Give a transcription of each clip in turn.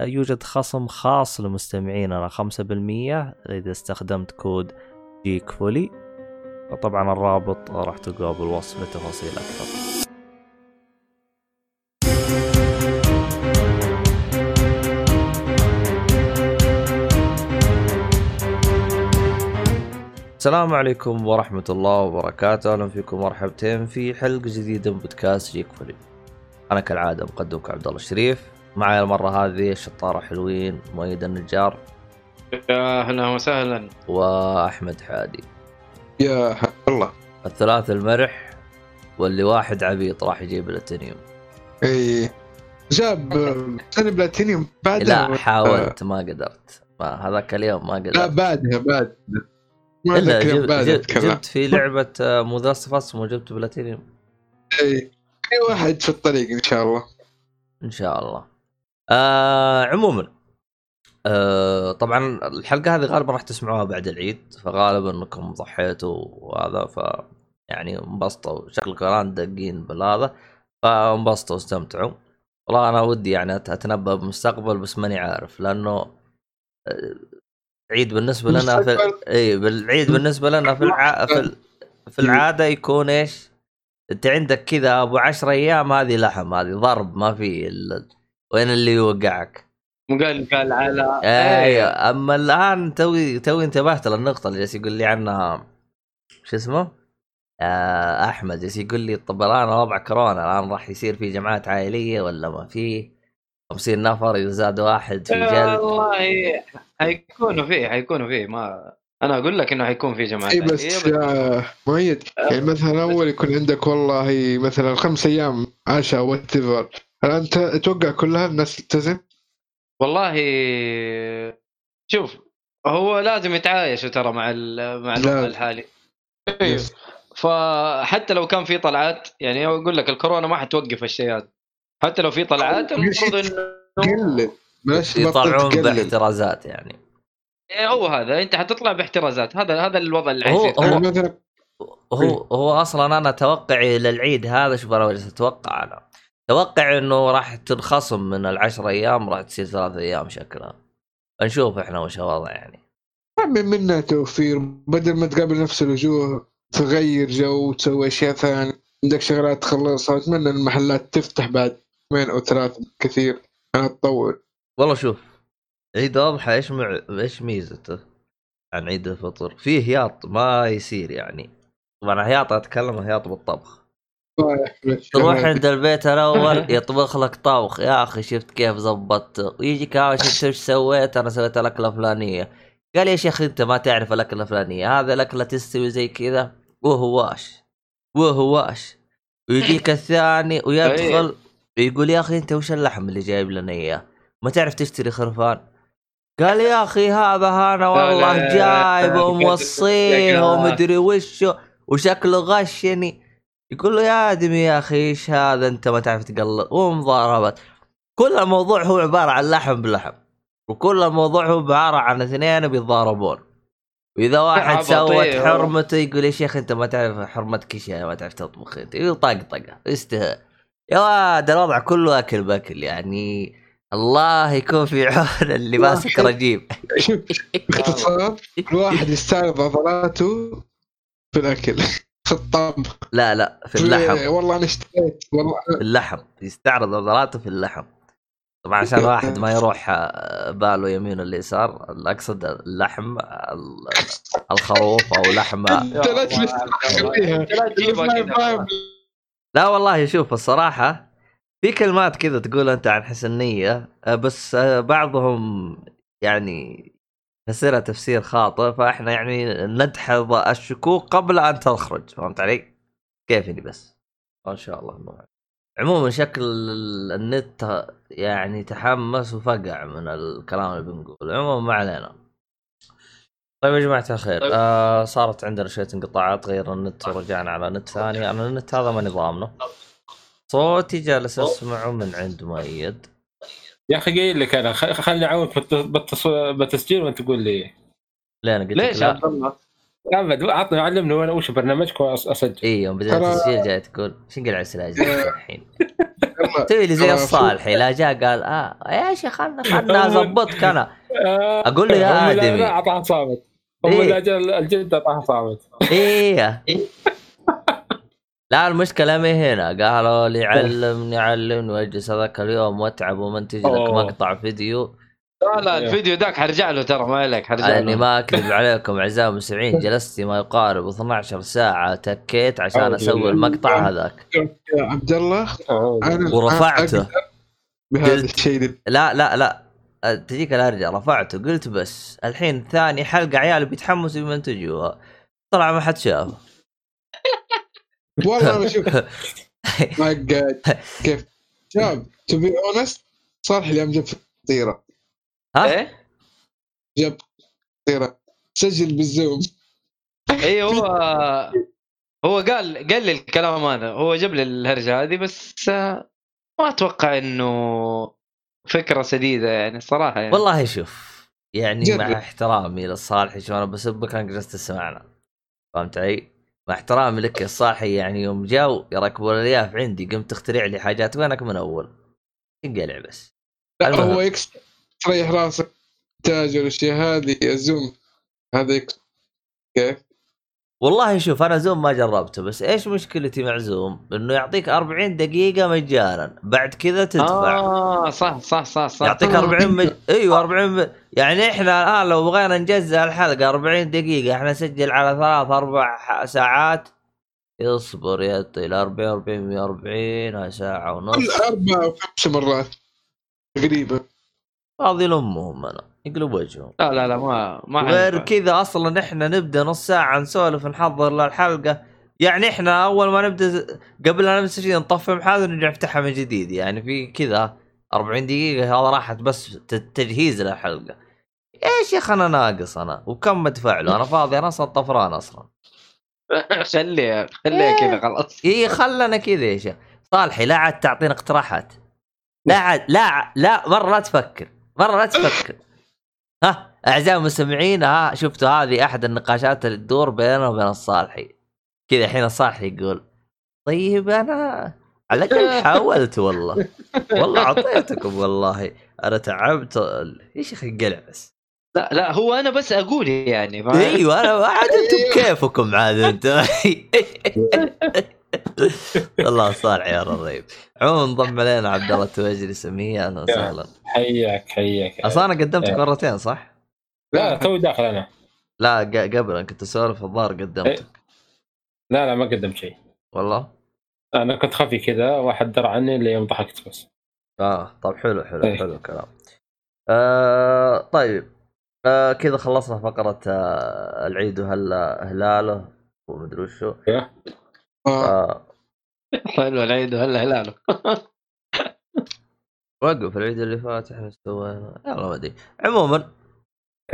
يوجد خصم خاص لمستمعين أنا 5% إذا استخدمت كود جيكفولي، وطبعا الرابط راح تلقاه بالوصف لتفاصيل أكثر. السلام عليكم ورحمة الله وبركاته، أهلا فيكم مرحبتين في حلقة جديدة من بودكاست جيكفولي. أنا كالعادة مقدمك عبدالله الشريف، معي المرة هذه الشطارة حلوين مؤيد النجار. يا أهلا وسهلا. وأحمد حادي. يا حق الله. الثلاث المرح واللي واحد عبيط راح يجيب بلاتينيوم. اي جاب بلاتينيوم بعد. لا حاولت ما قدرت، ما هذاك اليوم ما قدرت. لا بعدها إلا جبت في لعبة مذاصفة وجبت بلاتينيوم. اي واحد في الطريق إن شاء الله. إن شاء الله. عموما طبعا الحلقة هذه غالبا راح تسمعوها بعد العيد، فغالبا انكم ضحيتوا وهذا، ف يعني انبسطوا شكلكم الان دقين بالهذا، فانبسطوا واستمتعوا. والله انا ودي يعني اتنبأ بالمستقبل بس ماني عارف، لانه عيد بالنسبة لنا في بالعيد بالنسبة لنا في العادة يكون ايش، انت عندك كذا ابو 10 أيام هذه لحم، هذه ضرب، ما في وين اللي يوقعك قال على ايوه. اما الان توي انتبهت للنقطه اللي جالس يقول لي عنها شو اسمه احمد، جالس يقول لي طب الان وضع كورونا الان راح يصير في جمعات عائليه ولا ما في 50 نفر يزاد واحد في جلد؟ والله حيكونوا فيه ما انا اقول لك انه حيكون في جمعات. اي بس مؤيد يعني مثلا اول يكون عندك والله مثلا 5 أيام عشاء واتفر، هل أنت توقع كلها الناس تلتزم؟ والله شوف هو لازم يتعايش ترى مع الوضع الحالي. أيوه. فحتى لو كان في طلعات، يعني أقول لك الكورونا ما حتوقف الشيء هذا، حتى لو في طلعات المفروض إنه يطلعون باحترازات، يعني هو هذا أنت حتطلع باحترازات، هذا الوضع اللي حيصير. هو أصلا أنا توقعي للعيد هذا، شو برأيك؟ أتوقع أنا توقع انه راح تنخصم من 10 أيام راح تصير 3 أيام شكلها. نشوف احنا وش الوضع، يعني منه توفير بدل ما تقابل نفس الوجوه، تغير جو وتسوي اشياء ثانيه، عندك شغلات تخلصها. اتمنى المحلات تفتح بعد 2 أو 3 كثير انا اتطور. والله شوف عيد اضحى ايش ميزته عن عيد الفطر؟ فيه هياط ما يصير، يعني طبعا هياط اتكلم هياط بالطبخ، تروح عند البيت الأول يطبخ لك طبخ، يا أخي شفت كيف زبطته، ويجيك ها شفت ايش سويت، أنا سويت الأكلة فلانية، قال يا شيخ أنت ما تعرف الأكلة فلانية، هذا الأكلة تستوي زي كذا وهواش. ويجيك الثاني ويدخل ويقول يا أخي أنت وش اللحم اللي جايب لنا إياه، ما تعرف تشتري خرفان، قال يا أخي هذا أنا والله جايبه وموصيه ومدري وشه وشكله غشني، يقول له يا آدمي يا أخي إيش هذا أنت ما تعرف تقلل، ومضاربات. كل الموضوع هو عبارة عن لحم بلحم، وكل الموضوع هو عبارة عن 2 بيتضاربون، وإذا واحد سوت حرمته يقول يا شيخ أنت ما تعرف حرمتك إيش، ما تعرف تطبخ أنت، طقطقة استهى يا واد. الوضع كله أكل بأكل، يعني الله يكون في عون اللي ماسك رجيم. اختصار الواحد يستعرض عضلاته في الأكل في الطبخ، لا في اللحم. والله انا اشتريت والله اللحم يستعرض عضلاته في اللحم، طبعا عشان واحد ما يروح باله يمين ولا يسار، اقصد اللحم الخروف او لحمه. لا والله شوف الصراحه في كلمات كذا تقول انت عن حسن نيه، بس بعضهم يعني فسرها تفسير خاطئ، فاحنا يعني ندحض الشكوك قبل ان تخرج، فهمت علي كيفني؟ بس ان شاء الله نوع. عموما شكل النت يعني تحمس وفقع من الكلام اللي بنقوله. عموما ما علينا، طيب يا جماعة الخير طيب. صارت عندنا شوية انقطاعات، غير النت ورجعنا على نت ثاني. أنا النت هذا ما نظامنا، صوتي جالس أسمعه من عند مؤيد. يا أخي قايل لك أنا خلني أعاونك بالتسجيل وأنت تقول لي لا. أنا قلت لك لا أبد، عطني علمني وأنا وش برنامجك وأسجل. إيه يوم بدأت التسجيل جاي تقول شو نقلع السلاجة الحين تقول لي زي الصالحي، لا جاء قال يا شيخ خلنا أضبطك. أنا أقول له يا آدمي لا أعطاها صامت، هو لا جاء الجد أعطاها صامت. إيه لا المشكلة ما هنا، قالوا لي علمني وأجلس هذاك اليوم وأتعب ومنتج لك مقطع فيديو. لا الفيديو ذاك حرجع له ترى، ما لك حرجع له. أنا ما أكذب عليكم أعزائي المستمعين، جلستي ما يقارب 12 ساعة تكيت عشان أسوي المقطع هذاك يا عبد الله ورفعته. بهذا الشيء لا تجيك الهرجة. رفعته قلت بس الحين ثاني حلقة عيال بيتحمسوا يمنتجوها، طلع ما حد شافه والله. ما شوف ما قاعد كيف شاب تبي اونست صالح اليوم جاب طيره. ها جاب طيره سجل بالزوم. اي هو قال لي الكلام، انا هو جاب لي الهرجه هذه، بس ما اتوقع انه فكره سديده يعني الصراحه يعني. والله شوف يعني جرب. مع احترامي للصالح شلون بسبك انا جلست اسمعنا، فهمت علي؟ مع احترامي لك يا صاحي يعني يوم جاوا يركبوا الرياف عندي قمت تخترع لي حاجات وينك من أول انقلع بس. لا هو يكس تريح راسك تاجر الشيء هذه الزوم هذيك كيف. والله شوف أنا زوم ما جربته، بس إيش مشكلتي مع زوم؟ إنه يعطيك 40 دقيقة مجانا، بعد كذا تدفع. صح يعطيك 40 يعني إحنا الآن لو بغينا نجزء الحلقة 40 دقيقة إحنا نسجل على 3-4 ساعات. يصبر يا طيل 40 ساعة ونص، 4 و5 مرات تقريبا فاضي لأمهم أنا يقلب وجهه. لا ما غير كذا اصلا احنا نبدا نص ساعه نسولف نحضر للحلقه، يعني احنا اول ما نبدا قبل انا نسجل نطفي محاضر نرجع نفتحها من جديد، يعني في كذا 40 دقيقه هذا راحت بس تجهيز للحلقه. ايش يا اخي ناقص انا وكم مدفع له؟ انا فاضي انا اصلا طفران اصلا. خليه كذا خلاص. اي خلنا كذا يا شيخ صالحي، لا عاد تعطينا اقتراحات، لا عاد لا مره لا تفكر ها أعزائي المستمعين. شفتوا هذه أحد النقاشات اللي تدور بيننا وبين الصالحي كذا. الحين الصالحي يقول طيب أنا على كل حاولت والله عطيتكم، والله أنا تعبت إيش أخي قلع بس. لا هو أنا بس أقول يعني أيوة أنا ما عاد أنتم كيفكم عاد أنتم والله صالح يا رهيب. عون ضم علينا عبدالله التويجري سميه، أهلا وسهلا. حياك أصلا أنا قدمتك مرتين صح؟ لا توي داخل أنا. لا قبل أنا كنت أسولف الظاهر قدمتك. لا ما قدمت شيء والله، أنا كنت خفي كذا واحد درى عني اللي يوم ضحكت بس. طب حلو الكلام. طيب كذا خلصنا فقرة العيد وهلا هلاله ومدري وشو. حلو العيد هلا هلاله. وقف العيد اللي فات احنا سوينا يلا ما ادري. عموما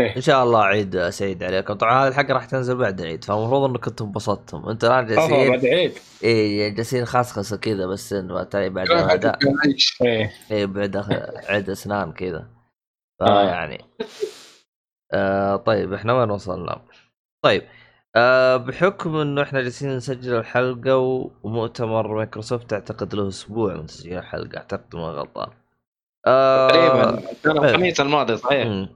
ان شاء الله عيد سعيد عليكم. طبعا هذه الحلقه راح تنزل بعد العيد، فالمفروض انكم كنتم انبسطتم. انت الان جالسين بعد العيد ايه جالسين خاصه كذا، بس انه بعد هذا ايه بعد عيد اسنان كذا يعني. طيب احنا وين وصلنا؟ طيب بحكم انه احنا جالسين نسجل الحلقه ومؤتمر مايكروسوفت اعتقد له اسبوع من تسجيل الحلقه، اعتقد ما غلطان تقريبا الخميس الماضي صحيح.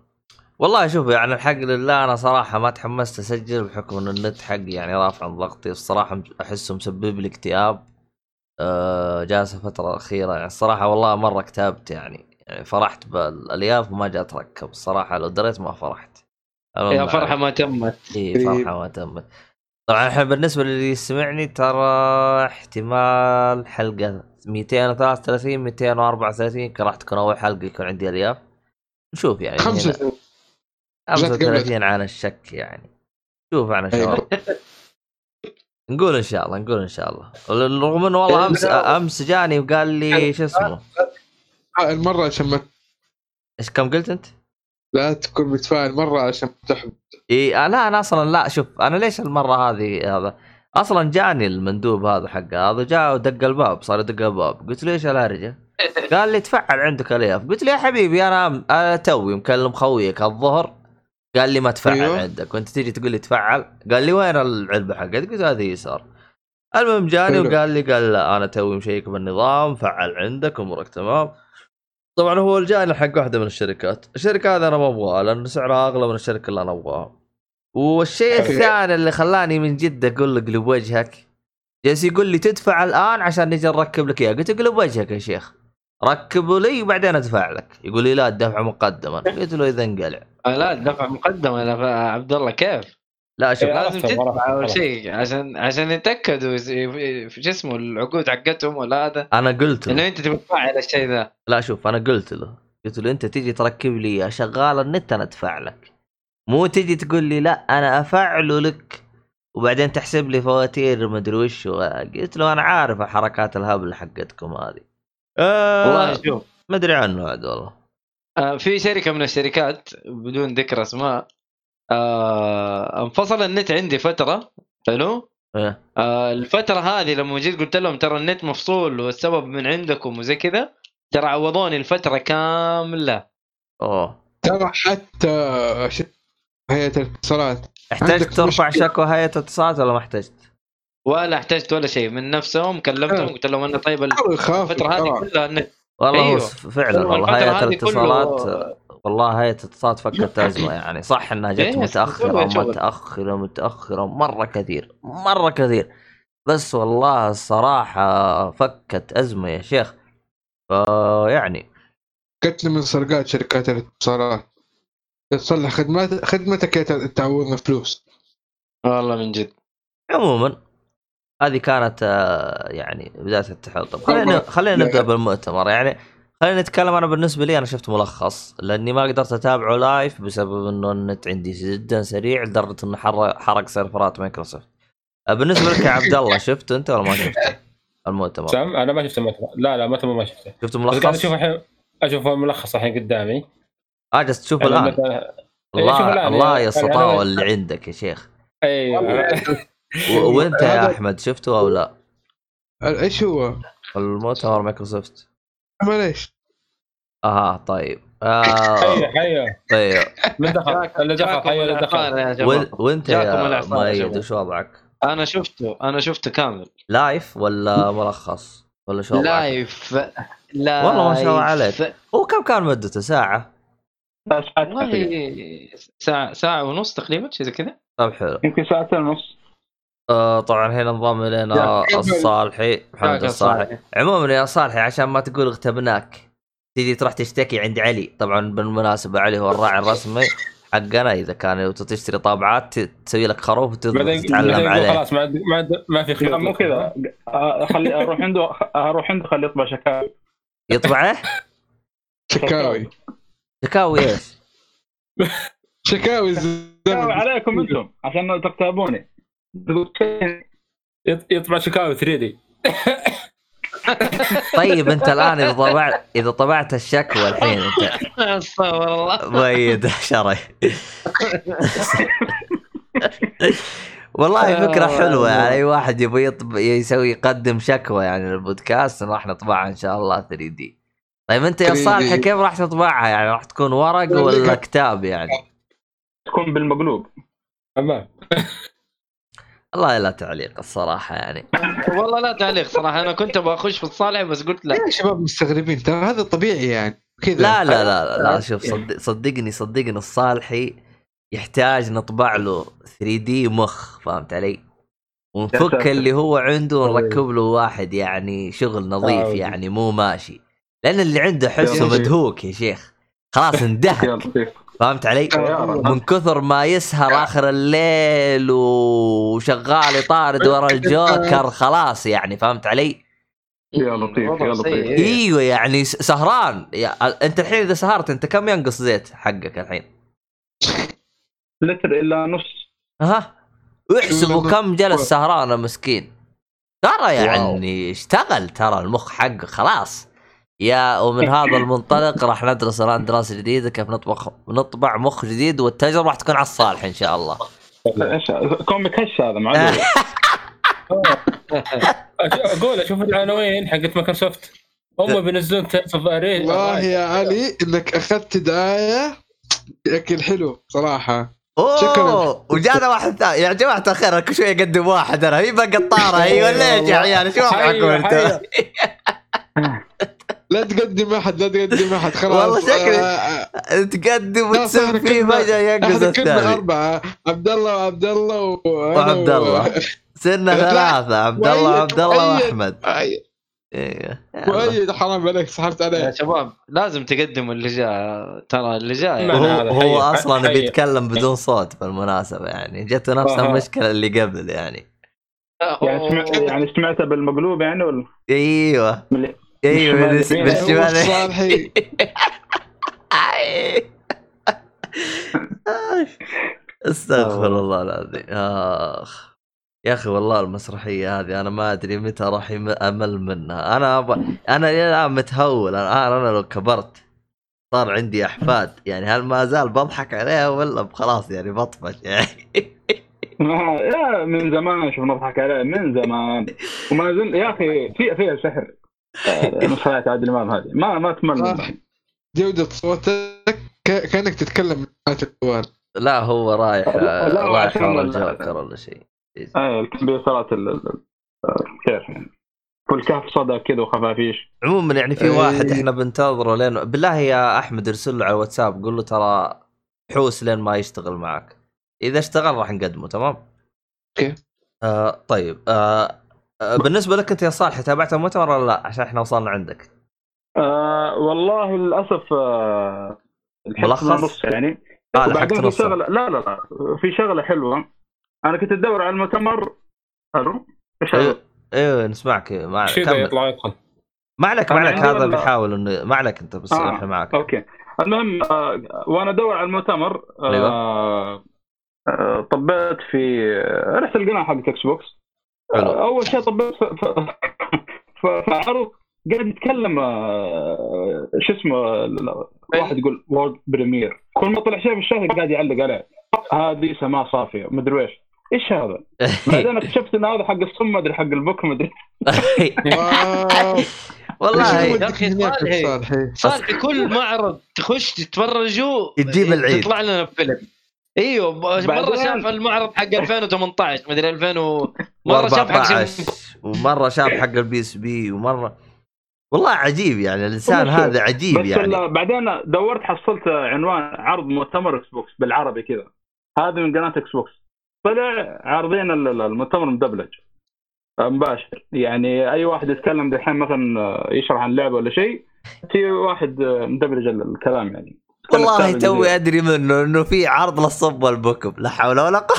والله شوف يعني الحق لله انا صراحه ما تحمست اسجل بحكم انه النت حقي يعني رافع ضغطي الصراحه، احسه مسبب لي اكتئاب جالس الفتره الاخيره يعني الصراحه. والله مره اكتئبت يعني فرحت بالالياف وما جاء تركب الصراحه، لو دريت ما فرحت يا فرحة ما تمت. طبعا بالنسبة للي يسمعني ترى احتمال حلقة 233 234 راح تكون أول حلقة يكون عندي الياف، نشوف يعني 35 عن الشك يعني. شوف عن شباب نقول إن شاء الله رغم إنه والله أمس جاني وقال لي شو اسمه المرة شمت إيش كم قلت أنت لا تكون متفائل مرة عشان تحب. إيه لا أنا أصلاً لا شوف أنا ليش المرة هذه هذا أصلاً جاني المندوب هذا حقه هذا جاء ودق الباب صار يدق الباب قلت له إيش الهرجة قال لي تفعل عندك الياف قلت له يا حبيبي أنا توي مكلم خويك الظهر قال لي ما تفعل عندك وأنت تيجي تقول لي تفعل قال لي وين العلبة حقتك قلت هذه يسار المهم جاني وقال لي قال لا أنا توي مشيك بالنظام فعل عندك أمورك تمام طبعا هو الجاني حق واحدة من الشركات الشركة هذا أنا ما أبغاها لأن سعرها أغلى من الشركة اللي أنا أبغاها والشيء الثاني اللي خلاني من جدة أقول قلب وجهك جالس يقول لي تدفع الآن عشان نجي نركب لك إياه قلت قلب وجهك يا شيخ ركبوا لي وبعدين أدفع لك يقول لي لا الدفع مقدما قلت له إذا انقلع لا الدفع مقدما يا عبد الله كيف لا شوف لازم تدفع أول شيء عشان يتأكدوا في جسمه العقود حقتهم ولا هذا أنا قلت له إنه أنت تدفع على الشيء ذا لا شوف أنا قلت له أنت تيجي تركب لي شغال النت أنا أدفع لك مو تيجي تقول لي لا أنا أفعله لك وبعدين تحسب لي فواتير مدري وش قلت له أنا عارف حركات الهبل حقتكم هذه والله شوف ما أدري عنه هذا والله في شركة من الشركات بدون ذكر اسماء انفصل النت عندي فترة حلو الفترة هذه لما جيت قلت لهم ترى النت مفصول والسبب من عندكم وزي كذا ترى عوضوني الفترة كاملة ترى حتى هيئة الاتصالات احتجت ترفع شكوى هيئة الاتصالات ولا ما احتجت ولا احتجت ولا شيء من نفسهم كلمتهم قلت لهم أنا طيب الفترة هذه كلها النت والله أيوه. فعلا والله هيئة الاتصالات والله هيئة الاتصالات فكت أزمة يعني صح انها جت متأخرة مرة كثير بس والله الصراحة فكت أزمة يا شيخ يعني كتل من سرقات شركات الاتصالات تصلح خدمتك تعوضنا فلوس والله من جد عموما هذه كانت يعني بداية التحلطم خلينا نبدأ بالمؤتمر يعني خلينا نتكلم أنا بالنسبة لي أنا شفت ملخص لأني ما قدرت أتابعه لايف بسبب إنه النت عندي جدا سريع لدرجة إنه حرق سيرفرات مايكروسوفت بالنسبة لك يا عبد الله شفت أنت ولا ما شفت المؤتمر؟ سام أنا ما شفت المؤتمر لا ما شفته شفت ملخص أشوف الملخص الحين قدامي أجلس تشوف الآن الله يسطاوه اللي عندك يا شيخ أيوة وأنت يا أحمد شفته أو لا؟ إيش هو؟ المؤتمر مايكروسوفت ما ليش؟ طيب حيو من دخل اللي دخل وانت يا مؤيد وش وضعك؟ أنا شفته كامل لايف ولا ملخص ولا شو وضعك؟ لايف والله ما شاء الله عليك وكم كان مدته ساعة؟ ساعة ونص تقريبا شيء كذا طب حلو يمكن ساعتين ونص طبعا هنا نضم لنا الصالحي محمد الصالحي عموما يا صالحي عشان ما تقول اغتبناك تيجي تروح تشتكي عند علي طبعا بالمناسبة علي هو الراعي الرسمي حقنا إذا كان تشتري طابعات تسوي لك خروف وتتعلم عليه خلاص ما في خير مو كذا خلي أروح عنده خلي يطبع شكاوي يطبعه شكاوي ايش شكاوي الزلمة عليكم انتم عشان تكتبوني يطبع شكاوي 3D طيب انت الان اذا طبعت الشكوى الحين انت استغفر الله مؤيد شري والله فكرة حلوة يعني اي واحد يبغى يسوي يقدم شكوى يعني البودكاست راح نطبعها ان شاء الله 3D طيب انت يا صالح كيف راح تطبعها يعني راح تكون ورق ولا كتاب يعني تكون بالمقلوب تمام والله لا تعليق الصراحه يعني والله لا تعليق صراحه انا كنت ابغى اخش في الصالح بس قلت لا يا شباب مستغربين ترى هذا طبيعي يعني كذا لا شوف صدقني الصالحي يحتاج نطبع له 3D مخ فهمت علي ونفك اللي هو عنده ونركب له واحد يعني شغل نظيف يعني مو ماشي لأن اللي عنده حسه مدهوك يا شيخ خلاص اندهك فهمت علي من كثر ما يسهر آخر الليل وشغال يطارد ورا الجوكر خلاص يعني فهمت علي يا لطيف يا لطيف ايوه يعني سهران انت الحين اذا سهرت انت كم ينقص زيت حقك الحين لتر الا نص احسبوا كم جلس سهران مسكين ترى يعني اشتغل ترى المخ حقه خلاص يا ومن هذا المنطلق راح ندرس الآن دراسة جديدة كيف نطبع مخ جديد، والتجربة راح تكون على الصالح إن شاء الله. كوميك هش هذا معلوم. أقول أشوف العناوين حقت مايكروسوفت هم بينزلون تفاريخ. والله يا علي إنك أخذت دعاية أكل حلو صراحة. شكرا. وجانا واحد ثاني يا جماعة الخير كل شوية أقدم واحد أنا هي بقطارة هي ولا إيش يا عيال شو وضعكم أنت؟ لا تقدم أحد خلاص والله شكلي تقدم وتسفي فجأة ينقص الثاني. احنا كنا أربعة، عبدالله وعبدالله سنة ثلاثة، عبدالله وأحمد. مؤيد حرام عليك سحبت عليه يا شباب، لازم تقدموا اللي جاء، ترى اللي جاء هو أصلا بيتكلم بدون صوت بالمناسبة، يعني جت نفس المشكلة اللي قبل يعني سمعتها بالمقلوب يعني ولا ايوه بالشمال صالحي. استغفر الله العظيم. اخ يا اخي والله المسرحيه هذه انا ما ادري متى راح امل منها. انا الان متهور، انا لو كبرت صار عندي احفاد يعني هل ما زال بضحك عليها ولا خلاص يعني بطفش يعني؟ يا من زمان شوف نضحك عليها من زمان وما زلت يا اخي فيها سحر. مسرحيات عادل امام هذه ما اتمنى جودة صوتك كأنك تتكلم من الجوال. لا هو رايح على الجوال ولا شيء. الكمبيوترات كيف كل كهف صدى كده وخفافيش. عموما يعني في واحد احنا بنتظره لين بالله يا احمد ارسل له على واتساب قول له ترى حوس لين ما يشتغل معك، اذا اشتغل راح نقدمه. تمام اوكي. طيب بالنسبة لك أنت يا صالح تابعتها مؤتمر ولا لا؟ عشان إحنا وصلنا عندك. والله للأسف ملخص يعني. لا في شغلة حلوة أنا كنت أدور على المؤتمر. ألو إيه نسمعك مع. ما عليك هذا بيحاول إنه ما عليك أنت بس إحنا معك. أوكي المهم وأنا أدور على المؤتمر طبيت في رحت القناة حق إكس بوكس. أول شيء طبعاً فعرض قاعد يتكلم شو اسمه واحد يقول وورد بريمير كل ما طلع شيء في الشهر قاعد يعلق عليه هذه سماء صافية مدري إيش هذا. بعدين اكتشفت إن هذا حق الصم مدري حق البكر مدري. والله يا أخي صالح كل معرض تخش تتفرجوا تجيب العيد تطلع لنا فيلم. ايوه مره شاف المعرض حق 2018 ما ادري 2000 مره شاف حق ومره شاف حق البي اس بي ومره والله عجيب يعني الانسان هذا عجيب بس يعني. بس بعدين دورت حصلت عنوان عرض مؤتمر اكس بوكس بالعربي كذا هذا من قناه اكس بوكس طلع عارضين المؤتمر مدبلج مباشر يعني اي واحد يتكلم دحين مثلا يشرح عن لعبه ولا شيء في واحد مدبلج الكلام يعني. والله توي أدري منه إنه في عرض للصب والبكم لا حول ولا قوة.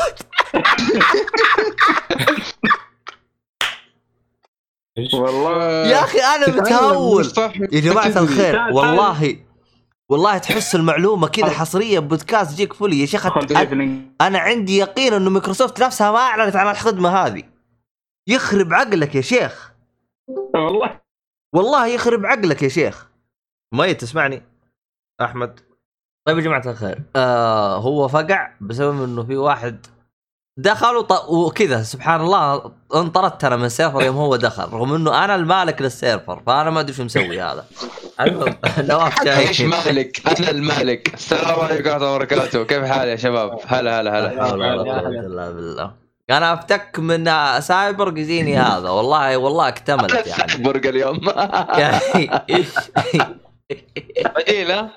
والله يا أخي أنا متهور يا جماعة الخير والله تحس المعلومة كده حصرية بودكاست جيكفولي يا شيخ. أنا عندي يقين إنه مايكروسوفت نفسها ما أعلنت عن الخدمة هذه. يخرب عقلك يا شيخ والله يخرب عقلك يا شيخ. ما تسمعني أحمد؟ طيب يا جماعة الخير هو فقع بسبب إنه في واحد دخل وكذا سبحان الله انطردت أنا من السيرفر يوم هو دخل رغم إنه أنا المالك للسيرفر فأنا ما أدري شو مسوي هذا. نواف شايف إيش مالك أنا المالك. السلام عليكم ورحمة الله وبركاته كيف حال يا شباب؟ هلا أنا أفتك من سايبر جزيني هذا والله اكتملت يعني سايبرق اليوم بديله.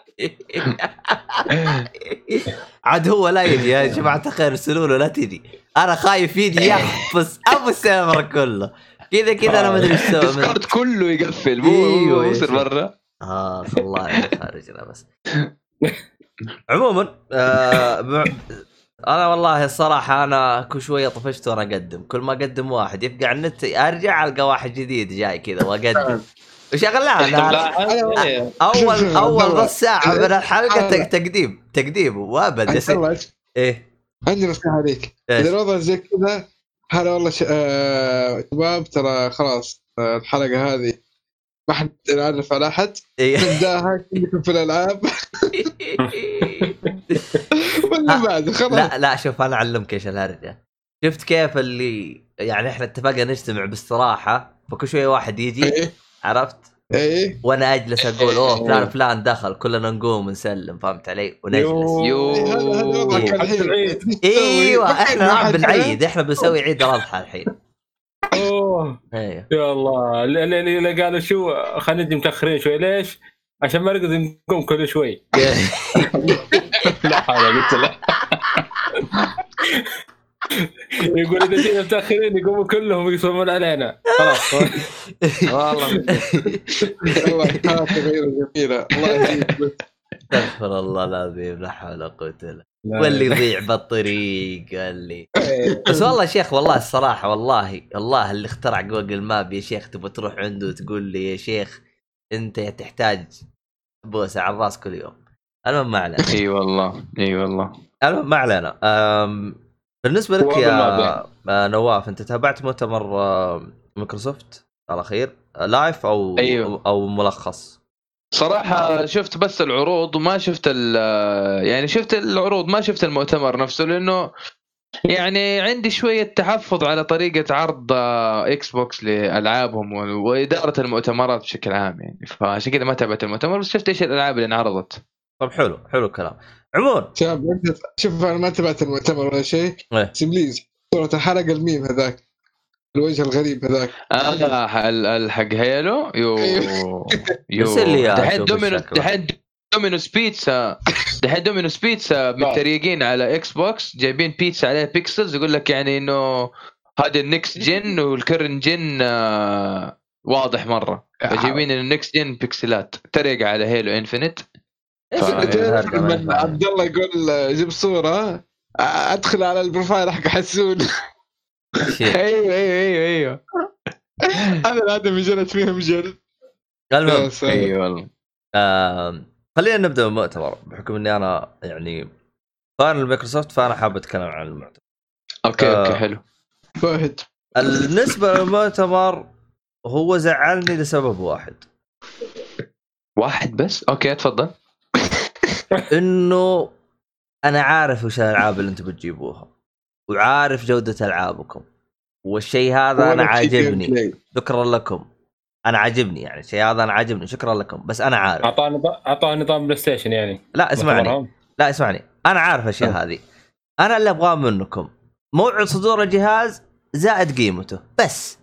عاد هو لا يجي يا جماعة الخير ارسلوا له لا تجي انا خايف يجي يحبس ابو السيرفر كله كذا انا ما ادري ايش اسوي الديسكورد كله يقفل مو يصير مره والله خارجنا بس. عموما انا والله الصراحه انا كل شويه طفشت وانا اقدم كل ما اقدم واحد يبقى على النت ارجع القى واحد جديد جاي كذا واقدم وشغلها اول بس ساعه من الحلقه تقديم وابد يا سيدي. ايه عندي نصيحه عليك اذا وضع زي كذا هلا والله شباب ترى خلاص الحلقه هذه ما حد يعرف على حد بداها كلكم في الألعاب ولا بعد خلاص. لا لا شوف أنا أعلمك إيش الهرجة. شفت كيف اللي يعني إحنا اتفقنا نجتمع باستراحة فكل شوية واحد يجي عرفت ايه وانا اجلس اقول اوه فلان فلان دخل كلنا نقوم نسلم فهمت علي ونجلس ايوه احنا نلعب بالعيد احنا بنسوي عيد الاضحى الحين اوه ايوه يا الله اللي قالوا شو خلينا متاخرين شوي ليش عشان ما نرقد نقوم كل شوي لا حاجه قلت لا يقول إذا جينا متأخرين يقوموا كلهم يصومون علينا خلاص والله والله حالات غير جميلة الله يهديك استغفر الله العظيم لا حول ولا قوة إلا بالله واللي يضيع بالطريق واللي بس والله شيخ والله الصراحة والله الله اللي اخترع جوجل ماب يا شيخ تبغى تروح عنده وتقول لي يا شيخ أنت تحتاج بوسة على الراس كل يوم أنا ما علينا إي والله إي والله أنا ما علينا بالنسبة لك يا نواف أنت تابعت مؤتمر مايكروسوفت على خير لايف أو أيوه. أو ملخص صراحة شفت بس العروض وما شفت يعني شفت العروض ما شفت المؤتمر نفسه لأنه يعني عندي شوية تحفظ على طريقة عرض إكس بوكس لألعابهم وإدارة المؤتمرات بشكل عام يعني فعشان كده ما تابعت المؤتمر بس شفت إيش الألعاب اللي انعرضت. طب حلو حلو الكلام عمور شباب شوف انا ما تبعت المؤتمر ولا شيء سيبليز صورة حلقة الميم هذاك الوجه الغريب هذاك الحق هيلو يو دومينوس بيتزا دحين دومينوس بيتزا متريقين على اكس بوكس جايبين بيتزا عليها بيكسلز يقول لك يعني انه هذا النكست جن والكرن جن واضح مرة جايبين النكست جن بيكسلات تريق على هيلو انفينيت من عبد الله يقول جيب صورة أدخل على البروفايل حق حسون أيوه أيوه أيوه أنا العادة مجرد فيهم مجرد أيوه والله خلينا نبدأ بالمؤتمر بحكم إني أنا يعني طار المايكروسوفت فأنا حاب أتكلم عن المؤتمر. أوكي حلو فهد بالنسبة للمؤتمر هو زعلني لسبب واحد بس أوكي تفضل إنه أنا عارف وش الألعاب اللي أنتم بتجيبوها وعارف جودة ألعابكم والشيء هذا أنا عاجبني شكرا لكم أنا عاجبني يعني الشيء هذا أنا عاجبني شكرا لكم بس أنا عارف أعطى نظام بلاي ستيشن يعني لا اسمعني أنا عارف الشيء هذه أنا اللي أبغاه منكم موعد صدور الجهاز زائد قيمته بس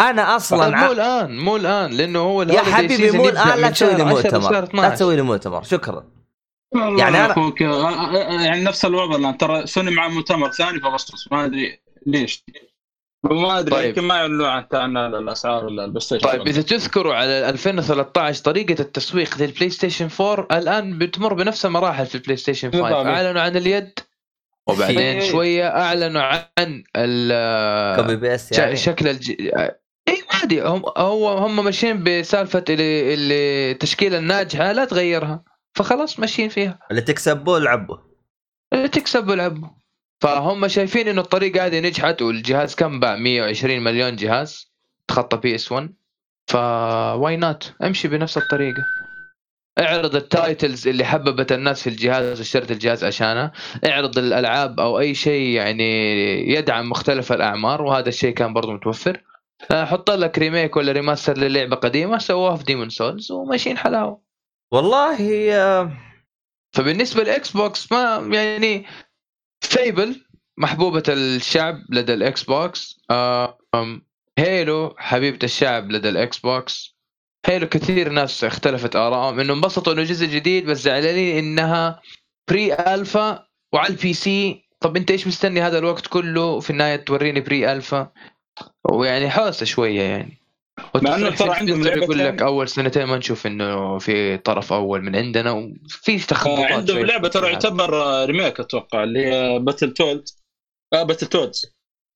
أنا أصلاً مو الآن لأنه هو يا حبيبي مو الآن لا تسوي لي مؤتمر شكرا يعني اخوك يعني نفس الوضع الان ترى سوني مع مؤتمر ثاني في اغسطس ما ادري ليش وما ادري طيب. يمكن ما يعلنوا عن الاسعار ولا البلاي ستيشن طيب اذا تذكروا على 2013 طريقه التسويق للبلاي ستيشن 4 الان بتمر بنفس المراحل في البلاي ستيشن 5 اعلنوا عن اليد وبعدين شويه اعلنوا عن شكل اي عادي هم ماشيين بسالفه اللي التشكيله الناجحه لا تغيرها فخلاص ماشيين فيها اللي تكسبوا لعبه فهم شايفين انه الطريقه هذه نجحت والجهاز كم باع 120 مليون جهاز تخطى بي اس 1 فواي نوت امشي بنفس الطريقه اعرض التايتلز اللي حببت الناس في الجهاز واشترت الجهاز عشانها اعرض الالعاب او اي شيء يعني يدعم مختلف الاعمار وهذا الشيء كان برضو متوفر حط لك ريميك ولا ريماستر للعبه قديمه سووها في ديمون سولز وماشيين حلاوه والله هي... فبالنسبة للإكس بوكس ما يعني فيبل محبوبة الشعب لدى الإكس بوكس هيلو حبيبة الشعب لدى الإكس بوكس هيلو كثير ناس اختلفت آرائهم إنه انبسطوا إنه جزء جديد بس زعلانين إنها بري ألفا وعلى البي سي طب أنت إيش مستني هذا الوقت كله في النهاية توريني بري ألفا ويعني حاسة شوية يعني لأنه ترى عندهم يقول لك أول سنتين ما نشوف إنه في طرف أول من عندنا وفي تخبطات عندهم لعبة ترى يعتبر ريميك أتوقع اللي هي باتل تودز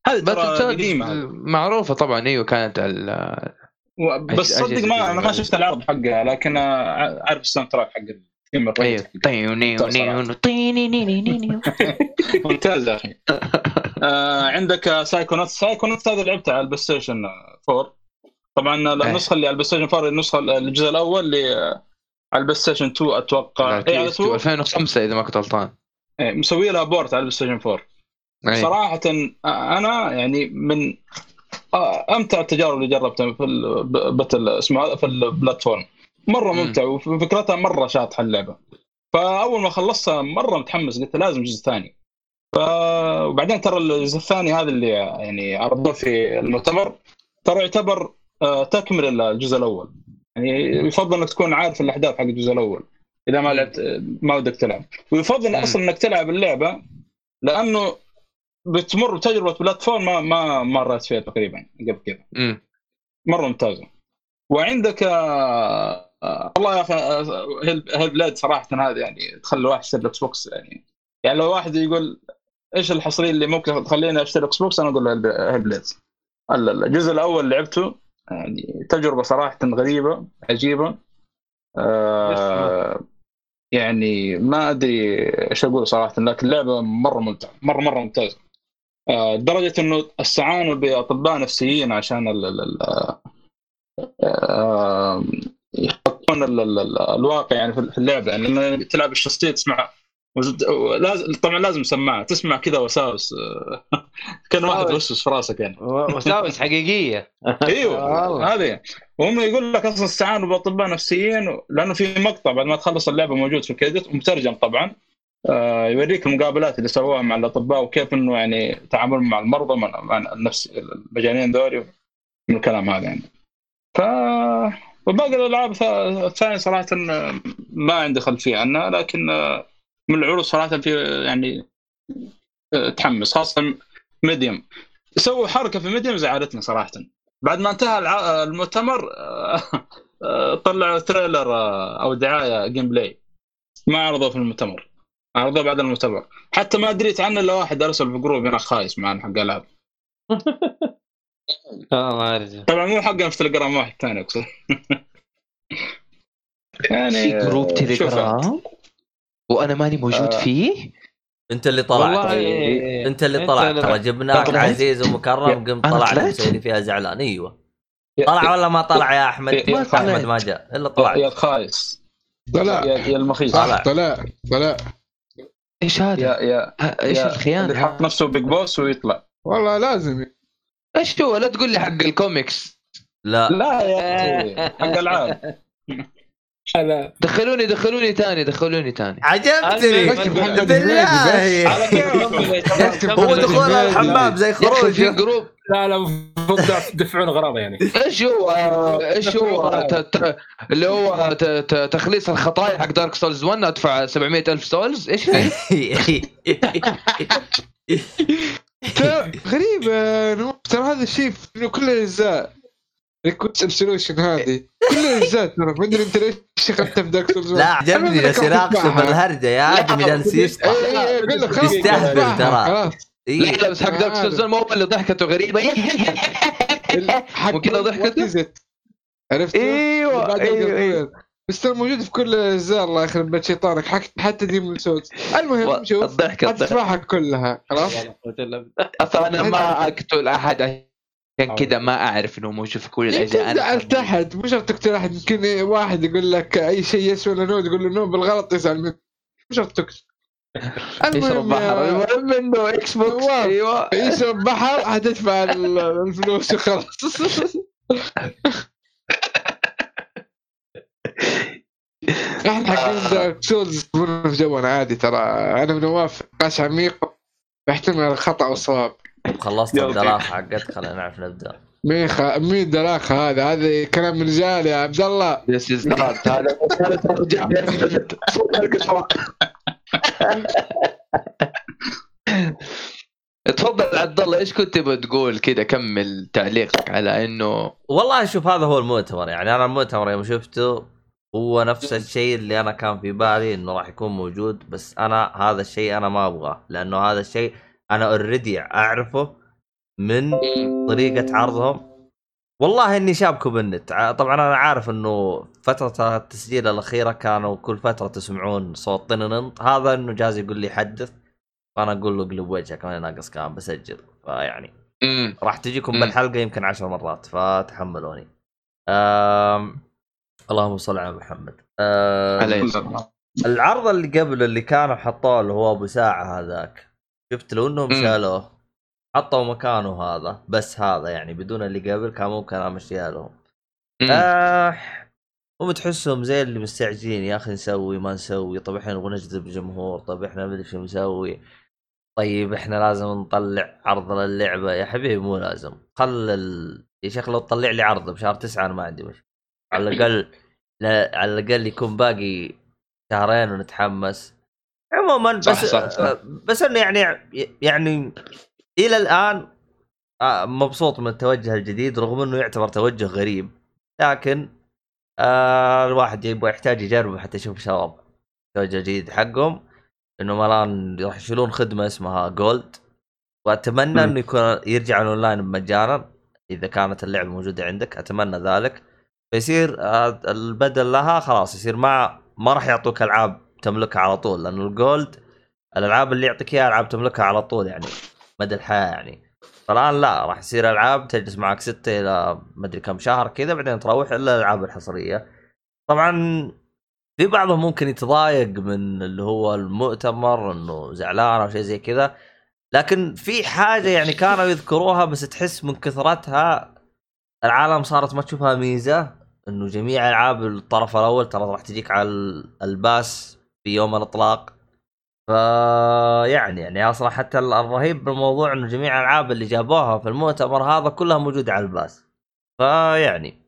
هذه ترى قديمة معروفة طبعًا أيوة كانت بس صدق ما أنا ما شفت العرض حقها لكن أعرف الساوند تراك حقها أيوة طيني ممتاز يا أخي عندك سايكونوتس هذا لعبتها على البلاي ستيشن 4 طبعا النسخه اللي على البلاي ستيشن 4 النسخه الجزء الاول اللي على البلاي ستيشن 2 اتوقع على 2005 اذا ما كنت غلطان مسوي لها بورت على البلاي ستيشن 4. صراحه انا يعني من امتع التجارب اللي جربتها في البتل اسمه في البلاتفورم مره ممتع وفكرتها مره شاطحه اللعبه. فاول ما خلصتها مره متحمس قلت لازم جزء ثاني. وبعدين ترى الجزء الثاني هذا اللي يعني عرضوه في المؤتمر ترى يعتبر تكمل الجزء الاول. يعني يفضل انك تكون عارف الاحداث حق الجزء الاول اذا ما لعبت ما ودك تلعب، ويفضل اصلا انك تلعب اللعبه لانه بتمر بتجربه بلاتفورم ما مرت فيها تقريبا قبل كذا. مره ممتازه. وعندك والله يا اخي هالبلاد صراحه هذا يعني تخلي واحد يشتري اكس بوكس يعني لو واحد يقول ايش الحصريه اللي ممكن تخليني اشتري اكس بوكس انا اقول له هالبلاد. الجزء الاول لعبته يعني تجربه صراحه غريبه عجيبه. يعني ما ادري ايش اقول صراحه لكن اللعبه مره ممتعه مره ممتازه. درجه انه استعانوا باطباء نفسيين عشان يحطون الواقع يعني في اللعبه. يعني لما تلعب الشخصيه تسمع لازم طبعا لازم سماعه تسمع كذا وساوس كان واحد وسوس في راسك يعني وساوس حقيقيه. ايوه هذه وهم يقول لك اصلا استعانوا باطباء نفسيين لانه في مقطع بعد ما تخلص اللعبه موجود في الكريدت مترجم طبعا يوريك المقابلات اللي سووها مع الاطباء وكيف انه يعني تعاملهم مع المرضى مع النفس المجانين ذولي من الكلام هذا يعني. ف وباقي الالعاب الثانيه صراحه ما عندي خلفيه عنها لكن من العروض صراحه في يعني تحمس خاصه ميديوم. سووا حركه في ميديوم زعلتنا صراحه بعد ما انتهى المؤتمر طلعوا تريلر او دعايه جيم بلاي ما عرضوه في المؤتمر عرضوه بعد المؤتمر حتى ما دريت عنه الا واحد ارسل في جروب انا خايس معنا حق العاب طبعا مو حقنا في تليجرام واحد ثاني اقصد يعني جروب تليجرام وانا ماني موجود فيه. انت اللي طلعت انت اللي طلعت ترى جبناك عزيز ومكرم قمت طلعت مسوي فيها زعلان. ايوه طلع ولا ما طلع يا احمد؟ احمد ما جاء الا طلع يا خايس طلع يا المخيس طلع ايش هذا ايش الخيانه اللي حط نفسه بيج بوس ويطلع والله لازم ايش هو. لا تقول لي حق الكوميكس لا يا حق العاب دخلوني تاني عجبتني الحمد لله على كيفك. هو دخول الحمام زي خروج في جروب لا دفعون غرامه يعني. ايش هو اللي هو تخليص الخطايا حق دارك سولز 1 ادفع 700 الف سولز ايش غريب ترى هذا الشيء في كل الاجزاء ريكوتس سولوشن هذه كل الجزات ترى ما ادري انت ليش شغلت في دارك سولز. لا عجبني يا سراق بالهرجه يا ادمي جالس يشطح يستهبل ترى. لا بس حق دارك سولز مو اللي ضحكته غريبه ممكن ضحكته عرفت ايوه بس موجود في كل الجزاء. الله يخرب بيت شيطانك حتى دي من سولز. المهم شوف الضحكه كلها خلاص اصلا انا ما اقتل احد كان كده ما أعرف إنه موجود في كل الأجزاء. أنا أرتحت مش أرتحت كل أحد يمكن واحد يقول لك أي شيء يسوي لنو تقول له نو بالغلط يزعل منك مش أرتحت. المهم إنه إكس بوكس أيوة يشرب بحر هتدفع الفلوس وخلاص. إحنا حكينا سولز في جوان عادي ترى أنا بنواف قاش عميق بحتمل الخطأ والصواب. خلصت الدراخ حقتك خلينا نعرف نبدا مين الدراخ هذا كلام من رجال يا عبد الله. هذا تفضل عبد الله ايش كنت بتقول كده كمل تعليقك على انه والله شوف هذا هو المؤتمر. يعني انا المؤتمر يوم شفته هو نفس الشيء اللي انا كان في بالي انه راح يكون موجود بس انا هذا الشيء انا ما ابغاه لانه هذا الشيء انا اوريدي اعرفه من طريقه عرضهم. والله اني شابكوا بالنت طبعا انا عارف انه فتره التسجيل الاخيره كانوا كل فتره تسمعون صوت طننط هذا انه جاز يقول لي حدث فانا اقول له قلب وجهك انا ناقص كان بسجل فيعني راح تجيكم بالحلقه يمكن 10 مرات فتحملوني. اللهم صل على محمد. العرض اللي قبل اللي كانوا حطوه اللي هو ابو ساعه هذاك، شفت لو انهم شالوه حطوا مكانه هذا، بس هذا يعني بدون اللي قبل كان ممكن امشيها لهم. ومتحسهم زي اللي مستعجلين، يا اخي نسوي ما نسوي، طب احنا نبغى نجذب جمهور، طب احنا ما ادري شو نسوي، طيب احنا لازم نطلع عرض للعبه. يا حبيبي مو لازم، خل يا شيخ لو تطلع لي عرض بشهر 9 انا ما عندي مشكله، على الاقل على الاقل يكون باقي شهرين ونتحمس. عموما بس صح. بس انه يعني الى الان مبسوط من التوجه الجديد، رغم انه يعتبر توجه غريب، لكن الواحد يبغى يحتاج يجربه حتى يشوف شباب توجه جديد حقهم. انه مران راح يشيلون خدمه اسمها جولد، واتمنى انه يكون يرجع الاونلاين مجانا اذا كانت اللعبه موجوده عندك، اتمنى ذلك. فيصير البدل لها خلاص يصير ما راح يعطوك العاب تملكها على طول، لانه الجولد الالعاب اللي يعطيك اياها العاب تملكها على طول يعني مدى الحياه يعني. فالان لا، راح يصير العاب تجلس معك 6 الى ما ادري كم شهر كذا، بعدين تروح الا الالعاب الحصريه. طبعا في بعضهم ممكن يتضايق من اللي هو المؤتمر انه زعلان او شيء زي كذا، لكن في حاجه يعني كانوا يذكروها بس تحس من كثرتها العالم صارت ما تشوفها ميزه، انه جميع العاب الطرف الاول ترى راح تجيك على الباس في يوم الاطلاق. يعني اصلا حتى الرهيب بالموضوع انه جميع الالعاب اللي جابوها في المؤتمر هذا كلها موجوده على الباس. فيعني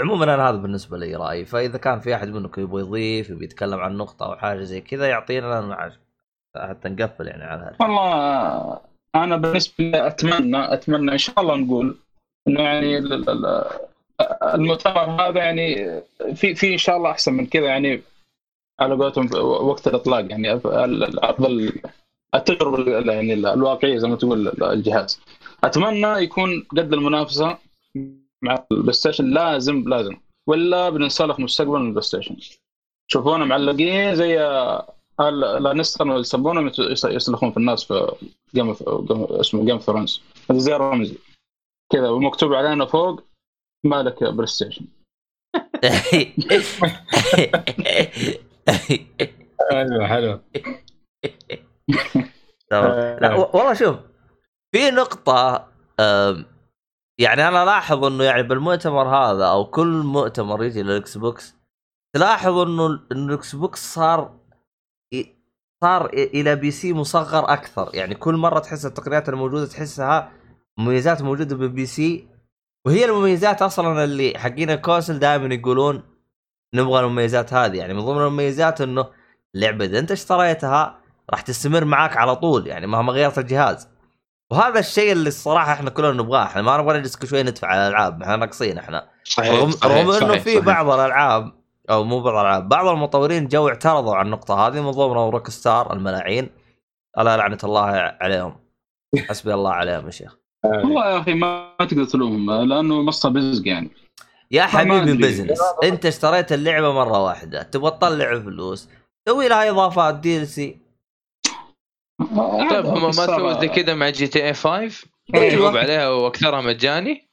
عموما انا هذا بالنسبه لي رايي، فاذا كان في احد منكم يبغى يضيف يبغى يتكلم عن نقطه او حاجه زي كذا يعطينا حتى نقفل يعني على هذا. والله انا بالنسبه لي اتمنى ان شاء الله نقول انه يعني المؤتمر هذا يعني في ان شاء الله احسن من كذا يعني، على قولتهم وقت الاطلاق يعني افضل التجربه يعني الواقعيه زي ما تقول الجهاز. اتمنى يكون قد المنافسه مع البلاي ستيشن، لازم ولا بننسلخ مستقبل البلاي ستيشن. شوفونا معلقين زي لا نستر ولا سبونا يسلخون في الناس في اسمه جيم فرنس، هذا زي رمزي كذا ومكتوب علينا فوق مالك بلاي ستيشن. حلو. لا والله شوف في نقطة يعني أنا لاحظ إنه يعني بالمؤتمر هذا أو كل مؤتمر يجي للإكس بوكس تلاحظ إنه الإكس بوكس صار إلى بي سي مصغر أكثر. يعني كل مرة تحس التقنيات الموجودة تحسها مميزات موجودة بالبي سي، وهي المميزات أصلاً اللي حقين الكونسل دائماً يقولون نبغى المميزات هذه. يعني من ضمن المميزات إنه اللعبة إذا أنت اشتريتها راح تستمر معاك على طول يعني مهما غيرت الجهاز، وهذا الشيء اللي الصراحة إحنا كلنا نبغاه. إحنا ما نبغى نجلس كل شوي ندفع على الألعاب، إحنا ناقصين إحنا. رغم إنه في بعض الألعاب أو مو بعض الألعاب، بعض المطورين جو اعترضوا على النقطة هذه، من ضمنهم روكستار الملاعين، ألا لعنة الله عليهم، حسبي الله عليهم يا شيخ. والله يا أخي ما تقدر تلومهم لأنه مصة بزنس يعني. يا حبيبي بزنس، أنت اشتريت اللعبة مرة واحدة تبغى تطلع فلوس سوي لها إضافات DLC. طيب هم ما سووا زي كده مع GTA 5؟ يجوب عليها وأكثرها مجاني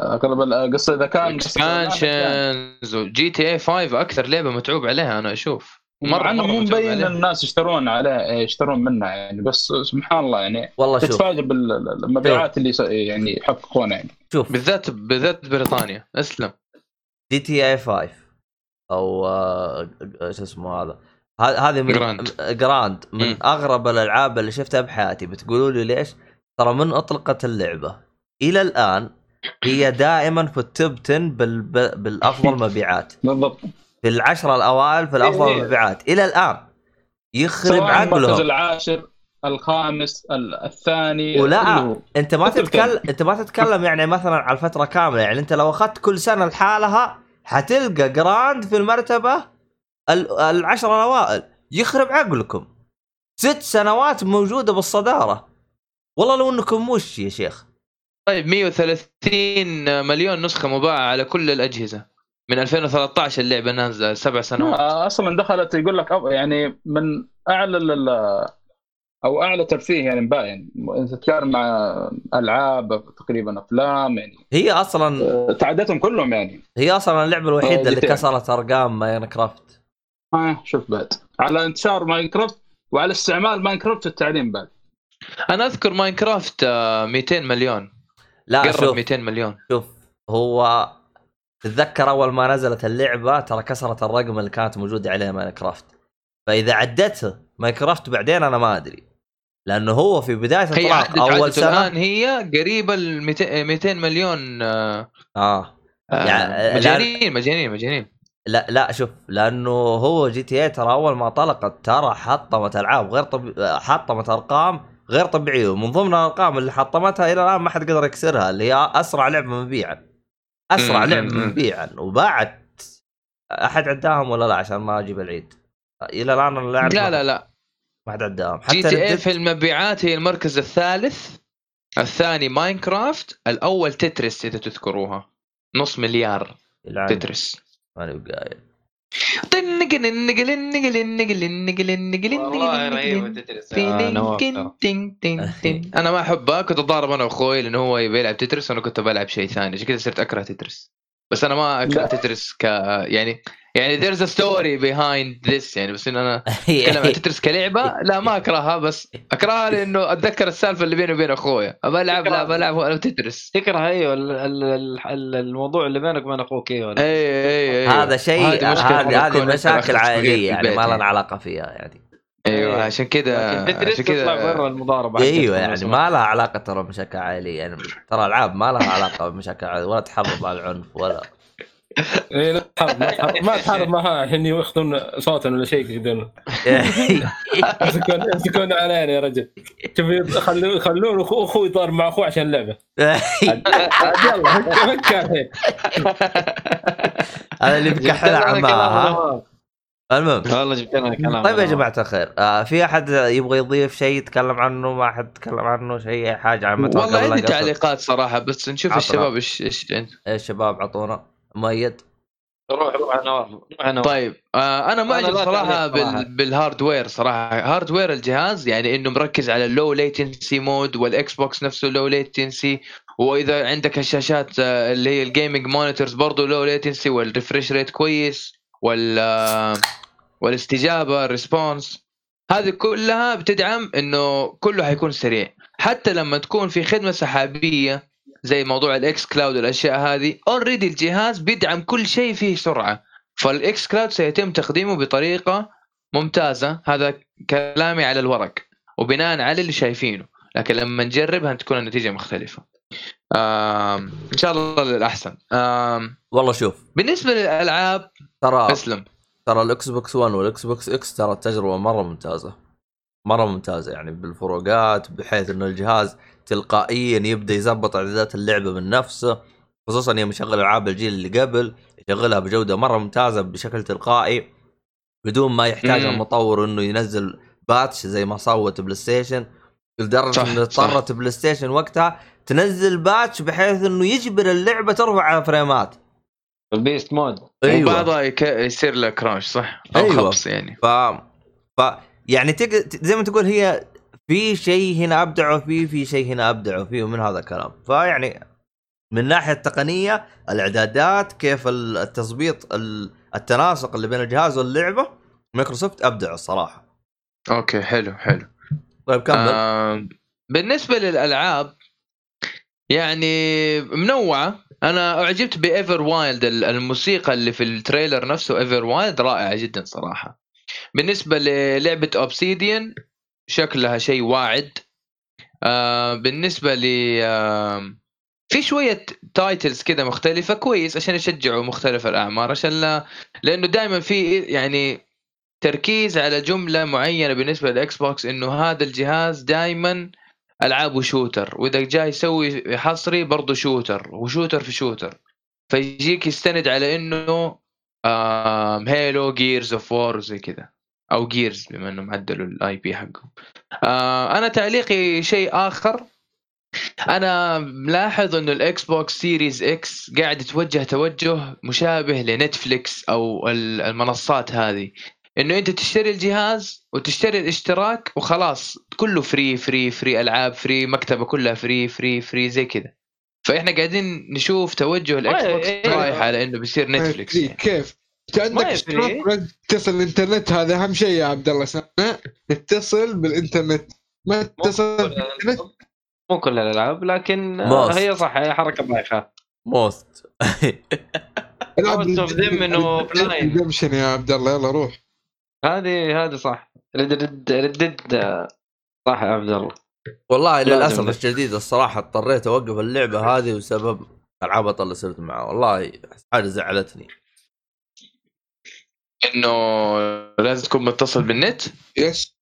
أقرب القصة إذا كان expansions. GTA 5 أكثر لعبة متعوب عليها أنا أشوف، مع انه مو مبين الناس يشترون عليها يشترون منها يعني، بس سبحان الله يعني تتفاجئ بالمبيعات اللي يعني يحققونها يعني. شوف بالذات بريطانيا اسلم. GTA 5 او ايش اسمه هذا، هذه جراند من اغرب الالعاب اللي شفتها بحياتي. بتقولوا لي ليش؟ ترى من اطلقت اللعبه الى الان هي دائما في التوب 10 بالافضل مبيعات بالضبط، في العشرة الأوائل في الأفضل المبيعات إلى الآن. يخرب عقلهم المركز العاشر الخامس الثاني، ولا أنت ما تتكلم يعني مثلا على الفترة كاملة. يعني أنت لو أخذت كل سنة لحالها حتلقى جراند في المرتبة العشرة الأوائل. يخرب عقلكم، 6 سنوات موجودة بالصدارة، والله لو أنكم موش يا شيخ. طيب 130 مليون نسخة مباعة على كل الأجهزة من 2013 اللعبة نازلة 7 سنوات. أصلاً دخلت يقول لك يعني من أعلى او اعلى ترفيه يعني بقى يعني تتكلم مع العاب تقريبا افلام يعني هي اصلا تعدتهم كلهم يعني هي اصلا اللعبه الوحيده اللي كسرت ارقام ماينكرافت. شوف بعد على انتشار ماينكرافت وعلى استعمال ماينكرافت في التعليم بعد. انا اذكر ماينكرافت 200 مليون لا قرب 200 مليون. شوف هو تتذكر اول ما نزلت اللعبه ترى كسرت الرقم اللي كانت موجوده عليه ماينكرافت، فاذا عدته ماينكرافت بعدين انا ما ادري لانه هو في بدايه طلعت اول سنه الان هي قريبه ال 200 مليون. يعني مجانين لا شوف لانه هو جي تي اي ترى اول ما طلقت ترى حطمت العاب غير حطمت ارقام غير طبيعيه، ومن ضمن الارقام اللي حطمتها الى الان ما حد قدر يكسرها اللي هي اسرع لعبه مبيعا. اسرع لعبه مبيعا وبعد احد عداهم ولا لا عشان ما اجيب العيد الى الان اللعبه لا ما حد عداهم. حتى جي تي اي في المبيعات هي المركز الثالث، الثاني ماينكرافت، الاول تتريس اذا تذكروها نص مليار تتريس. انا بقايل انا ما احبها، كنت اتضارب انا واخوي لانه هو يبي يلعب تتريس وانا كنت بلعب شيء ثاني، عشان كذا صرت اكره تتريس. بس انا ما اكره تتريس يعني there's a story behind this يعني، بس إن انا اتكلم تتريس كلعبه لا ما اكرهها، بس اكرهها لانه اتذكر السالفه اللي بيني وبين اخويا بلعب وانا تتريس. تكره ايوه الموضوع اللي بينك وبين اخوك ايوه هذا شيء هذه مشاكل عائليه يعني ما لنا علاقه فيها يعني. ايوه عشان كذا تطلع برا المضاربه. ايوه يعني ما لها علاقه ترى مشاكل عائليه يعني، ترى العاب ما لها علاقه بمشاكل عائليه ولا تحرض على العنف ولا ما تحارب معها عشان ياخذون صوتنا ولا شيء يقدرون يسكون علينا يا رجل. شوف خلون اخوي يضارب مع اخوه عشان اللعبه. يلا فكر انا اللي بكحل عماها. المهم والله جبت لنا كلام. طيب يا جماعه الخير، في احد يبغى يضيف شيء يتكلم عنه؟ ما حد تكلم عنه شيء حاجه عن متوقع ولا والله تعليقات صراحه، بس نشوف الشباب ايش الشباب عطونا. مؤيد روح. طيب انا معجب صراحه بالهاردوير صراحه. هاردوير الجهاز يعني انه مركز على اللو ليتنسي مود، والاكس بوكس نفسه لو ليتنسي، واذا عندك الشاشات اللي هي الجيمنج مونيتورز برضو لو ليتنسي، والريفريش ريت كويس، والاستجابه ريسبونس هذه كلها بتدعم انه كله حيكون سريع. حتى لما تكون في خدمه سحابيه زي موضوع الاكس كلاود والاشياء هذه اوريدي الجهاز بيدعم كل شيء فيه سرعه، فالاكس كلاود سيتم تقديمه بطريقه ممتازه. هذا كلامي على الورق وبناء على اللي شايفينه، لكن لما نجربها تكون النتيجه مختلفه ان شاء الله للاحسن. والله شوف بالنسبه للالعاب ترى اسلم، ترى الاكس بوكس 1 والاكس بوكس اكس ترى التجربه مره ممتازه يعني بالفروقات، بحيث انه الجهاز تلقائيا يبدا يزبط اعدادات اللعبه من نفسه، خصوصا يوم يشغل العاب الجيل اللي قبل يشغلها بجوده مره ممتازه بشكل تلقائي بدون ما يحتاج المطور انه ينزل باتش زي ما صوت بلاي ستيشن، لدرجه انه اضطرت بلاي ستيشن وقتها تنزل باتش بحيث انه يجبر اللعبه ترفع على فريمات البيست مود. أيوة. وبعضها يصير له كراش صح او أيوة. خبص يعني يعني زي ما تقول هي في شيء هنا أبدعوا فيه، في شيء هنا أبدعوا فيه من هذا الكلام. فيعني من ناحية التقنية الإعدادات كيف التظبيط التناسق اللي بين الجهاز واللعبة مايكروسوفت أبدعوا الصراحة. أوكي حلو. طيب كمل. بالنسبة للألعاب يعني منوعة. أنا أعجبت بإيفر وايلد، الموسيقى اللي في التريلر نفسه إيفر وايلد رائعة جدا صراحة. بالنسبة للعبة أوبسيديان شكلها شيء واعد. بالنسبة لي في شوية تايتلز كده مختلفة كويس عشان يشجعوا مختلف الأعمار، عشان لأنه دائما في يعني تركيز على جملة معينة بالنسبة للإكس بوكس إنه هذا الجهاز دائما ألعابه شوتر، وإذا جاي يسوي حصري برضو شوتر وشوتر في شوتر، فيجيك يستند على إنه هيلو جيرز اوف وور وزي كذا او جيرز بما انهم عدلوا الاي بي حقهم. انا تعليقي شيء اخر، انا ملاحظ انه الاكس بوكس سيريز اكس قاعد توجه مشابه لنتفليكس او المنصات هذه، انه انت تشتري الجهاز وتشتري الاشتراك وخلاص كله فري فري فري، العاب فري، مكتبه كلها فري فري فري زي كده. فاحنا قاعدين نشوف توجه الاكس بوكس رايح على انه بيصير نتفليكس. يعني كيف عندك اشتراك تصل الانترنت، هذا اهم شيء يا عبد الله، نتصل بالانترنت ما تتصل. مو كل الالعاب لكن هي صح، هي حركه بايخه موست. العب ذم انه بلاين دمشن يا عبد الله، يلا روح. هذه صح، ردد صح يا عبد الله. والله للاسف الشديد الصراحه اضطريت اوقف اللعبه هذه وسبب العبط اللي صرت معه، والله حاجه زعلتني انه لازم تكون متصل بالنت. يس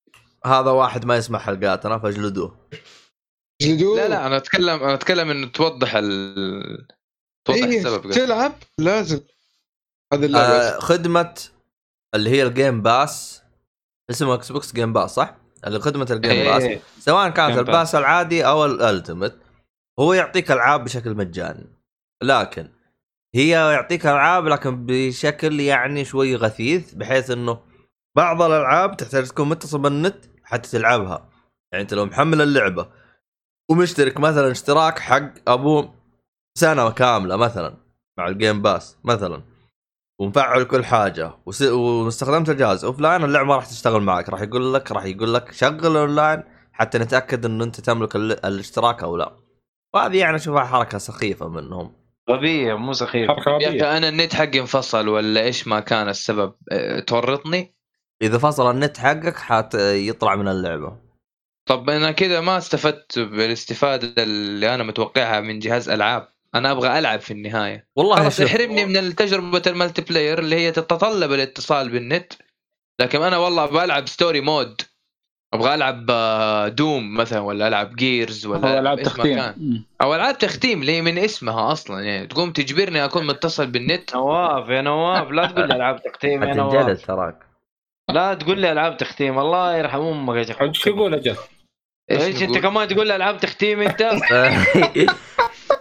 هذا واحد ما يسمع حلقاتنا فاجلدوه. لا انا اتكلم انه توضح السبب. تلعب لازم هذه اللعبه خدمه اللي هي الجيم باس، اسمه اكس بوكس جيم باس صح، اللي خدمه الجيم باس سواء كانت الباس العادي او الالتيميت، هو يعطيك العاب بشكل مجاني، لكن هي يعطيك العاب لكن بشكل يعني شوي غثيث، بحيث انه بعض الالعاب تحتاج تكون متصل بالنت حتى تلعبها. يعني انت لو محمل اللعبه ومشترك مثلا اشتراك حق ابو سنه كامله مثلا مع الجيم باس مثلا، ومفعل كل حاجه واستخدمت الجهاز اوفلاين، اللعبه ما راح تشتغل معك، راح يقول لك شغل اونلاين حتى نتاكد ان انت تملك الاشتراك او لا. وهذه يعني شوفها حركه سخيفه منهم، غبيه مو سخيفه. انا النت حقي انفصل ولا ايش ما كان السبب، تورطني. اذا فصل النت حقك حيطلع من اللعبه. طب انا كده ما استفدت بالاستفاده اللي انا متوقعها من جهاز العاب، انا ابغى العب في النهايه. والله يحرمني من التجربه الملتي بلاير اللي هي تتطلب الاتصال بالنت، لكن انا والله بلعب ستوري مود، ابغى العب دوم مثلا ولا العب جيرز ولا العب تختيم او العاب تختيم ليه من اسمها اصلا، يعني تقوم تجبرني اكون متصل بالنت. نواف يا نواف لا تقول لي العاب تختيم يا نواف، لا تقول لي العاب تختيم، الله يرحم امك. ايش يقول اجل ايش انت كمان تقول لي العاب تختيم انت؟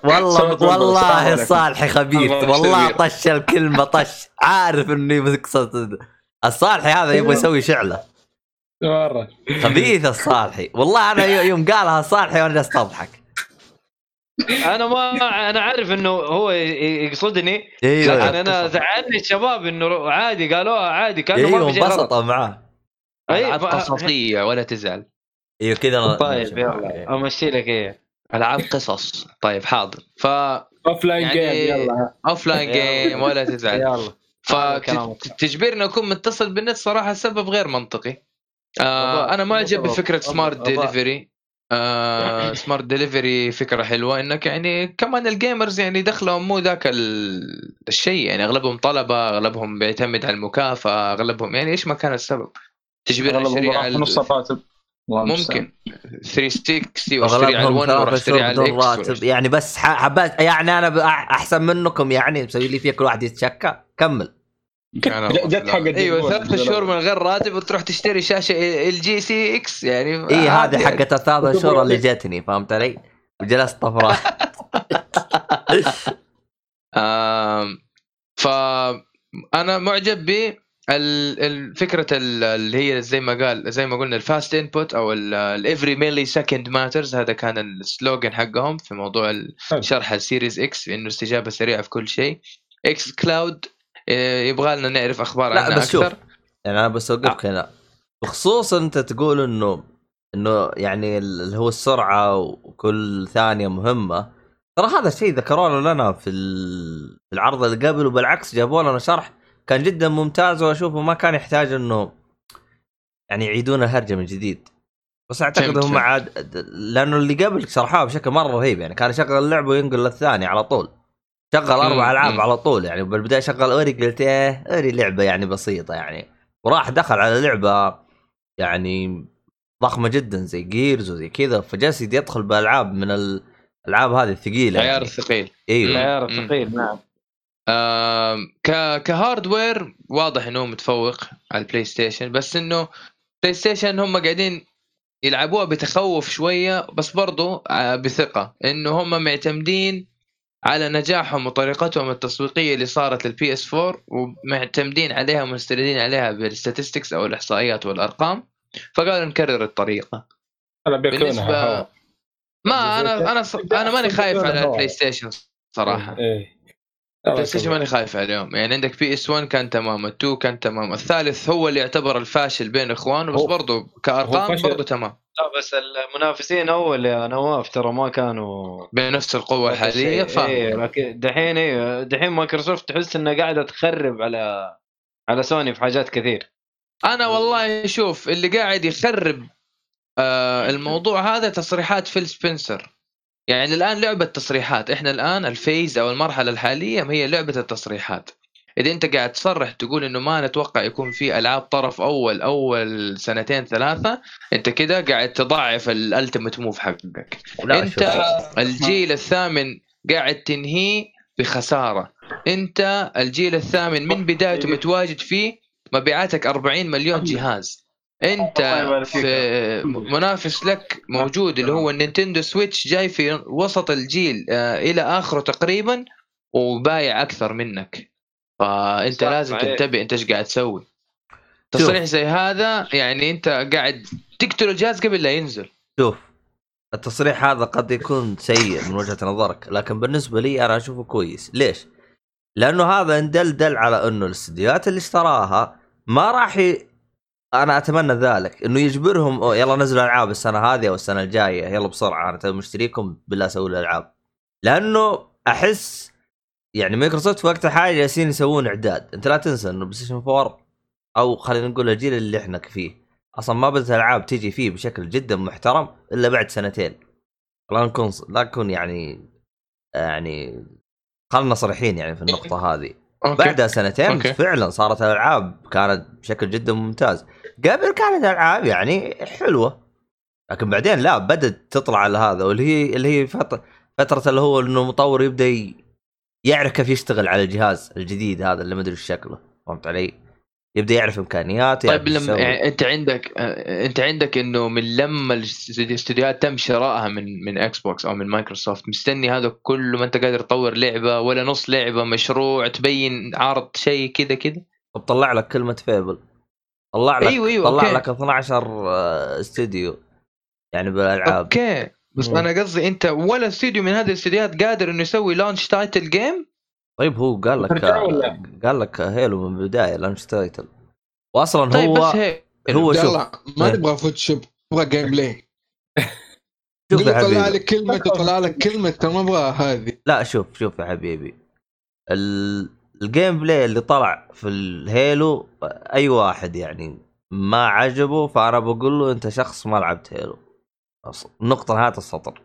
والله الصالحي خبيث، والله طش الكلمه طش، عارف اني مقصد الصالحي هذا يبغى يسوي شعله مره خبيث الصالحي. والله انا يوم قالها الصالحي وانا جالس اضحك، انا عارف انه هو يقصدني. أيوة انا زعلني الشباب انه عادي قالوها عادي، كانوا ما في بسطه معاه العاب قصصيه ولا تزعل. ايوه كذا طيب يلا امشي لك ايه العاب قصص. طيب حاضر ف اوفلاين جيم، يلا اوفلاين جيم ولا تزعل يلا. فتجبرنا اكون متصل بالنت صراحه سبب غير منطقي. انا ما اعجب فكره سمارت ديليفري. سمارت ديليفري فكره حلوه، انك يعني كمان الجيمرز يعني دخلهم مو ذاك الشيء، يعني اغلبهم طلبه، اغلبهم بيعتمد على المكافاه، اغلبهم يعني ايش ما كان السبب تجبير الشريعه نص راتب ممكن 360 واشتري على الون واشتري على الاكس يعني بس حبات. يعني انا احسن منكم يعني مسوي لي فيها كل واحد يتشكى كمل. جت حق ايوه 3 شهور من غير راتب وتروح تشتري شاشه الجي سي اكس يعني اي هذه حقت 3 شهور اللي جاتني، فهمت علي؟ وجلست طفرات. فانا معجب بالفكره اللي هي زي ما قلنا الفاست انبوت او الافري ميلي سكند ماترز، هذا كان السلوغان حقهم في موضوع شرح السيريز اكس، انه استجابه سريعه في كل شيء. اكس كلاود يبغى لنا نعرف اخبار عنها اكثر. يعني انا بس اوقفك هنا بخصوص انت تقول انه يعني اللي هو السرعه وكل ثانيه مهمه، ترى هذا الشيء ذكرونه لنا في العرض اللي قبل، وبالعكس جابوا لنا شرح كان جدا ممتاز، واشوفه ما كان يحتاج انه يعني يعيدون الهرجه من جديد. بس اعتقد هم عاد لانه اللي قبل شرحوها بشكل مره رهيب، يعني كان يشغل اللعبه وينقل للثاني على طول، شغل 4 ألعاب على طول. يعني بالبداية شغل أوري، قلت أوري لعبة يعني بسيطة يعني، وراح دخل على لعبة يعني ضخمة جدا زي جيرز وزي كذا، فجالس يدخل بألعاب من الألعاب هذه الثقيلة، عيار ثقيل. أيوة عيار ثقيل نعم. كهاردوير واضح إنه متفوق على البلاي ستيشن، بس إنه بلاي ستيشن هم قاعدين يلعبوها بتخوف شوية، بس برضو بثقة إنه هم معتمدين على نجاحهم وطريقتهم التسويقية اللي صارت للبي اس 4 ومعتمدين عليها ومستندين عليها بالستاتستكس أو الإحصائيات والأرقام، فقالوا نكرر الطريقة. أنا بالنسبة ما أنا ماني خايف على البلاي ستيشن صراحة. البلاي ستيشن ماني خايف عليهم، يعني عندك بي اس 1 كان تمام، التو كان تمام، الثالث هو اللي يعتبر الفاشل بين إخوانه، بس برضو كأرقام برضو تمام. لا بس المنافسين أول نواف ترى ما كانوا بنفس القوة الحالية. دحين دحين مايكروسوفت تحس إنها قاعدة تخرب على سوني في حاجات كثير. أنا والله شوف اللي قاعد يخرب الموضوع هذا تصريحات فيل سبنسر. يعني الآن لعبة تصريحات، إحنا الآن الفيز أو المرحلة الحالية هي لعبة التصريحات. إذا أنت قاعد تصرح تقول إنه ما نتوقع يكون في ألعاب طرف أول سنتين ثلاثة، أنت كده قاعد تضاعف الألتيميت موف حقك. أنت الجيل الثامن قاعد تنهي بخسارة. أنت الجيل الثامن من بدايته متواجد فيه مبيعاتك 40 مليون جهاز. أنت في منافس لك موجود اللي هو النينتندو سويتش جاي في وسط الجيل إلى آخره تقريبا وبايع أكثر منك، فأنت لازم تنتبه أنت إيش قاعد تسوي. تصريح زي هذا يعني أنت قاعد تقتل الجهاز قبل لا ينزل. شوف التصريح هذا قد يكون سيء من وجهة نظرك، لكن بالنسبة لي أنا أشوفه كويس. ليش؟ لأنه هذا ندلدل على أنه الاستديوهات اللي اشتراها ما راح أنا أتمنى ذلك، إنه يجبرهم يلا نزلوا ألعاب السنة هذه أو السنة الجاية، يلا بسرعة أنا مشتريكم بالله سووا الألعاب. لأنه أحس يعني مايكروسوفت في وقت الحالي جالسين يسوون إعداد. أنت لا تنسى إنه بلايستيشن 4 أو خلينا نقول الجيل اللي إحنا فيه أصلاً ما بدأت الألعاب تيجي فيه بشكل جدا محترم إلا بعد سنتين. لا نكون يعني خلنا صريحين يعني في النقطة هذه. بعدها سنتين فعلا صارت الألعاب كانت بشكل جدا ممتاز. قبل كانت الألعاب يعني حلوة، لكن بعدين لا بدأت تطلع على هذا، واللي هي فترة اللي هو إنه مطور يبدأ يعرف كيف يشتغل على الجهاز الجديد هذا اللي ما أدري شكله، فهمت علي؟ يبدأ يعرف إمكانياته. طيب يعني أنت عندك إنه من لما الاستديوهات تم شرائها من إكس بوكس أو من مايكروسوفت، مستني هذا كله ما أنت قادر تطور لعبة ولا نص لعبة، مشروع تبين عرض شيء كده. طب طلع لك كلمة فيبل، طلع لك أيوة طلع أوكي. لك 12 استوديو يعني بالألعاب أوكي، بس أنا قصدي أنت ولا استوديو من هذه الاستديوهات قادر إنه يسوي لانش تايتل جيم. طيب هو قال لك هيلو من بداية لانش تايتل، واصلا طيب هو شوف ما نبغى فوتوشوب، نبغى جيم بلاي. طلع لك كلمة ما ابغاها هذه. لا شوف يا حبيبي، الجيم بلاي اللي طلع في الهيلو اي واحد يعني ما عجبه فانا بقول له انت شخص ما لعبت هيلو. النقطة هذا السطر.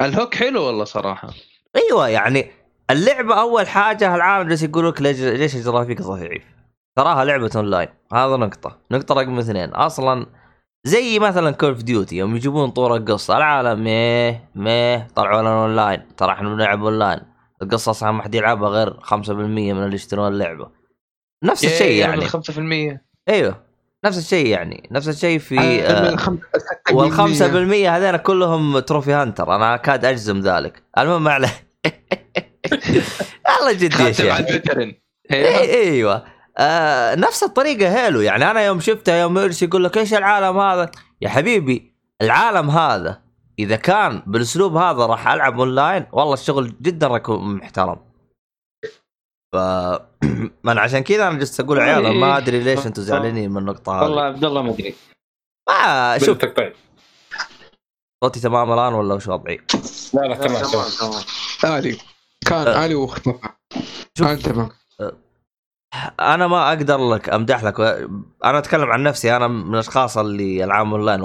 الهوك حلو والله صراحة. ايوه يعني اللعبة أول حاجة العالم جالس يقولك ليش الجرافيك ضعيف، تراها لعبة أونلاين. هذا نقطة رقم 2. أصلا زي مثلا كول أوف ديوتي يوم يجيبون طور القصة العالم ميه طلعوا لنا أونلاين، ترى إحنا بنلعب أونلاين، القصة أصلا ما حد يلعبها غير 5% من اللي يشترون اللعبة. نفس الشيء يعني 5%. أيوه نفس الشيء يعني نفس الشيء في وال5% هذين كلهم تروفي هانتر، أنا كاد أجزم ذلك. المهم ما عليه. الله جديش يعني. ايوه نفس الطريقه هيلو يعني انا يوم شفتها يوم يرسي يقول لك ايش العالم هذا يا حبيبي، العالم هذا اذا كان بالاسلوب هذا راح العب اونلاين والله الشغل جدا ركم محترم. ف من عشان كذا انا جلست اقول عياله ما ادري ليش انتم زعلانين من النقطه هذه. والله عبد الله ما ادري ما شفتك. طيب صوتي تمام الان ولا وش وضعي؟ لا تمام عالي كان عالي واختفى. انا ما اقدر لك امدح لك، انا اتكلم عن نفسي، انا من الاشخاص اللي العاب اونلاين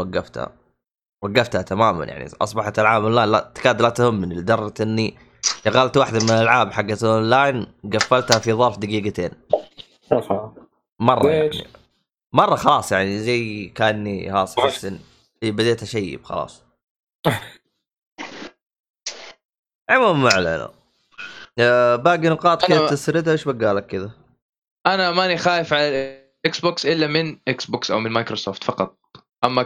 وقفتها تماما، يعني اصبحت العاب اونلاين لا تكاد لا تهمني، لدرجه اني شغلت واحده من الالعاب حقت اونلاين قفلتها في ظرف دقيقتين مره خلاص، يعني زي كاني هاص في السن بديت اشيب خلاص. عموما علينا باقي نقاط كيف تسردها ايش بقالك كذا. انا ماني خايف على الاكس بوكس الا من اكس بوكس او من مايكروسوفت فقط، اما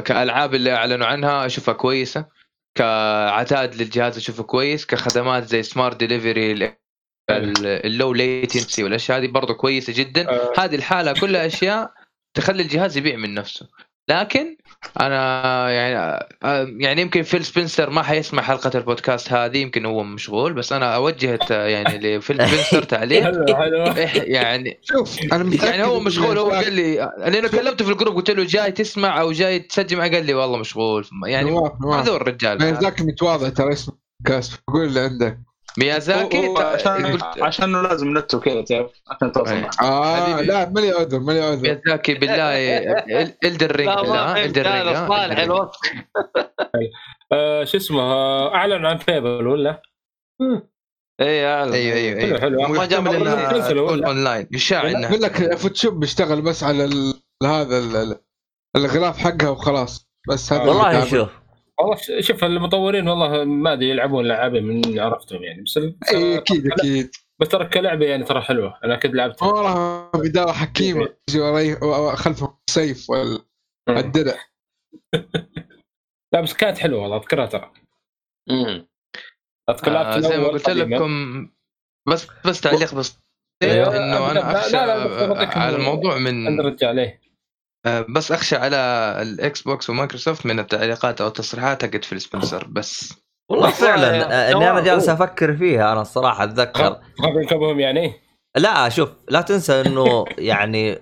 كالعاب اللي اعلنوا عنها اشوفها كويسه. كعتاد للجهاز اشوفه كويس، كخدمات زي سمارت ديليفري، اللو ليتنسي والاشياء هذه برضه كويسه جدا. هذه الحاله كلها اشياء تخلي الجهاز يبيع من نفسه. لكن انا يعني يمكن فيل سبنسر ما حيسمع حلقه البودكاست هذه، يمكن هو مشغول، بس انا اوجهت يعني لفيل سبنسر تعليق. يعني شوف انا يعني هو مشغول، هو قال لي انا كلمته في الجروب قلت له جاي تسمع او جاي تسجل، قال لي والله مشغول. يعني معذور الرجال، يعني ذاك متواضع ترى اسمه كاس. قول اللي عندك ميازاكي عشان لازم نتو كذا تعرف عشان توصل. لا ملي عذر ملي عذر ميازاكي بالله. الدرينج لا الدرينج صالح الوقت. شو اسمه اعلن عن فيبل ولا اي اعلن؟ ايوه حلو. ما جاب لنا اونلاين يشاع انه يقول لك فوتوشوب بيشتغل بس على هذا الغلاف حقها وخلاص. بس هذا والله شوف والله شوف المطورين والله ما ادري يلعبون لعبه من عرفتهم يعني. بس اكيد بس ترى كلعبه يعني ترى حلوه، انا اكيد لعبتها والله. بدايه حكيمه يجي وراي خلفه السيف والدرع. لا بس كانت حلوه والله، اذكرها ترى. اذكرها زي ما قلت لكم. بس تعليق بس انه انا اخشى على الموضوع من نرجع عليه. بس أخشى على الإكس بوكس ومايكروسوفت من التعليقات أو التصريحات قد في السبنسر. بس والله فعلا إني أنا جالس أفكر فيها. أنا الصراحة أتذكر قبلهم يعني. لا شوف، لا تنسى إنه يعني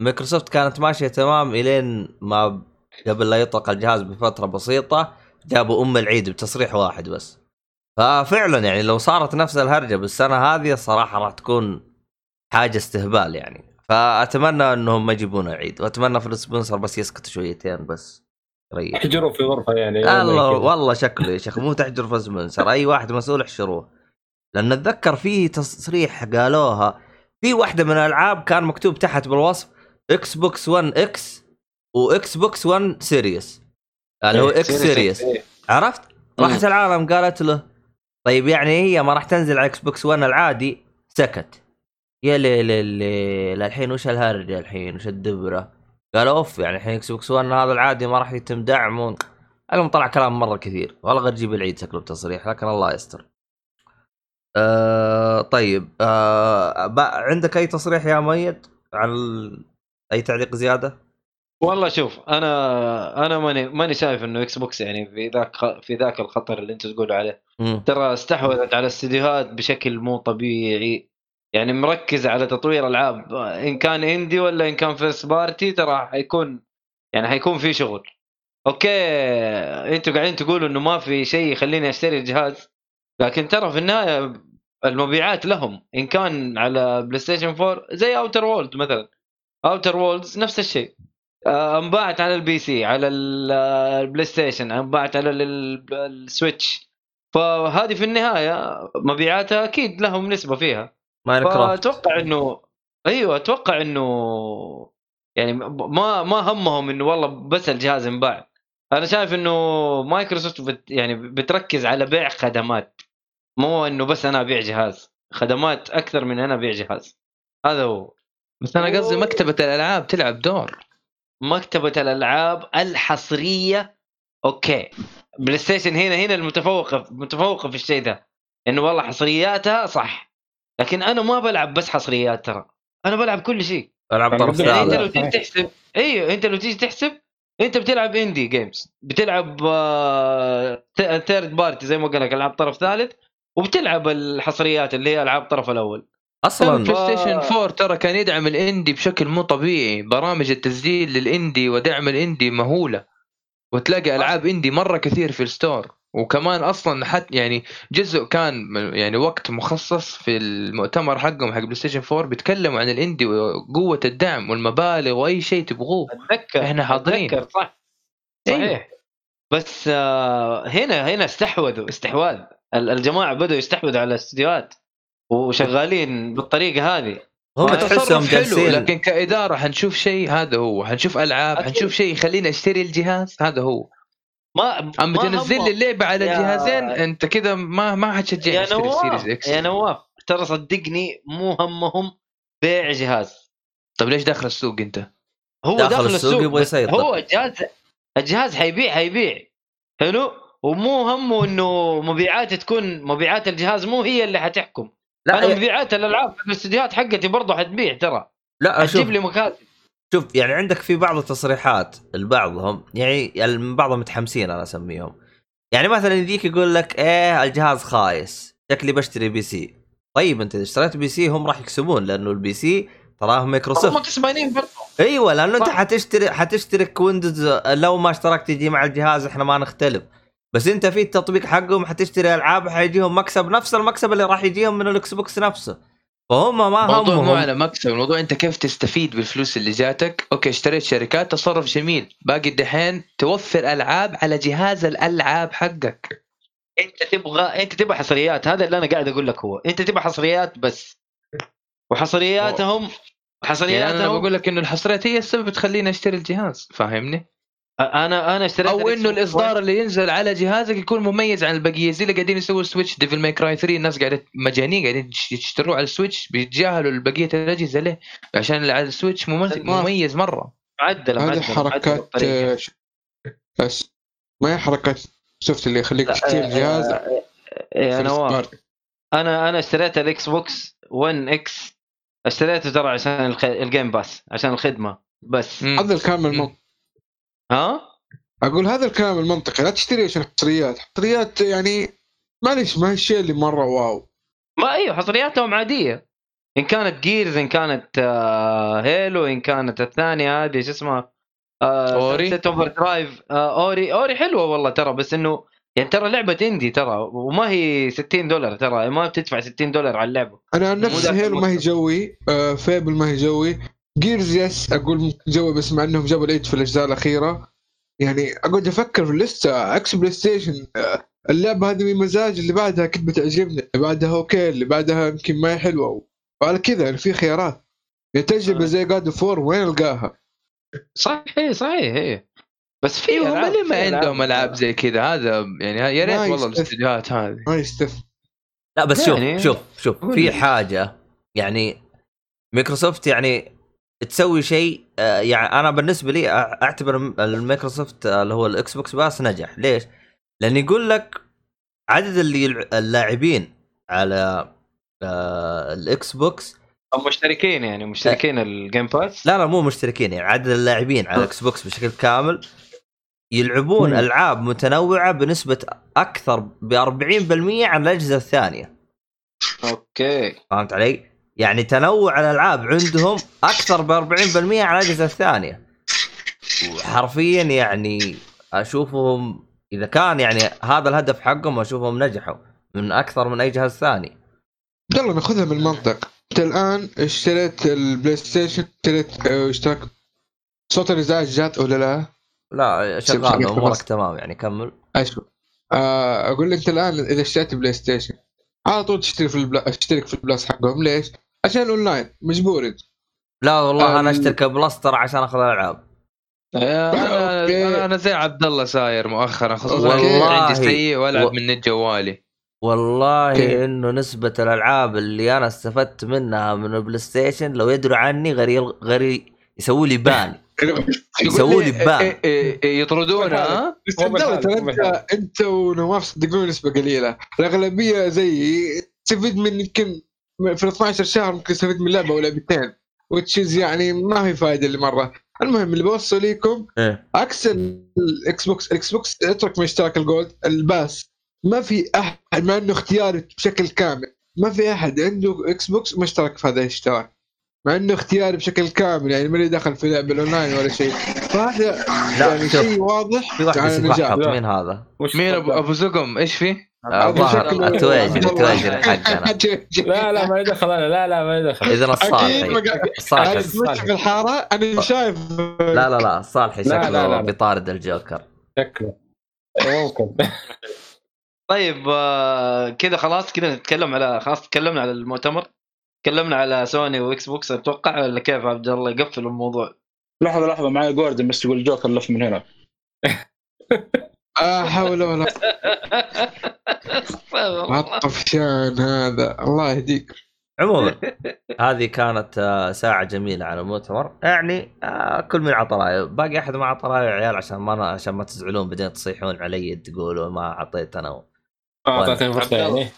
مايكروسوفت كانت ماشية تمام إلين ما قبل لا يطلق الجهاز بفترة بسيطة جابوا أم العيد بتصريح واحد بس. ففعلا يعني لو صارت نفس الهرجة بالسنة هذه الصراحة راح تكون حاجة استهبال يعني. فأتمنى أنهم ما يجيبون العيد، وأتمنى في السبونسر بس يسكت شويتين بس ريح. احجروا في غرفة يعني الله والله شكله يا شيخ. مو تحجر في السبونسر، أي واحد مسؤول احشروه. لأن أتذكر فيه تصريح قالوها في واحدة من الألعاب كان مكتوب تحت بالوصف إكس بوكس 1 إكس وإكس بوكس 1 سيريس اللي هو إكس سيريس. عرفت؟ راحت العالم قالت له طيب يعني هي ما راح تنزل على إكس بوكس 1 العادي. سكت. يا ليل الحين وش الهرجة الحين وش الدبرة؟ قالوا اوف يعني الحين اكس بوكس 1 هذا العادي ما راح يتم دعمه. المهم طلع كلام مرة كثير والله غير جيب العيد شكله بتصريح، لكن الله يستر. طيب عندك اي تصريح يا مؤيد عن اي تعليق زيادة؟ والله شوف انا ماني شايف انه اكس بوكس يعني في ذاك الخطر اللي انت تقولوا عليه. ترى استحوذت على الاستديوهات بشكل مو طبيعي، يعني مركز على تطوير العاب ان كان اندي ولا ان كان فيرست بارتي. ترى حيكون في شغل. اوكي انتوا قاعدين تقولوا انه ما في شيء يخليني اشتري الجهاز، لكن ترى في النهايه المبيعات لهم ان كان على بلاي ستيشن 4 زي اوتر وولد مثلا. اوتر وولدز نفس الشيء، انباعت على البي سي، على البلاي ستيشن، انباعت على السويتش. فهذه في النهايه مبيعاتها اكيد لهم نسبه فيها. اتوقع انه يعني ما همهم انه والله بس الجهاز انباع. انا شايف انه مايكروسوفت يعني بتركز على بيع خدمات، مو انه بس انا ابيع جهاز. خدمات اكثر من انا ابيع جهاز، هذا هو. بس انا قصدي مكتبة الالعاب تلعب دور. مكتبة الالعاب الحصرية اوكي، بلاي ستيشن هنا المتفوقة في الشيء ده، انه والله حصرياتها صح. لكن انا ما بلعب بس حصريات، ترى انا بلعب كل شيء. العب طرف ثالث. انت لو تيجي تحسب انت بتلعب اندي جيمز، بتلعب ثيرد بارتي زي ما قلنا لك، العاب طرف ثالث، وبتلعب الحصريات اللي هي العاب طرف الاول. اصلا بلاي ستيشن 4 ترى كان يدعم الاندي بشكل مو طبيعي. برامج التسجيل للاندي ودعم الاندي مهوله، وتلاقي العاب اندي مره كثير في الستور. وكمان اصلا حتى يعني جزء كان يعني وقت مخصص في المؤتمر حقهم حق بلاي ستيشن 4 بيتكلموا عن الاندي وقوه الدعم والمبالغ واي شيء تبغوه. احنا حاضرين صحيح. بس هنا استحواذ الجماعه، بدوا يستحوذوا على الاستديوهات وشغالين بالطريقه هذه. هم تحسهم جالسين، لكن كاداره حنشوف شيء. هذا هو، حنشوف العاب، حنشوف شيء يخلينا اشتري الجهاز. هذا هو. ما تنزل لي اللعبه على الجهازين انت كده ما حتشجعني على السيريز اكس يا نواف. ترى صدقني مو همهم بيع جهاز. طب ليش داخل السوق انت؟ هو داخل السوق، هو الجهاز حيبيع. حلو. ومو همه انه مبيعات تكون مبيعات الجهاز مو هي اللي حتحكم. لا أنا مبيعات الالعاب في الاستديوهات حقتي برضه حتبيع ترى، لا تجيب لي مكاسب. شوف يعني عندك في بعض التصريحات البعضهم يعني بعضهم متحمسين انا اسميهم، يعني مثلا يديك يقول لك ايه الجهاز خايس شكلي بشتري بي سي. طيب انت اذا اشتريت بي سي هم راح يكسبون لانه البي سي تراه مايكروسوفت، هم كسبانين برضه. ايوه لانه انت حتشترك ويندوز، لو ما اشتركت يجي مع الجهاز احنا ما نختلف، بس انت في التطبيق حقهم حتشتري العاب حيجيهم مكسب نفس المكسب اللي راح يجيهم من الاكس بوكس نفسه، فهم ما هم الموضوع مو على مكسب، الموضوع انت كيف تستفيد بالفلوس اللي جاتك. اوكي اشتريت شركات تصرف جميل، باقي دحين توفر العاب على جهاز الالعاب حقك. انت تبغى حصريات، هذا اللي انا قاعد اقول لك هو انت تبغى حصريات بس، وحصرياتهم يعني انا بقول لك انه الحصريات هي السبب تخليني اشتري الجهاز، فاهمني؟ انا اشتريت او انه الاصدار اللي ينزل على جهازك يكون مميز عن البقيه، زي اللي قاعدين يسووا سويتش ديفل ماي كراي 3، الناس قاعده مجانين قاعدين يشتروه على السويتش، بيتجاهلوا البقيه الاجهزه ليه؟ عشان اللي على السويتش مميز مره. هذه حركات بس ما هي حركات شفت اللي يخليك تشتري الجهاز. انا اشتريت الاكس بوكس 1 اكس، اشتريته ترى عشان الجيم باس، عشان الخدمه بس. هذا الكلام اقول هذا الكلام المنطقي، لا تشتري عشان حصريات يعني معليش ما هي الشيء اللي مره واو. ما ايوه حصرياتهم عاديه، ان كانت جيرز ان كانت هيلو ان كانت الثانيه هذه شو اسمها سيت اوفر درايف اوري حلوه والله ترى، بس انه يعني ترى لعبه اندي ترى، وما هي $60 ترى، ما بتدفع $60 على اللعبه. انا عن نفسي هيلو ما هي جوي، فيبل ما هي جوي، جيرز يس اقول جوي، بس مع انهم جابوا العيد في الاجزاء الاخيره يعني اقعد افكر في اللسته. اكس بلاي ستيشن اللعبه هذه بمزاج، اللي بعدها كنت بتعجبني، اللي بعدها اوكي، اللي بعدها يمكن ما هي حلوه، وعلى كذا يعني في خيارات. تجربه زي جاد اوف وور وين القاها؟ صحيح هي، بس في هم اللي ما عندهم العاب زي كذا، هذا يعني يا ريت والله الاستديوهات هذه ما يستف. لا بس يعني شوف في حاجه يعني مايكروسوفت يعني تسوي شيء، يعني انا بالنسبه لي اعتبر المايكروسوفت اللي هو الاكس بوكس باس نجح. ليش؟ لان يقول لك عدد اللاعبين على الاكس بوكس هم مشتركين، يعني مشتركين الجيم باس. لا مو مشتركين، يعني عدد اللاعبين على الاكس بوكس بشكل كامل يلعبون العاب متنوعه بنسبه اكثر ب 40% عن الاجهزه الثانيه. اوكي فهمت علي؟ يعني تنوع الألعاب عندهم أكثر ب40% على الأجهزة الثانية، وحرفياً يعني أشوفهم إذا كان يعني هذا الهدف حقهم أشوفهم نجحوا من أكثر من أي جهاز ثاني. يلا نأخذها من المنطق. أنت الآن اشتريت البلاي ستيشن، اشتريت اشتركت، صوت الإزعاج جات ولا لا؟ لا شغال أمورك تمام يعني كمل. أشوف أقول لك أنت الآن إذا اشتريت بلاي ستيشن على طول اشترك في البلاس حقهم. ليش؟ عشان اونلاين مجبورين. لا والله انا اشترك بلاستر عشان اخذ الالعاب. انا زي عبد الله صاير مؤخرا، خصوصا عندي سيء والعب من نت جوالي. والله انه نسبه الالعاب اللي انا استفدت منها من البلاي ستيشن لو يدروا عني غير يسووا لي بان، يسووا لي بان، يطردونا. انت ونواف صدقوني نسبه قليله، الاغلبيه زيي تستفيد من يمكن في 12 شهر ممكن تستفيد من لعبه ولا لعبتين وتشيز، يعني ما في فائده اللي مره. المهم اللي بوصل لكم عكس الاكس بوكس اترك من اشتراك الجولد الباس، ما في احد مع انه اختياري بشكل كامل، ما في احد عنده اكس بوكس مشترك في هذا الاشتراك مع انه اختياري بشكل كامل، يعني مالي دخل في لعب الاونلاين ولا شيء. فهذا يعني شيء واضح على النجاح. مين هذا؟ مين ابو زقم؟ ايش فيه؟ التويجري حقنا. لا ما يدخل انا، لا ما يدخل. اذا الصالحي في الحاره انا شايف. لا الصالحي شكله بيطارد الجوكر شكله ممكن. طيب كذا خلاص، كذا نتكلم على، خلاص تكلمنا على المؤتمر، تكلمنا على سوني واكس بوكس اتوقع، ولا كيف عبد الله يقفل الموضوع؟ لحظه معايا جوردن بس يقول جوكر لف من هنا. حول ولا قوه. ما طفشان هذا الله يهديك. عموما هذه كانت ساعة جميلة على المؤتمر، يعني كل من عطى رأيه، باقي أحد ما عطى رأيه عيال عشان ما تزعلون بعدين تصيحون علي تقولوا ما عطيت أنا. أعطيتني فرصة.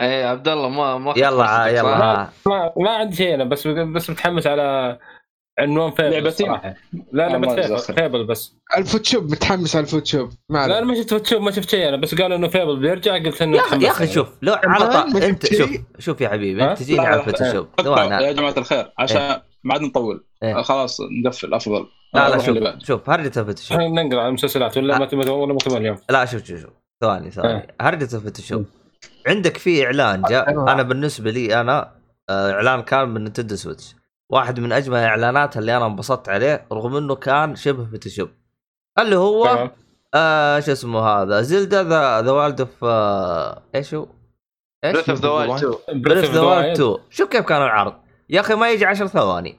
اي عبد الله ما يلا ما عندي شيء، انا بس متحمس على عنوان فيبل صراحه. لا انا فيبل بس الفوتشوب متحمس على الفوتشوب. لا انا ما شفت فوتشوب، ما شفت شيء انا، بس قالوا انه فيبل بيرجع، قلت انه يا اخي شوف لو على انت شوف يا حبيبي انت تجيني على الفوتشوب يا جماعه الخير عشان ما عاد نطول خلاص نقفل افضل. لا شوف هرجه الفوتشوب ننقل على المسلسلات ولا ما مكمل اليوم. لا شوف ثواني هرجه الفوتشوب عندك فيه إعلان جاء. أنا بالنسبة لي أنا إعلان كان من نينتندو سويتش، واحد من أجمل إعلانات اللي أنا انبسطت عليه رغم إنه كان شبه فوتوشوب، اللي هو شو اسمه هذا زلدا ذا والد أوف إيش هو بريث أوف ذا والد 2. شوف كيف كان العرض يا أخي، ما يجي 10 ثواني،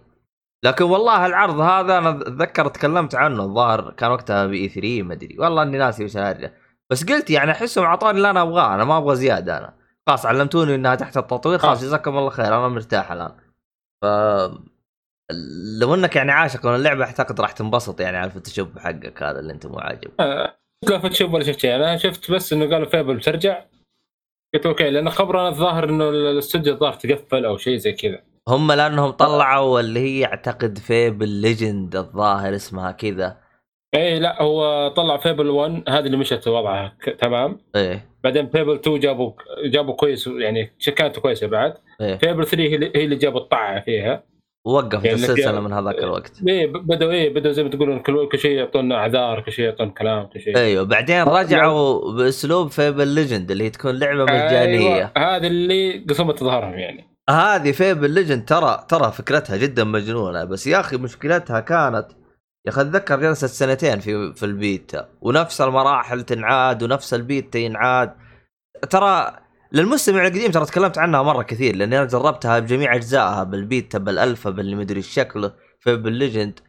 لكن والله العرض هذا أنا أتذكر تكلمت عنه، الظاهر كان وقتها بإي 3 ما أدري والله إني ناسي وش هرجة، بس قلت يعني أحسهم عطاني اللي أنا أبغاه، أنا ما أبغى زيادة، أنا خلاص علمتوني إنها تحت التطوير خلاص جزاكم الله خير أنا مرتاح الآن. لو إنك يعني عاشق من اللعبة أعتقد راح تنبسط يعني على الفوتوشوب حقك هذا اللي أنت مو عاجب. لا فوتوشوب ولا شفت شيء أنا، شفت بس إنه قالوا فيبل بترجع قلت أوكي، لأن خبرنا الظاهر إنه الاستوديو الظاهر تقفل أو شيء زي كذا هم، لأنهم طلعوا اللي هي أعتقد فيبل ليجند الظاهر اسمها كذا. ايه لا هو طلع فيبل 1 هذه اللي مشت وضعها تمام. ايه بعدين فيبل 2 جابوا كويس يعني كانت كويسه بعد. إيه. فيبل 3 هي اللي جابوا الطعه فيها ووقفت يعني السلسله من هذاك الوقت. ايه بدأوا زي ما تقولون كل شيء يعطونا اعذار، كل شيء يعطون كلام كل شيء. ايوه بعدين رجعوا باسلوب فيبل ليجند اللي هي تكون لعبه مجانيه. أيوة. هذه اللي قسمت ظهرهم يعني، هذه فيبل ليجند ترى فكرتها جدا مجنونه، بس يا اخي مشكلتها كانت يا أخي أتذكر جلست 2 سنين في البيتا ونفس المراحل تنعاد ونفس البيتا ينعاد. ترى للمستمع القديم ترى تكلمت عنها مرة كثير، لأني أنا جربتها بجميع أجزائها، بالبيتا بالألفا باللي مدري الشكل في بالليجند،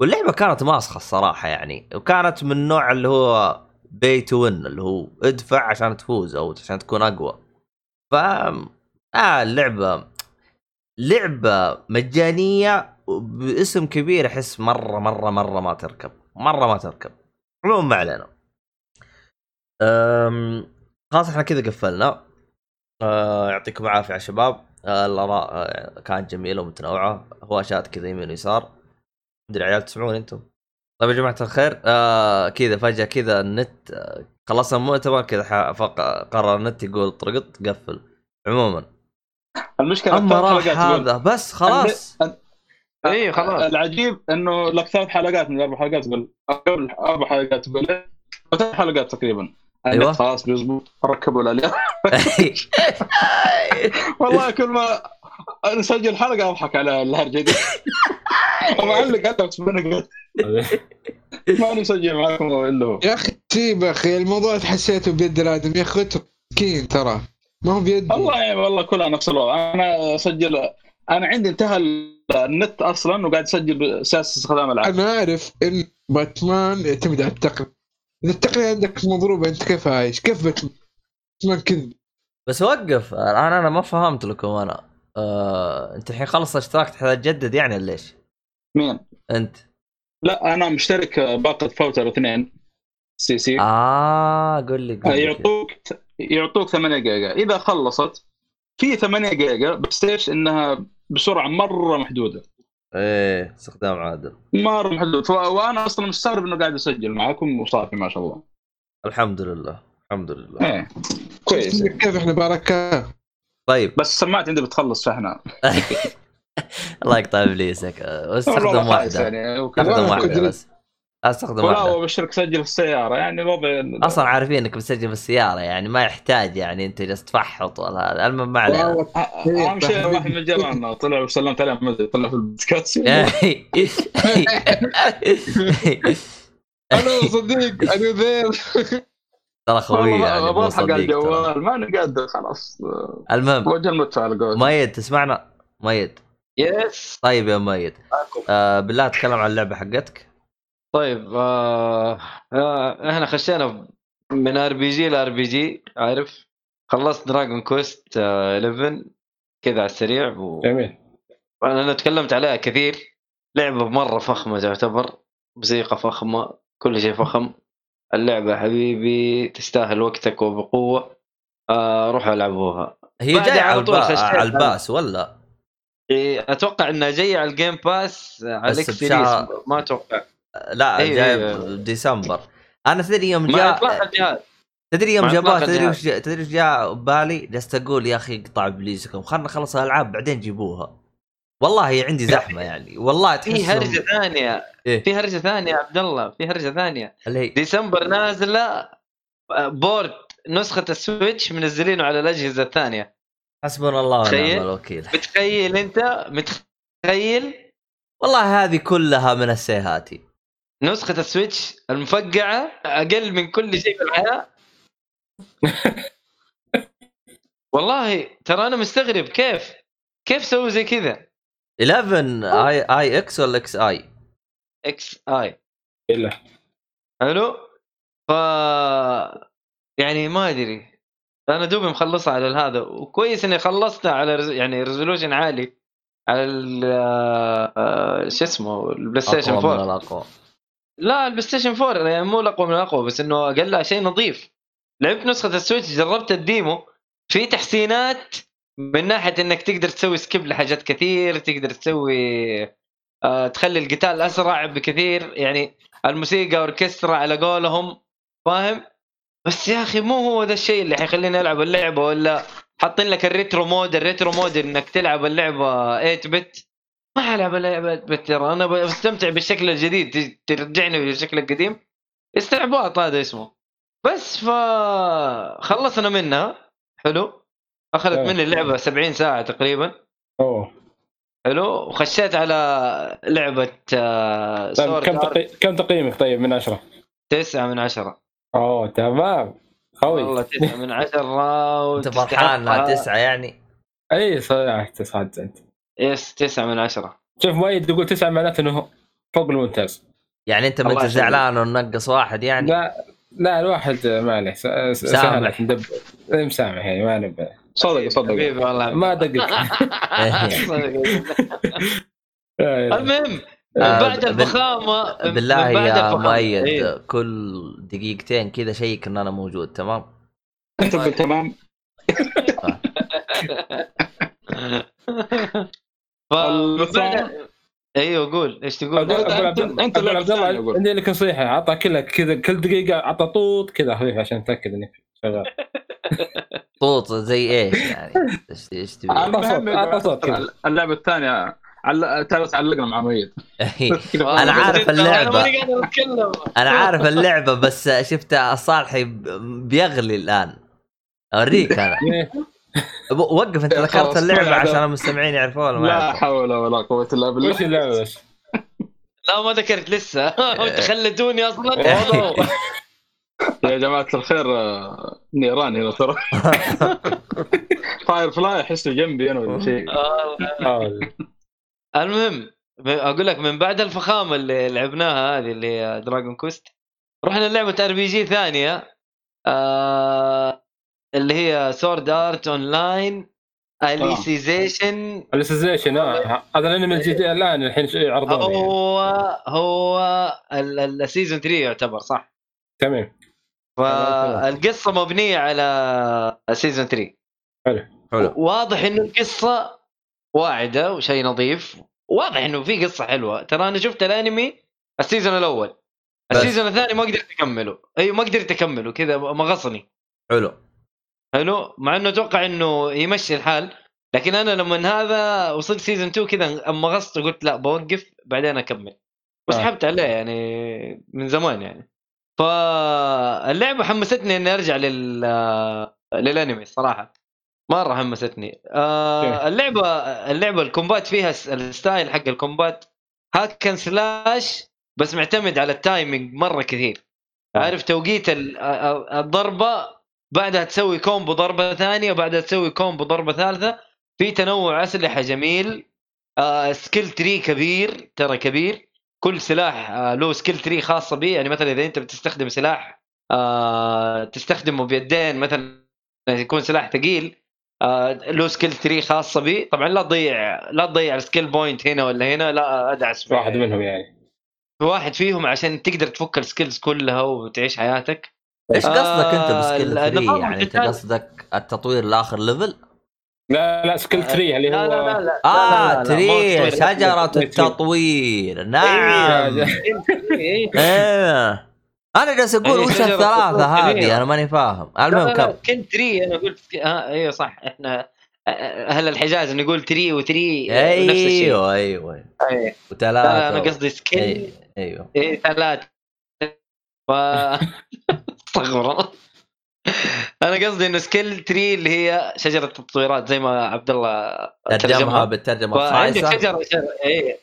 واللعبة كانت ماسخة الصراحة يعني، وكانت من النوع اللي هو بي تو وين اللي هو ادفع عشان تفوز أو عشان تكون أقوى. اللعبة لعبة مجانية باسم كبير، احس مره مره مره ما تركب، مره ما تركب. عموما ما علينا، خلاص احنا كذا قفلنا. يعطيكم العافيه على الشباب، الاراء كانت جميله ومتنوعه، هواشات كذا يمين ويسار، مدري عيال تسمعون انتم. طيب يا جماعه الخير، كذا فجاه كذا النت خلصنا المؤتمر كذا قرر النت يقول طرقت قفل. عموما المشكله هذا بس خلاص ايه خلاص. العجيب انه لك 3 حلقات من 4 حلقات قبل 4 حلقات قبل 3 حلقات تقريبا. ايوه خلاص بيزبط ركبوا الاليه. والله كل ما نسجل حلقه اضحك على الهرجه دي ومعلق حتى بسمنك ما نسجل معاكم الا يا اخي سيب اخي الموضوع حسيته بيد الادم يا اخي مسكين ترى ما هو بيد والله والله كلها نفس الوضع. انا اسجل انا عندي انتهى النت اصلا وقاعد اسجل اساس استخدام العاب. انا عارف ان باتمان يعتمد على التقنيه عندك مضروبه انت كيف عايش كيف باتمان كذب بس وقف. انا ما فهمت لكم انا انت الحين خلص اشتراك تحتاج تجدد يعني ليش؟ مين انت؟ لا انا مشترك باقه فوتر 2 سي سي قول لي يعطوك 8 جيجا اذا خلصت في 8 جيجا بستيش انها بسرعه مره محدوده. ايه استخدام عادل مره محدود وانا اصلا مستغرب انه قاعد اسجل معاكم وصافي ما شاء الله الحمد لله الحمد لله. ايه كويس كيف احنا بركه. طيب بس سمعت عندي بتخلص فاحنا الله يقطع ابليسك استخدم واحده يعني استخدم واحده بس استخدم واحده والله وبشرك سجل في السياره يعني الوضع اصلا عارفين انك بتسجل في السياره يعني ما يحتاج يعني انت جالس تفحط ولا هذا المهم ما عليه. اهم شيء واحد من جيراننا طلع وسلمت عليه ما طلع في البودكاست انا صديق انا ذيل ترى خويه يعني ابغى حق الجوال ما نقدر خلاص. المهم وجه المتفاعل مايد تسمعنا مايد؟ يس طيب يا مايد بالله تكلم عن اللعبه حقتك. طيب احنا خشينا من ار بي جي لار بي جي عارف، خلصت دراجون كوست 11 كذا على السريع جميل. أنا تكلمت عليها كثير، لعبة مرة فخمة، تعتبر موسيقى فخمة، كل شيء فخم. اللعبة حبيبي تستاهل وقتك وبقوة، روحوا العبوها. هي جاية على الباس ولا اتوقع انها جاية على الجيم باس على اكس ما اتوقع. لا جاية بديسمبر. انا تدري يوم جاء تدري يوم جابها جاء بالي جالس اقول يا اخي اقطع بليزكم، خلنا نخلص الالعاب بعدين جيبوها. والله هي عندي زحمه يعني، والله في هرجه ثانيه في هرجه ثانيه عبد الله، في هرجه ثانيه ديسمبر نازله بورد نسخه السويتش منزلينه على الاجهزه الثانيه. حسبنا الله ونعم الوكيل. متخيل انت؟ متخيل؟ والله هذه كلها من السيهاتي. نسخه السويتش المفقعه اقل من كل شيء في الحياه. والله ترى انا مستغرب كيف سووا زي كذا. 11 اي اكس ولا اكس اي؟ اكس اي. يلا حلو. ف يعني ما ادري، انا دوبي مخلصها على هذا، وكويس اني خلصتها على يعني ريزولوشن عالي على شو اسمه البلاي ستيشن 4. لا البلاي ستيشن 4 يعني مو الاقوى من الاقوى، بس انه اقلها شيء نظيف. لعبت نسخه السويتش، جربت الديمو، في تحسينات من ناحيه انك تقدر تسوي سكيب لحاجات كثير، تقدر تسوي تخلي القتال اسرع بكثير، يعني الموسيقى اوركسترا على قولهم، فاهم؟ بس يا اخي مو هو ذا الشيء اللي حيخليني العب اللعبه. ولا حاطين لك الريترو مود، الريترو مود انك تلعب اللعبه 8 بت. ما حلعب اللعبه 8 بت، ترى انا بستمتع بالشكل الجديد، ترجعني للشكل القديم، استعباط هذا اسمه. بس خلصنا منها، حلو. أخذت مني اللعبة 70 ساعة تقريبا. أوه. حلو. وخشيت على لعبة سورد آرت. كم تقييمك طيب من 10؟ 9 من 10. أوه تمام. خوي. والله 9 من 10. أنت فرحان على 9 يعني؟ أي صراحة تصدق أنت. يس 9 من 10. شوف مؤيد يقول 9 معناته إنه فوق الممتاز. يعني أنت ما زعلان إنه نقص واحد يعني؟ لا الواحد ما عليه سامح ندب مسامح يعني ما نبي. صدق حبيبي والله ما دقيت. المهم بعد الفخامه بالله يا مؤيد كل دقيقتين كذا شيك ان انا موجود. تمام انت تمام. ايوه قول ايش تقول انت عبد الله؟ عندي لك نصيحه، اعطى كلها كذا كل دقيقه اعطى طوط كذا خفيف عشان اتاكد انك شغال. طوط زي ايش يعني؟ ايش تبي؟ اعطى صوت. اللعبه الثانيه تعلقنا مع مؤيد. انا عارف اللعبه، انا عارف اللعبه، بس شفتها صالحي بيغلي الان. اوريك انا. وقف انت ذكرت اللعبه عشان المستمعين يعرفوها ولا ما؟ لا حول ولا قوه الا بالله. وش اللعبه؟ لا ما ذكرت لسه، انت خلتوني اصلا. يا جماعه الخير نيران هنا ترى. فاير فلاي احسه جنبي انا ولا شيء. المهم اقول لك من بعد الفخامه اللي لعبناها هذه اللي دراجون كوست، رحنا لعبه ار بي جي ثانيه اللي هي Sword Art Online Alicization. هذا الانمي الجديد الان الحين عرضوه يعني. هو السيزون 3 يعتبر صح؟ تمام. فالقصه مبنيه على سيزون 3. حلو. واضح انه القصه واعده وشيء نظيف، واضح انه في قصه حلوه. ترى انا شفت الانمي السيزون الاول، السيزون الثاني ما قدرت اكمله. ما قدرت اكمله كذا مغصني. حلو مع انه اتوقع انه يمشي الحال، لكن انا لما هذا وصلت سيزون 2 كذا مغصت وقلت لا بوقف بعدين اكمل، وسحبت عليه يعني من زمان يعني. فاللعبه حمستني اني ارجع للانمي صراحه، مره حمستني. اللعبه الكومبات فيها الستايل حق الكومبات هاكن سلاش، بس معتمد على التايمينج مره كثير. عارف توقيت الضربه، بعدها تسوي كومبو ضربة ثانية، وبعدها تسوي كومبو ضربة ثالثة. في تنوع أسلحة جميل، سكيل تري كبير ترى كبير. كل سلاح له سكيل تري خاصة به، يعني مثلا إذا أنت بتستخدم سلاح تستخدمه بيدين مثلا يكون سلاح ثقيل، له سكيل تري خاصه بي طبعا. لا تضيع السكيل بوينت هنا ولا هنا، لا ادعس واحد منهم يعني واحد فيهم عشان تقدر تفك السكيلز كلها وتعيش حياتك. ايش قصدك انت بسكيل 3 يعني؟ انت قصدك التطوير لاخر ليفل؟ لا سكيل 3 اللي هو لا شجرة التطوير. نعم ايه انا جالس اقول وش الثلاثه هذه، انا ماني فاهم. المهم كم كنت 3 انا قلت ايوه صح، احنا اهل الحجاز نقول 3 و3 نفس الشيء. ايوه وثلاثه انا قصدي سكيل. ايوه ايه ثلاثه طغرة. انا قصدي انه سكيل 3 اللي هي شجره التطويرات زي ما عبد الله ترجمها بالترجمه الخايسه. شجره ايه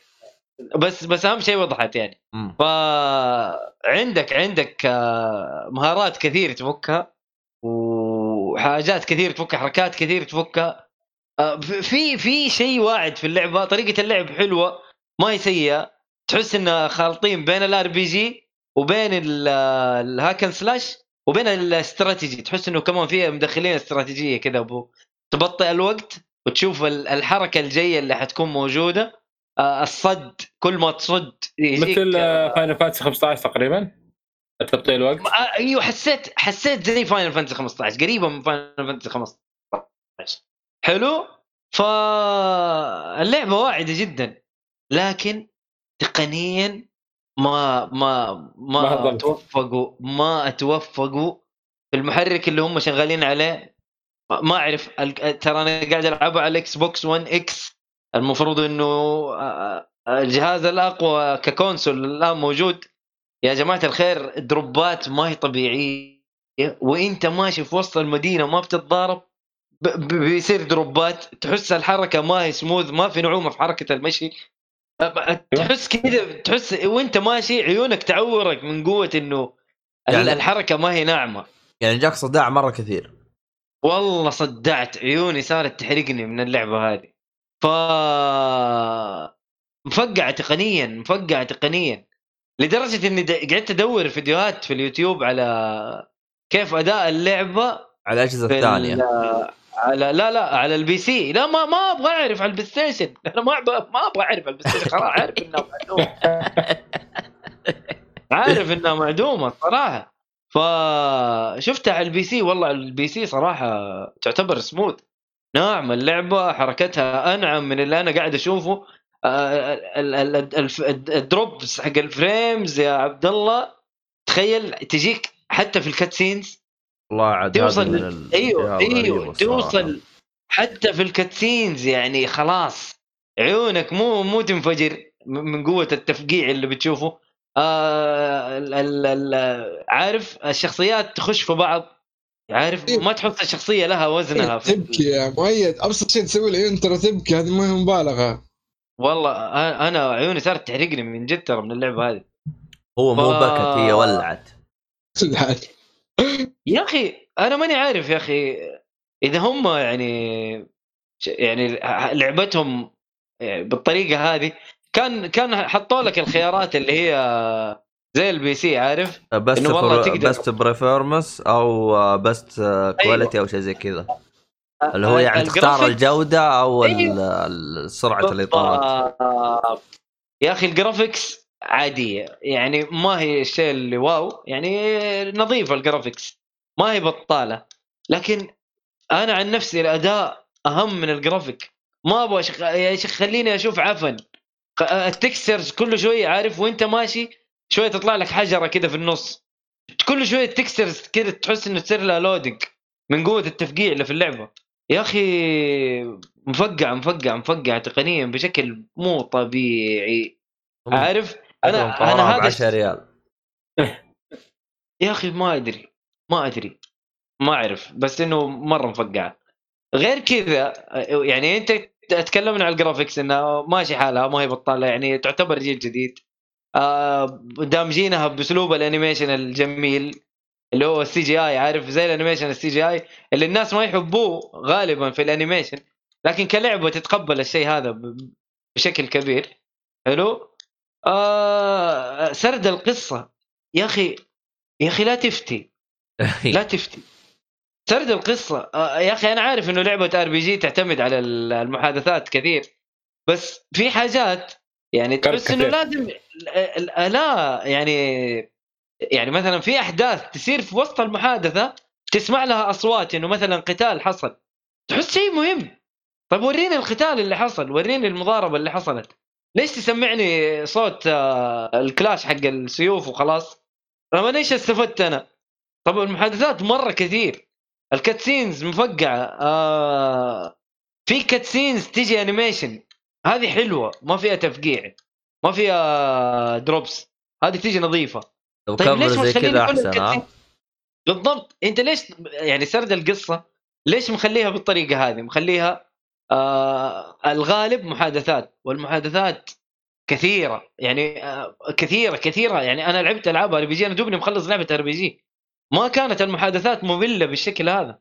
بس اهم شيء وضحت يعني. فعندك مهارات كثير تفكها وحاجات كثير تفكها، حركات كثير تفكها. في شيء واعد في اللعبه، طريقه اللعب حلوه ما هي سيئه، تحس انها خالطين بين الار بي جي وبين الهاكن سلاش وبين الاستراتيجي. تحس انه كمان فيها مدخلين استراتيجيه كذا، تبطئ الوقت وتشوف الحركه الجايه اللي حتكون موجوده. الصد كل ما تصد مثل فاينل فانتسي 15 تقريبا تبطئ الوقت. ايوه حسيت زي فاينل فانتسي 15، قريبه من فاينل فانتسي 15. حلو، فاللعبه واعده جدا لكن تقنيا ما توفقوا في المحرك اللي هم شغالين عليه. ما اعرف، ترى انا قاعد العب على الاكس بوكس 1 اكس، المفروض انه الجهاز الاقوى ككونسول الان موجود. يا جماعه الخير، دروبات ما هي طبيعيه وانت ماشي في وسط المدينه ما بتتضارب، بيصير دروبات. تحس الحركه ما هي سموث، ما في نعومه في حركه المشي. تحس وانت ماشي عيونك تعورك من قوه انه يعني الحركه ما هي ناعمه. يعني جاك صداع مره كثير، والله صدعت عيوني صارت تحرقني من اللعبه هذه. مفقعة تقنيا لدرجه اني قعدت ادور فيديوهات في اليوتيوب على كيف اداء اللعبه على الاجهزه الثانيه، على لا على البي سي. لا ما ابغى اعرف على البلاي ستيشن، انا ما ابغى اعرف على البلاي ستيشن، خلاص عارف انها معدومه الصراحه. فشفتها على البي سي، والله البي سي صراحه تعتبر سموث، نعم اللعبه حركتها انعم من اللي انا قاعد اشوفه. الدروبس حق الفريمز يا عبد الله، تخيل تجيك حتى في الكاتسينز. الله عاد ايوه توصل حتى في الكاتسينز، يعني خلاص عيونك مو تنفجر من قوه التفقيع اللي بتشوفه. عارف الشخصيات تخش في بعض، عارف ما تحس الشخصيه لها وزنها. تبكي يا مؤيد، ابسط شيء تسوي العيون ترى تبكي، هذه ما هي مبالغه. والله انا عيوني صارت تحرقني من جد ترى من اللعبه هذه. هو مو بكت، هي ولعت يا اخي انا ماني عارف يا اخي اذا هم يعني لعبتهم بالطريقه هذه. كان حطوا لك الخيارات اللي هي زي البي سي، عارف انه والله تقدر بس برفورمانس او بس كواليتي او شيء زي كذا، اللي هو يعني تختار الجوده او سرعه الاطارات. يا اخي الجرافيكس عاديه، يعني ما هي الشيء اللي واو، يعني نظيفه الجرافيكس ما هي بطاله. لكن انا عن نفسي الاداء اهم من الجرافيك، ما ابغى يا شيخ خليني اشوف عفن التكستشرز كل شويه، عارف وانت ماشي شوية تطلع لك حجرة كده في النص، كل شوية تكسرز كده تحس انه تصير لها لودنج من قوة التفقيع اللي في اللعبة. يا اخي مفقع تقنيا بشكل مو طبيعي، عارف انا هذا 10 ريال يا اخي ما ادري ما اعرف، بس انه مرة مفقعة. غير كذا يعني انت تتكلمنا على الجرافيكس انها ماشي حالها ما هي بطالة، يعني تعتبر جيل جديد. دامجينها باسلوب الانيميشن الجميل اللي هو السي جي اي، عارف زي الانيميشن السي جي اي اللي الناس ما يحبوه غالبا في الانيميشن، لكن كلعبه تتقبل الشيء هذا بشكل كبير. حلو، سرد القصه يا اخي لا تفتي سرد القصة. يا أخي أنا عارف إنه لعبة RPG تعتمد على المحادثات كثير, بس في حاجات يعني تحس إنه لازم لا يعني مثلا في أحداث تصير في وسط المحادثة تسمع لها أصوات إنه مثلا قتال حصل, تحس شيء مهم. طب وريني القتال اللي حصل, وريني المضاربة اللي حصلت, ليش تسمعني صوت الكلاش حق السيوف وخلاص؟ أنا ليش استفدت أنا؟ طب المحادثات مرة كثير, الكاتسينز مفقعة, في كاتسينز تيجي أنيميشن هذه حلوة ما فيها تفقيع ما فيها دروبس, هذه تيجي نظيفة. طيب ليش مخلينا كل الكاتسينز بالضبط؟ أنت ليش يعني سرد القصة ليش مخليها بالطريقة هذه؟ مخليها الغالب محادثات, والمحادثات كثيرة يعني كثيرة يعني. أنا لعبت ألعاب RPG, أنا دوبني مخلص لعبة RPG ما كانت المحادثات مملة بالشكل هذا.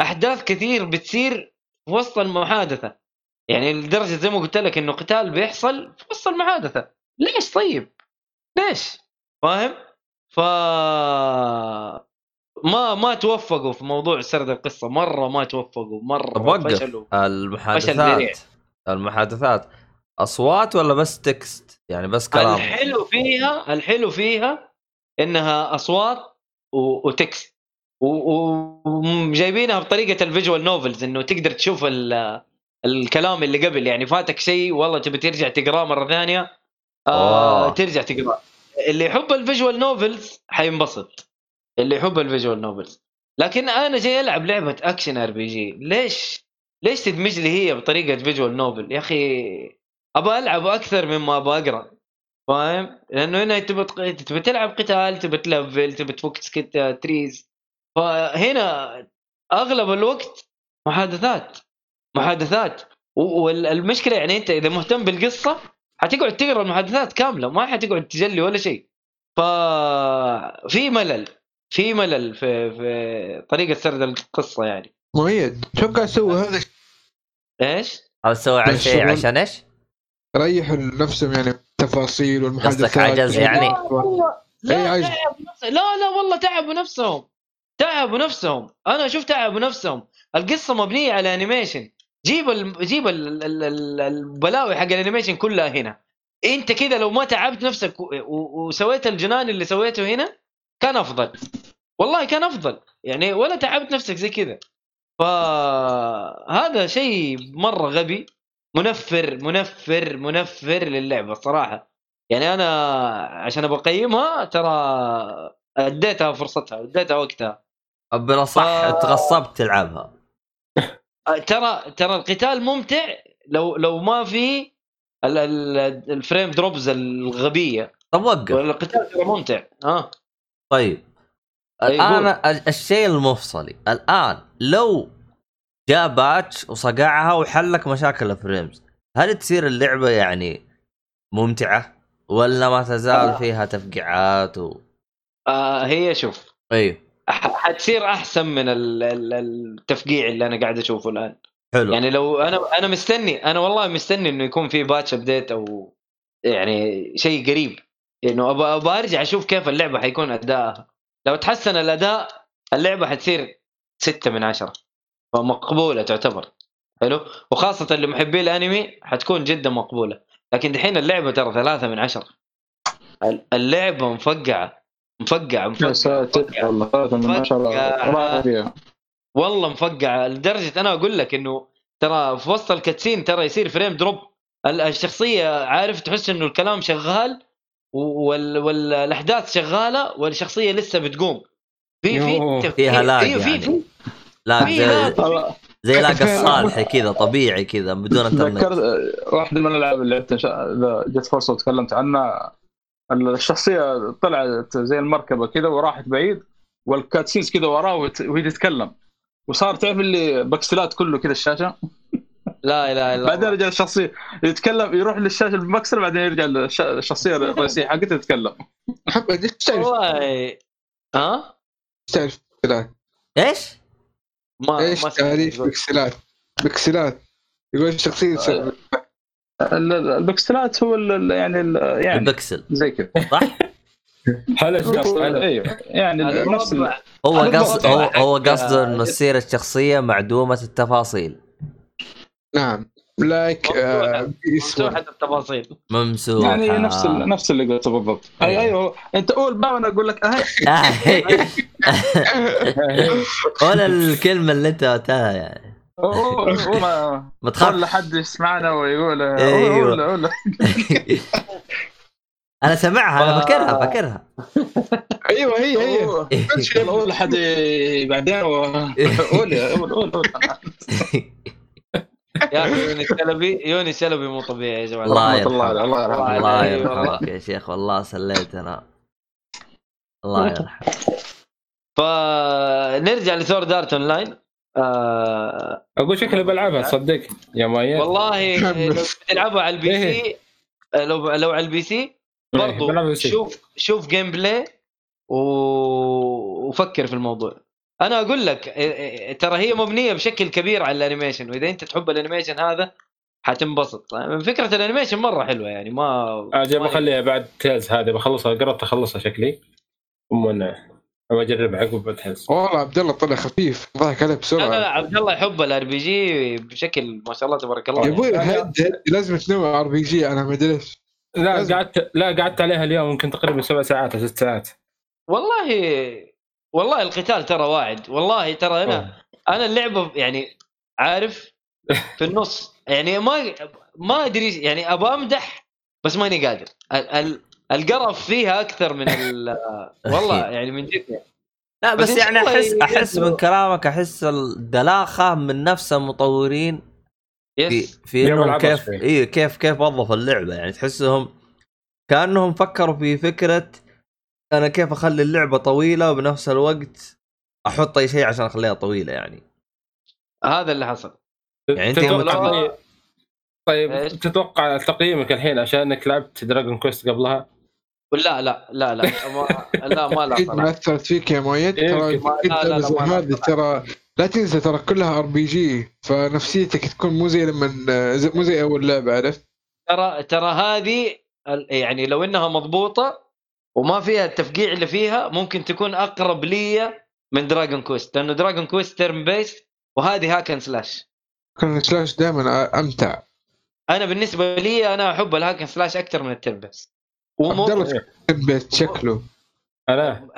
أحداث كثير بتصير في وسط المحادثة, يعني لدرجة زي ما قلت لك إنه قتال بيحصل في وسط المحادثة. ليش طيب؟ ليش؟ فاهم؟ ما توفقوا في موضوع سرد القصة مرة, ما توفقوا مرة, فشلوا. المحادثات أصوات ولا بس تكست يعني بس كلام؟ الحلو فيها إنها أصوات وتكست وجايبينها بطريقة الفيجوال نوفلز, إنه تقدر تشوف الكلام اللي قبل. يعني فاتك شيء والله تبي ترجع تقرأ مرة ثانية ترجع تقرأ. اللي يحب الفيجوال نوفلز حينبسط, اللي يحب الفيجوال نوفلز. لكن أنا جاي ألعب لعبة أكشن RPG, ليش تدمج لي هي بطريقة فيجوال نوفل؟ يا أخي أبغى ألعب أكثر مما أبغى أقرأ, فاهم؟ لأنه هنا تبى تلعب قتال, تبى تلفل, تبى تفوكس كده تريز. فهنا أغلب الوقت محادثات. والمشكلة يعني أنت إذا مهتم بالقصة هتقعد تقرأ المحادثات كاملة, ما هتقعد تجلي ولا شيء. ففي ملل في طريقة سرد القصة. يعني مؤيد شو قاعد تسوي هذا؟ ايش قاعد تسوي عشان ايش؟ ريح نفسهم يعني التفاصيل والمحادثات. عجز يعني؟ لا والله تعبوا نفسهم. انا شفت تعبوا نفسهم. القصة مبنية على انيميشن, جيب البلاوي حق الانيميشن كلها هنا. انت كذا لو ما تعبت نفسك وسويت الجنان اللي سويته هنا كان افضل, والله كان افضل يعني, ولا تعبت نفسك زي كذا. فهذا شيء مره غبي, منفر للعبه صراحه. يعني انا عشان ابغى اقيمها ترى اديتها فرصتها, اديتها وقتها بلا صح. تغصبت تلعبها. ترى القتال ممتع لو ما في الفريم دروبز الغبيه. طب وقف, القتال ترى ممتع. طيب الآن الشيء المفصلي الآن, لو جاء باتش وصقعها وحلك مشاكل الفريمز, هل تصير اللعبة يعني ممتعة ولا ما تزال فيها تفقيعات هي شوف أيوه حتصير أحسن من التفقيع اللي أنا قاعد أشوفه الآن. حلو. يعني لو أنا مستني, أنا والله مستني إنه يكون في باتش أبديت أو يعني شيء قريب, إنه أبغى أرجع أشوف كيف اللعبة حيكون أداءها. لو تحسن الأداء اللعبة حتصير 6/10 فمقبولة تعتبر. حلو. وخاصة اللي محبي الأنمي حتكون جدا مقبولة. لكن دحين اللعبة ترى 3/10, اللعبة مفقعة والله مفقعة. لدرجة أنا أقول لك إنه ترى في وسط الكاتسين ترى يصير فريم دروب, الشخصية عارف تحس إنه الكلام شغال والأحداث شغالة والشخصية لسه بتقوم فيها لاج يعني. زي لاج الصالح كذا طبيعي كذا بدون انترنت. ذكرت واحد من الألعاب اللي جت فرصة وتكلمت عنها, الشخصية طلعت زي المركبة كذا وراحت بعيد والكاتسينز كذا وراه وهي تتكلم, وصار تعمل لي بكسلات كله كذا الشاشة. لا بعدين يرجع الشخصية يتكلم, يروح للشاشة المكسر بعدين يرجع الشخصية الرئيسية حقتها تتكلم. أحب أديك تعرف تعرف بكسلات إيش؟ إيش تعريف بكسلات يقول الشخصية البكسلات هو يعني البكسل زي كده صح؟ ايوه يعني نفس هو قصده انه السيره الشخصيه معدومه التفاصيل. نعم لايك ممسوحة التفاصيل ممسوحة يعني نفس اللي قلته بالضبط. ايوه انت قول بقى وانا اقول لك ولا الكلمه اللي انت قلتها يعني ما تخاف لحد يسمعنا ويقول قول انا سمعها انا فاكرها ايوه هي مش اقول لحد بعدين قول يا يوني سلبي مو طبيعي يا جماعه. الله يرحمك يا شيخ والله سليت انا الله يرحمك. فنرجع لسورد آرت أونلاين. اقول شكله بلعبها تصدق يا مؤيد والله لو بتلعبها على البي سي لو على البي سي برضو شوف جيم بلاي وفكر في الموضوع. انا اقول لك ترى هي مبنيه بشكل كبير على الانيميشن واذا انت تحب الانيميشن هذا حتنبسط. فكره الانيميشن مره حلوه يعني ما اجي بخليها بعد تيلز هذه بخلصها قربت اخلصها شكلي أبغى أجرب عقب بتحس. والله عبد الله طلع خفيف ضحك عليه بسرعة. لا عبد الله يحب الار بي جي بشكل ما شاء الله تبارك الله. يبوي هد لازم تنوع ار بي جي أنا ما أدريش. لا قعدت عليها اليوم يمكن تقريبا 7 ساعات أو 6 ساعات. والله القتال ترى واعد والله ترى أنا اللعبة يعني عارف في النص يعني ما أدري يعني أبغى أمدح بس ماني قادر القرف فيها أكثر من والله يعني من جد يعني. لا بس يعني أحس من كلامك أحس الدلاخة من نفس المطورين في كيف إيه كيف وظفوا اللعبة يعني تحسهم كأنهم فكروا في فكرة أنا كيف أخلي اللعبة طويلة وبنفس الوقت أحط أي شيء عشان أخليها طويلة يعني هذا اللي حصل يعني أنت. طيب تتوقع تقييمك الحين عشان إنك لعبت دراجون كويست قبلها؟ لا ما لا اثرت فيك يا مؤيد ترى لا تنسى ترى كلها ار بي جي فنفسيتك تكون مو زي اول لعبه عرفت ترى هذه يعني لو انها مضبوطه وما فيها التفقيع اللي فيها ممكن تكون اقرب لي من دراجون كويست لانه دراجون كويست تيرن بيس وهذه هاكن سلاش. هاكن سلاش دائما امتع انا بالنسبه لي انا احب الهاكن سلاش اكثر من التيرن بيس شكله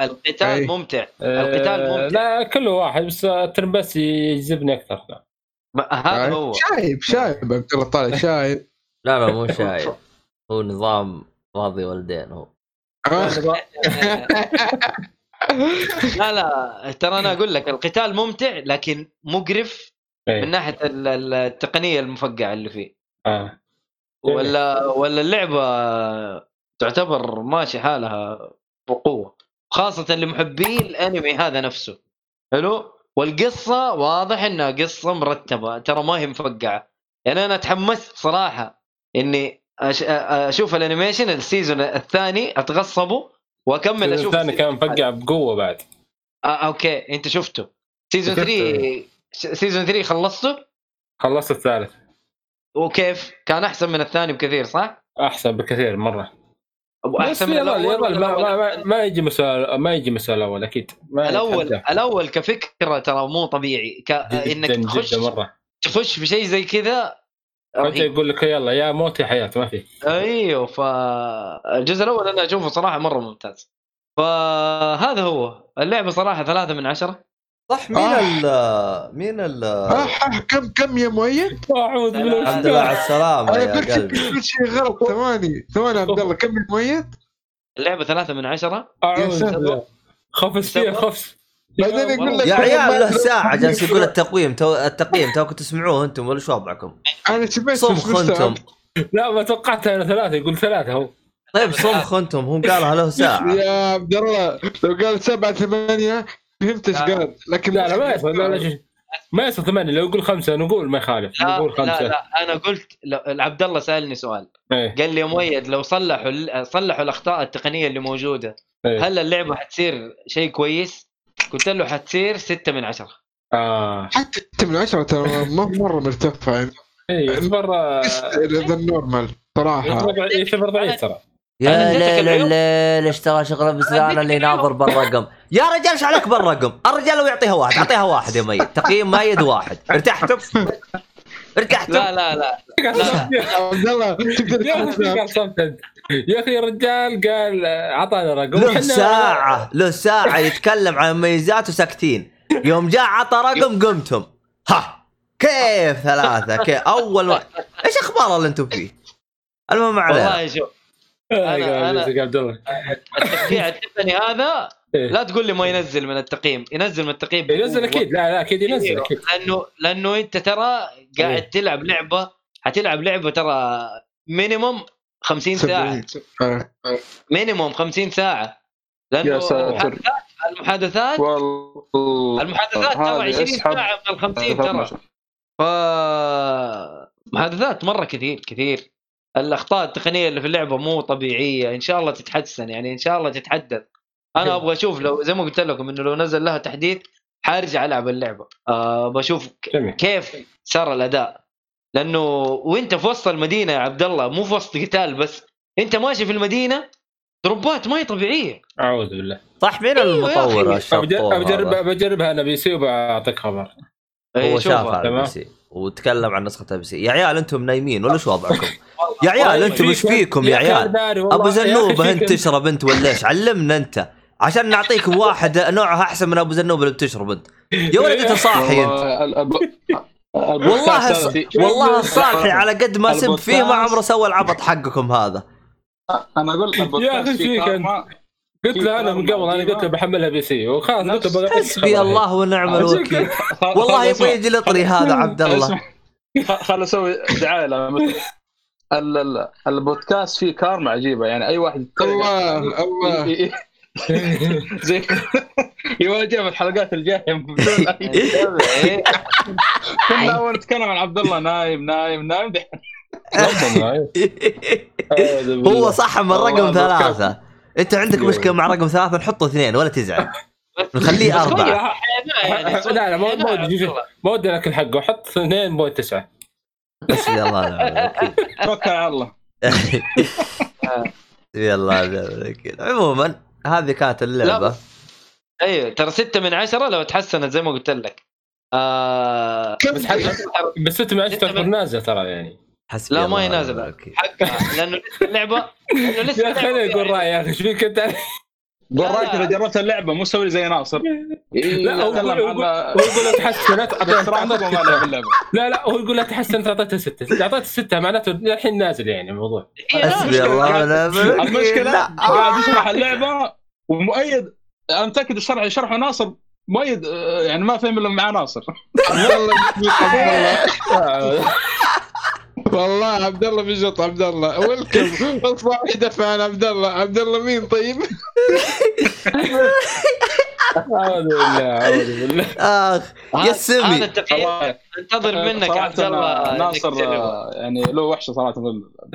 القتال أي. ممتع القتال ممتع لا كله واحد بس التربس يجذبني اكثر هذا هو شايب اقدر طالع شايب لا مو شايب هو نظام راضي والدين هو لا ترى انا اقول لك القتال ممتع لكن مقرف من ناحيه التقنيه المفقعه اللي فيه ولا اللعبه تعتبر ماشي حالها بقوة خاصة لمحبي الأنمي هذا نفسه حلو والقصة واضح إنها قصة مرتبة ترى ما هي مفقعة يعني أنا تحمست صراحة إني أشوف الأنيميشن السيزون الثاني أتغصبه وأكمل أشوف الثاني كان مفقع بقوة بعد أوكي أنت شفته سيزون 3 خلصت الثالث وكيف كان أحسن من الثاني بكثير صح أحسن بكثير مرة بس ما يجي مسألة الأول أكيد الأول كفكرة ترى مو طبيعي إنك تخش في شيء زي كذا أنت يقول لك يلا يا موت يا حياة ما في أيوه فالجزء الأول أنا أشوفه صراحة مرة ممتاز فهذا هو اللعبة صراحة 3/10 صح مين ال كم يا مؤيد اعوذ بالله الحمد السلامه يا قلبي كل شيء غلط ثواني عبد الله كم مؤيد اللعبه 3/10 اعوذ خفص بعدين يقول لك يا عيال له ساعه جالس يقول التقييم تو كنتوا تسمعوه انتم ولا شو وضعكم انا سمعت صمخنتم لا ما توقعت انا 3 يقول 3 هو طيب صمخنتم هو قالها له ساعه يا عبد الله لو قال 7/8 فهمت ايش قال لكن لا ما يصل 8 لو يقول 5 نقول ما يخالف نقول 5 لا انا قلت عبد الله سالني سؤال قال لي يا مؤيد لو صلحوا الاخطاء التقنيه اللي موجوده هل اللعبه حتصير شيء كويس قلت له حتصير 6/10 حتى 6/10 ترى مو مره مرتفع يعني اي مره ذا النورمال صراحه 40 ترى يا لا اشترى شغله بالساعه اللي ناظر بالرقم. يا رجال ايش عليك بالرقم؟ الرجال لو يعطيها واحد اعطيها واحد يا ميت. تقييم ميت واحد. ارتحت ارتحت. لا لا لا عبد الله تقدر يا اخي. الرجال قال عطانا رقم له ساعه له ساعه يتكلم عن مميزات وساكتين. يوم جاء عطى رقم قمتم ها كيف ثلاثه كيف اول ما ايش اخبار اللي انتم فيه. المهم عليه أنا التقييم التقني هذا لا تقول لي ما ينزل من التقييم. ينزل من التقييم ينزل أكيد. لا لا أكيد ينزل أكيد. لأنه أنت ترى قاعد تلعب لعبة هتلعب لعبة ترى مينيموم 50 ساعة مينيموم 50 ساعة لأنه المحادثات ترى 20 ساعة من 50 ترى محادثات مرة كثير كثير. الأخطاء التقنية اللي في اللعبة مو طبيعية. إن شاء الله تتحسن يعني إن شاء الله تتحدث. أنا أبغى أشوف لو زي ما قلت لكم إنه لو نزل لها تحديث حارجع ألعب اللعبة. بشوف كيف صار الأداء. لأنه وإنت في وسط المدينة يا عبد الله مو في وسط قتال بس أنت ماشي في المدينة ضربات ما هي طبيعية. أعوذ بالله طاح من المطور. بجربها أنا بي سي وبعطيك خبر. هو شافها على بي سي وتكلم عن نسخة بي سي. يا عيال أنتم نايمين ولا شو وضعكم؟ يا عيال انتم ايش فيكم يا عيال؟ ابو زنوبه انت تشرب انت ولا ايش؟ علمنا انت عشان نعطيك واحد نوعه احسن من ابو زنوبه اللي بتشرب انت. يا ولد انت صاحي انت والله صاحي على قد ما سب فيه ما عمره سوى العبط حقكم هذا. انا اقول يا اخي فيك انت. قلت له انا من قبل انا قلت له بحملها بي سي وخلاص. قلت له حسبي الله ونعم الوكيل. والله يبغى يجي لطري هذا عبد الله. خلوا اسوي دعايه البودكاست فيه كارما عجيبة يعني أي واحد الله الله زي يواجه في الحلقات الجاية بدون أي كنا أول نتكلم عن عبد الله نايم هو صح من رقم ثلاثة. أنت عندك مشكلة مع رقم ثلاثة نحطه اثنين ولا تزعل نخليه أربعة. لا ما ودي لك الحق وحط 2.9 بس. يلا عليك توكل على الله. يلا عليك. عموما هذه كانت اللعبه. ايوه ترى 6 من 10 لو تحسنت زي ما قلت لك. بس 6 من 10 ترى نازله ترى يعني لا ما هي نازله حقها لانه اللعبه لانه لسه خليني اقول رايي يا اخي. ايش فيك انت؟ براك لو جربت اللعبه مو سوي زي ناصر. لا هو يقول تحسنت اعطيت اللعبه. لا لا هو يقول تحسنت اعطيتها 6 اعطيته 6 معناته الحين نازل يعني الموضوع. حسبي الله ونعم المشكله قاعد يشرح اللعبه ومؤيد انا متاكد الشرح شرحه ناصر مؤيد يعني ما فهم الا مع ناصر. والله عبد الله بيجط عبد الله ويلكم اصبح دفع انا عبد الله. عبد الله مين طيب؟ اعوذ بالله اعوذ بالله اخ يا سمي. انتظر منك عبد الله ناصر يعني له وحشه صراحه.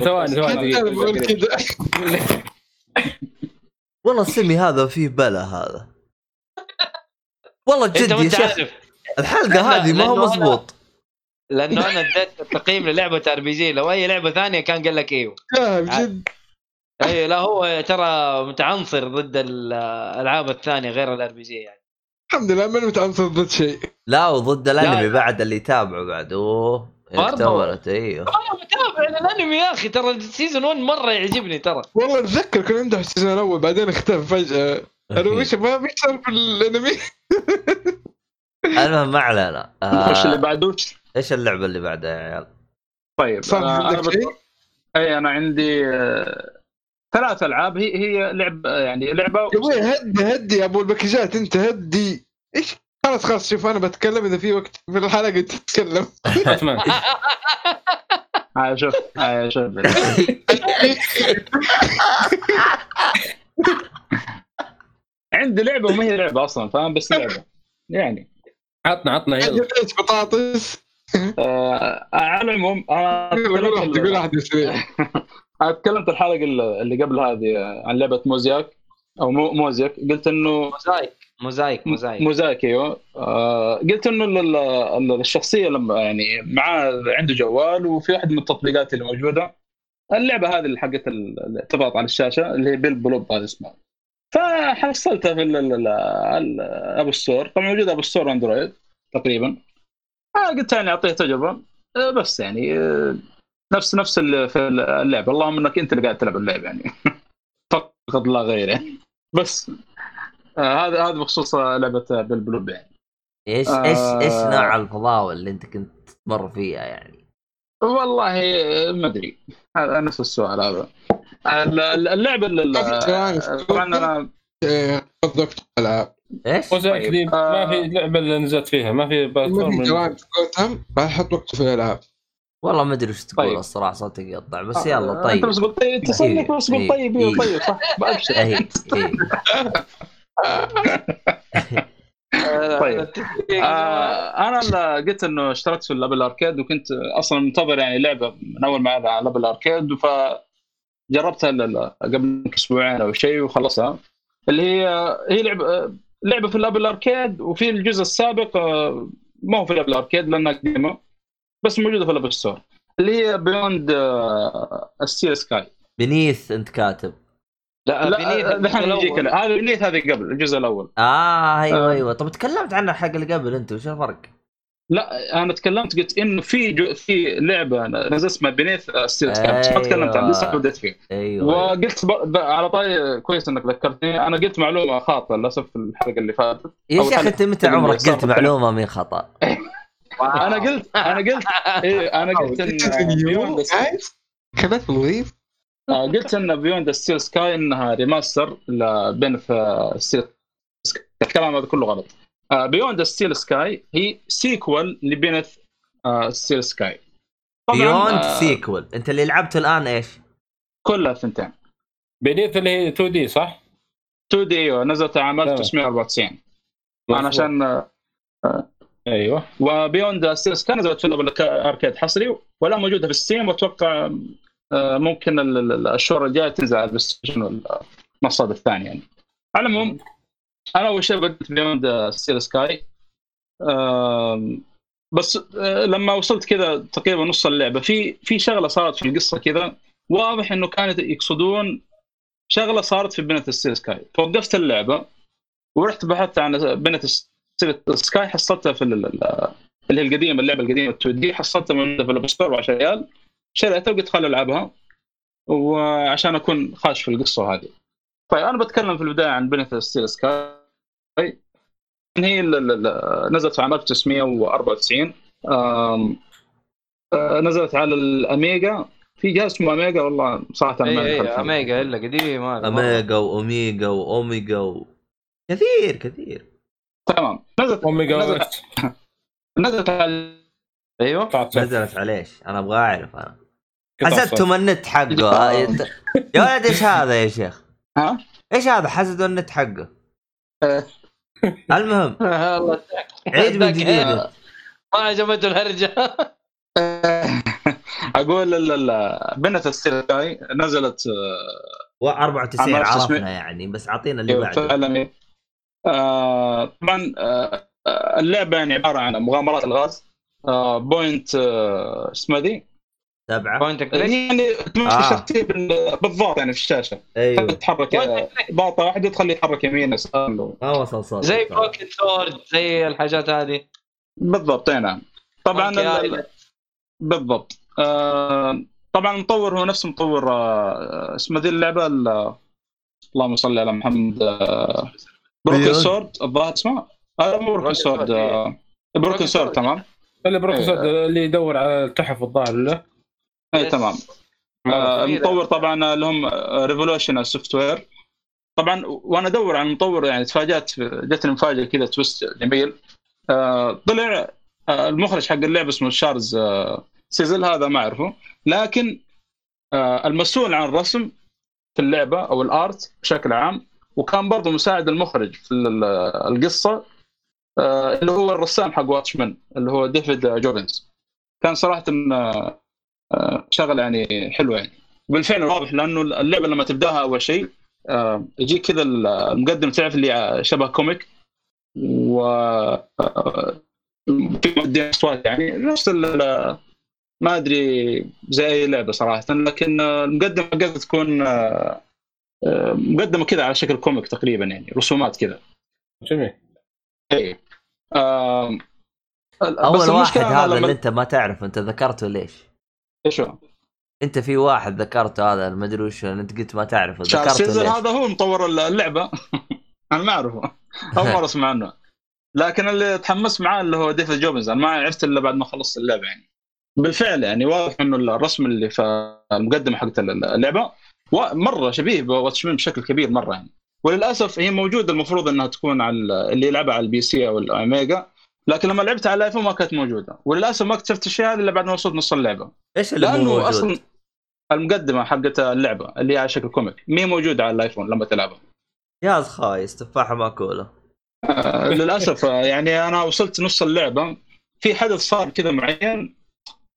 ثواني ثواني والله سمي هذا فيه بلا هذا والله جدي يا شيخ. الحلقه هذه ما هو مزبوط لأنه أنا اديت التقييم للعبة RPG. لو أي لعبة ثانية كان قال لك إيوه جد. أي لا هو ترى متعنصر ضد الألعاب الثانية غير الRPG يعني. الحمد لله ما متعنصر ضد شيء. لا وضد الأنمي بعد اللي يتابعه بعده اكتملت. أيوه أنا متابع الأنمي يا أخي ترى سيزون 1 مرة يعجبني ترى. والله أتذكر كان عنده السيزون الأول بعدين اختفى فجأة. أنا وش ما بيصير في الأنمي. المهم ما علينا. وش اللي بعده؟ ايش اللعبه اللي بعدها يا عيال؟ طيب اي انا عندي 3 العاب. هي لعبه يعني لعبه هدي يا ابو البكجات انت هدي ايش. خلاص خلاص شوف انا بتكلم اذا في وقت في الحلقه تتكلم. ها شوف ها شوف عندي لعبه وما هي لعبه اصلا فاهم بس لعبه يعني عطنا يلا بطاطس. على العموم انا تكلمت الحلقه اللي قبل هذه عن لعبه موزايك او موزايك. قلت انه موزايك ايوه. قلت انه الشخصيه لما يعني معاه عنده جوال وفي احد من التطبيقات اللي موجوده اللعبه هذه اللي حقت الاعتباط على الشاشه اللي هي بالبلوب هذا اسمها. فحصلتها في ابو السور، طبعا موجوده ابو السور اندرويد تقريبا. قلت يعني اعطيه تجربه، بس يعني نفس في اللعبه، اللهم انك انت اللي قاعد تلعب اللعبه يعني فقط لا غير يعني. بس هذا بخصوص لعبه بالبلوب يعني. ايش نوع الفضاوه اللي انت كنت تمر فيها يعني؟ والله ما ادري، هذا نفس السؤال هذا. اللعبه طبعا انا قصدك العاب ايش؟ ما في لعبه اللي نزلت فيها ما في بلاتفورم بحط وقت في الالعاب. والله ما ادري ايش تقول طيب. الصراحه صوتك يقطع بس يلا. طيب انت بس بالطيب تصنف بس بالطيب طيب صح بابشر طيب. انا قلت انه اشتركت في لابل اركيد، وكنت اصلا منتظر يعني لعبه من اول ما على لابل اركيد، فجربتها قبل اسبوعين او شيء وخلصها. اللي هي لعبه في لابل اركيد، وفي الجزء السابق ما هو في لابل اركيد لانها قديمه، بس موجوده في الابل ستور، اللي هي Beyond a Steel Sky. بنيث انت كاتب؟ لا نحن نجيك. هذا بنيث هذه قبل الجزء الاول. ايوه طب تكلمت عنها الحلقه اللي قبل انت، وش الفرق؟ لا انا تكلمت قلت انه في لعبه نزلت اسمها بنيث ستيل سكاي، بس ما تكلمت عنها لسه، بديت فيها. وقلت على طاري كويس انك ذكرتني، انا قلت معلومه خاطئه للاسف في الحلقه اللي فاتت. يا شيخ انت متى عمرك قلت معلومه من خطا؟ انا قلت ان كيف نضيف، قلت ان بيوند ستيل سكاي انها ريماستر لبنف ستيل سكاي. الكلام هذا كله غلط. بيوند ستيل سكاي هي سيكوال لبنف ستيل سكاي. بيوند سيكوال انت اللي لعبته الان ايش؟ كلها ثنتين. بنيث اللي هي 2 دي صح؟ 2 دي نزلت عام 1994. انا عشان ايوه. وبيوند ستيل سكاي نزلت في الاركيد حصري ولا موجوده في السيم، واتوقع ممكن الشهر الجاي تنزل على البلايستيشن والمصادر الثانية يعني. على العموم أنا أول شيء بدأت بيوند ستيل سكاي، بس لما وصلت كذا تقريبا نص اللعبة في شغلة صارت في القصة كذا، واضح إنه كانت يقصدون شغلة صارت في بنت ستيل سكاي. فوقفت اللعبة ورحت بحثت عن بنت ستيل سكاي، حصلتها في اللي هي القديمة، اللعبة القديمة 2D، حصلتها موجودة في الأب ستور ب10 ريال. شريتها وقلت خلوا ألعبها وعشان أكون خاش في القصة هذه. طيب أنا بتكلم في البداية عن بنيث ستيل سكاي. هي نزلت في عام 1994، نزلت على الأميجا، في جهاز اسمه أميجا. والله صراحة أميجا إلا قديم، أميجا وأميجا وأوميجا كثير تمام. نزلت أوميجا، نزلت على ايوه نزلت عليش. انا ابغى اعرف، انا حسدتم النت حقه يا ولد. ايش هذا يا شيخ؟ ها ايش هذا؟ حسدوا النت حقه. المهم الله عيد من جديد، ما عجبته الهرجه. اقول لا بنت السيركاي نزلت 94 عرفنا يعني، بس اعطينا اللي بعده. طبعا اللعبه يعني عباره عن مغامرات الغاز بوينت اسمها ذي 7 بوينت يعني تمشي بالضبط يعني في الشاشه. أيوة. تتحرك باطه واحده تخليه يتحرك يمين يسار وصل زي بوكيت سورد زي الحاجات هذه بالضبط. نعم طبعا بالضبط. طبعا المطور هو نفس مطور اسمها ذي اللعبه اللهم صل على محمد بروكيت سورد. الظاهر اسمها بروكيت سورد. بروكيت سورد تمام، اللي بروفيسور اللي يدور على التحف الظاهر له. اي تمام. المطور طبعا لهم ريفولوشن سوفت وير طبعا. وانا ادور عن المطور يعني تفاجات، جتني مفاجاه كذا تويست جميل. طلع المخرج حق اللعبه اسمه شارلز سيزل، هذا ما اعرفه، لكن المسؤول عن الرسم في اللعبه او الارت بشكل عام، وكان برضه مساعد المخرج في القصه اللي هو الرسام حق واتشمان اللي هو ديفيد جوبنز. كان صراحة شغل يعني حلو يعني بالفعل واضح، لأنه اللعبة لما تبدأها أول شيء يجيك كذا المقدم تعرف اللي شبه كوميك، وفي مقدم أصوات يعني نفس ما أدري زي أي لعبة صراحة، لكن المقدمة قد تكون مقدمة كذا على شكل كوميك تقريبا، يعني رسومات كذا. جميل. إيه. أول واحد هذا اللي أنت ما تعرف، أنت ذكرته ليش؟ إيش هو؟ أنت في واحد ذكرته هذا ما أدري وش، أنت قلت ما تعرفه. ذكرته هذا هو مطور اللعبة. أنا ما أعرفه، أول مرة أسمع عنه، لكن اللي تحمس معاه اللي هو ديف جوبنز. أنا ما عرفت إلا بعد ما خلصت اللعبة يعني. بالفعل يعني واضح إنه الرسم اللي في المقدمة حقت اللعبة مرة شبيه بواتشمن بشكل كبير مرة يعني. وللأسف هي موجودة، المفروض إنها تكون على اللي يلعبها على البي سي أو الأميجا، لكن لما لعبت على الآيفون ما كانت موجودة، وللأسف ما اكتشفت الشيء هذا إلا بعد ما وصلت نص اللعبة. إيش اللي مو موجود؟ أصلا المقدمة حقت اللعبة اللي هي على شكل كوميك مي موجودة على الآيفون لما تلعبها. يا خايس تفاحة ماكولة. للأسف يعني أنا وصلت نص اللعبة، في حدث صار كذا معين،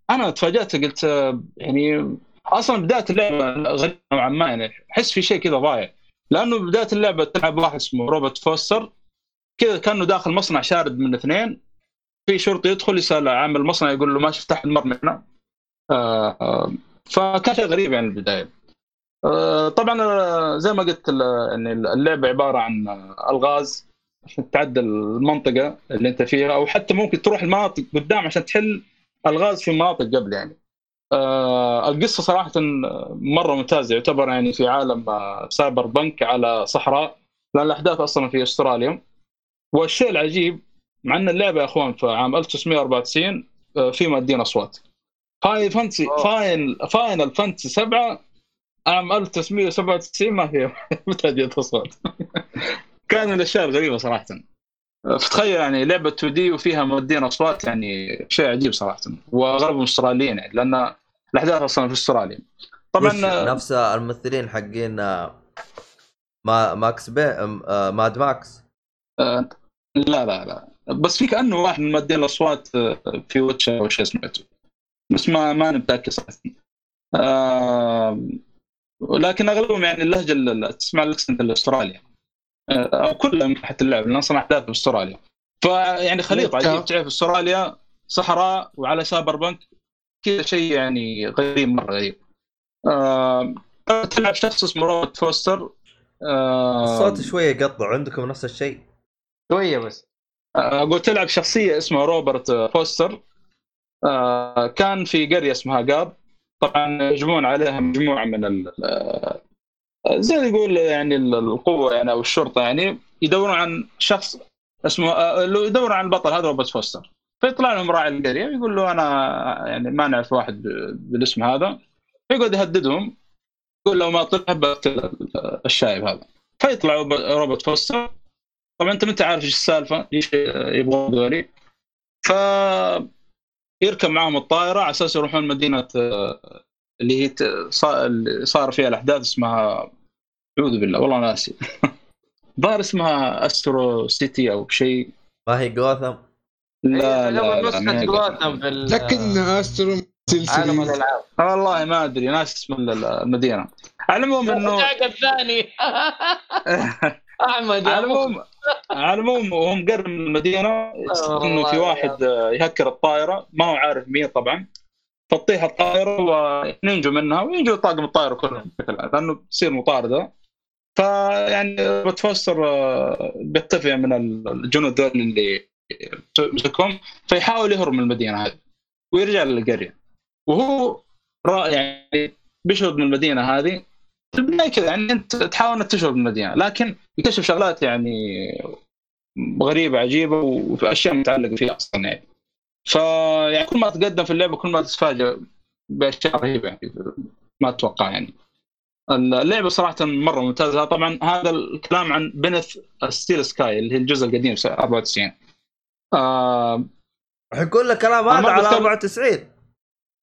أنا تفاجأت قلت يعني أصلا بداية اللعبة غريبة نوعا ما يعني، أحس في شيء كذا ضايع، لأنه بداية اللعبة تلعب واحد اسمه روبرت فوستر كذا، كانه داخل مصنع شارد من اثنين، في شرطي يدخل يسأل عامل المصنع يقول له ما شفت أحد مر من هنا، فكان شيء غريب يعني البداية. طبعا زي ما قلت يعني اللعبة عبارة عن الغاز عشان تعدل المنطقة اللي انت فيها، او حتى ممكن تروح المناطق قدام عشان تحل الغاز في مناطق قبل يعني. القصة صراحة مرة ممتازة، يعتبر يعني في عالم سايبر بنك على صحراء، لأن الأحداث أصلا في أستراليا. والشيء العجيب مع أن اللعبة يا أخوان في عام 1994 في مادين أصوات فاينل فانتسي 7 عام 1997 ما هي متعدية أصوات. كان الأشياء غريبة صراحة، فتخيل يعني لعبة 2D وفيها مادين أصوات، يعني شيء عجيب صراحة. وأغلبهم أستراليين يعني، لأن الأحداث أصلا في أستراليا. طبعا نفس الممثلين حقين ماد ماكس. لا لا لا، بس في كأنه واحد من مادين الأصوات في واتشا أو شيء سمعته، بس ما نتأكد صراحة. لكن أغلبهم يعني اللهجة اللي تسمع الأكسنت الأستراليا، أو كلهم حتى اللعب لأن صنع أحداث في أستراليا، فيعني خليط عجيب، تعرف أستراليا صحراء وعلى سايبر بنك كذا، شيء يعني غريب مرة غريب. تلعب شخص اسمه روبرت فوستر. الصوت شوية قطع عندكم نفس الشيء شوية بس. قلت تلعب شخصية اسمها روبرت فوستر، كان في قرية اسمها قاب، طبعا يجمعون عليها مجموعة من زي يقول يعني القوة يعني أو الشرطة يعني، يدورون عن شخص اسمه يدورون عن البطل هذا روبرت فوستر، فيطلع لهم راعي القرية يقول له أنا يعني ما نعرف واحد بالاسم هذا، يقعد يهددهم يقول لو ما طلع بقتل الشايب هذا، فيطلع روبرت فوستر. طبعا أنت ما أنت عارف إيش السالفة، إيش يبغون ذولي، يركب معهم الطائرة على أساس يروحون مدينة اللي هي صار فيها الأحداث، اسمها أعوذ بالله والله ناسي، ظاهر اسمها أسترو سيتي أو شيء. ما هي غوثام؟ لا لا نسخة غوثام لكن أسترو سلسلة والله ما أدري ناس اسم المدينة. علمهم إنه الثاني أحمد علمهم وهم قرب من المدينة، إنه في واحد يهكر الطائرة ما هو عارف مين طبعا، فطيح الطائرة وننجو منها وينجو طاقم الطائرة كلهم لأنه بتصير مطاردة. فيعني بتفسر بيتفق من الجنود دول اللي مسكهم، فيحاول يهرب من المدينة هذه ويرجع للقرية، وهو يعني بيشرد من المدينة هذه تبني كذا يعني، أنت تحاول تشرب المدينة لكن يكتشف شغلات يعني غريبة عجيبة وفي أشياء متعلقة فيها أصلاً يعني. فيعني كل ما تقدم في اللعبة كل ما تتفاجأ بأشياء رهيبة يعني ما تتوقع يعني. اللعبة صراحة مرة ممتازة. طبعاً هذا الكلام عن Beneath a Steel Sky اللي هي الجزء القديم سنة 94. حيقول لك كلام هذا على 94.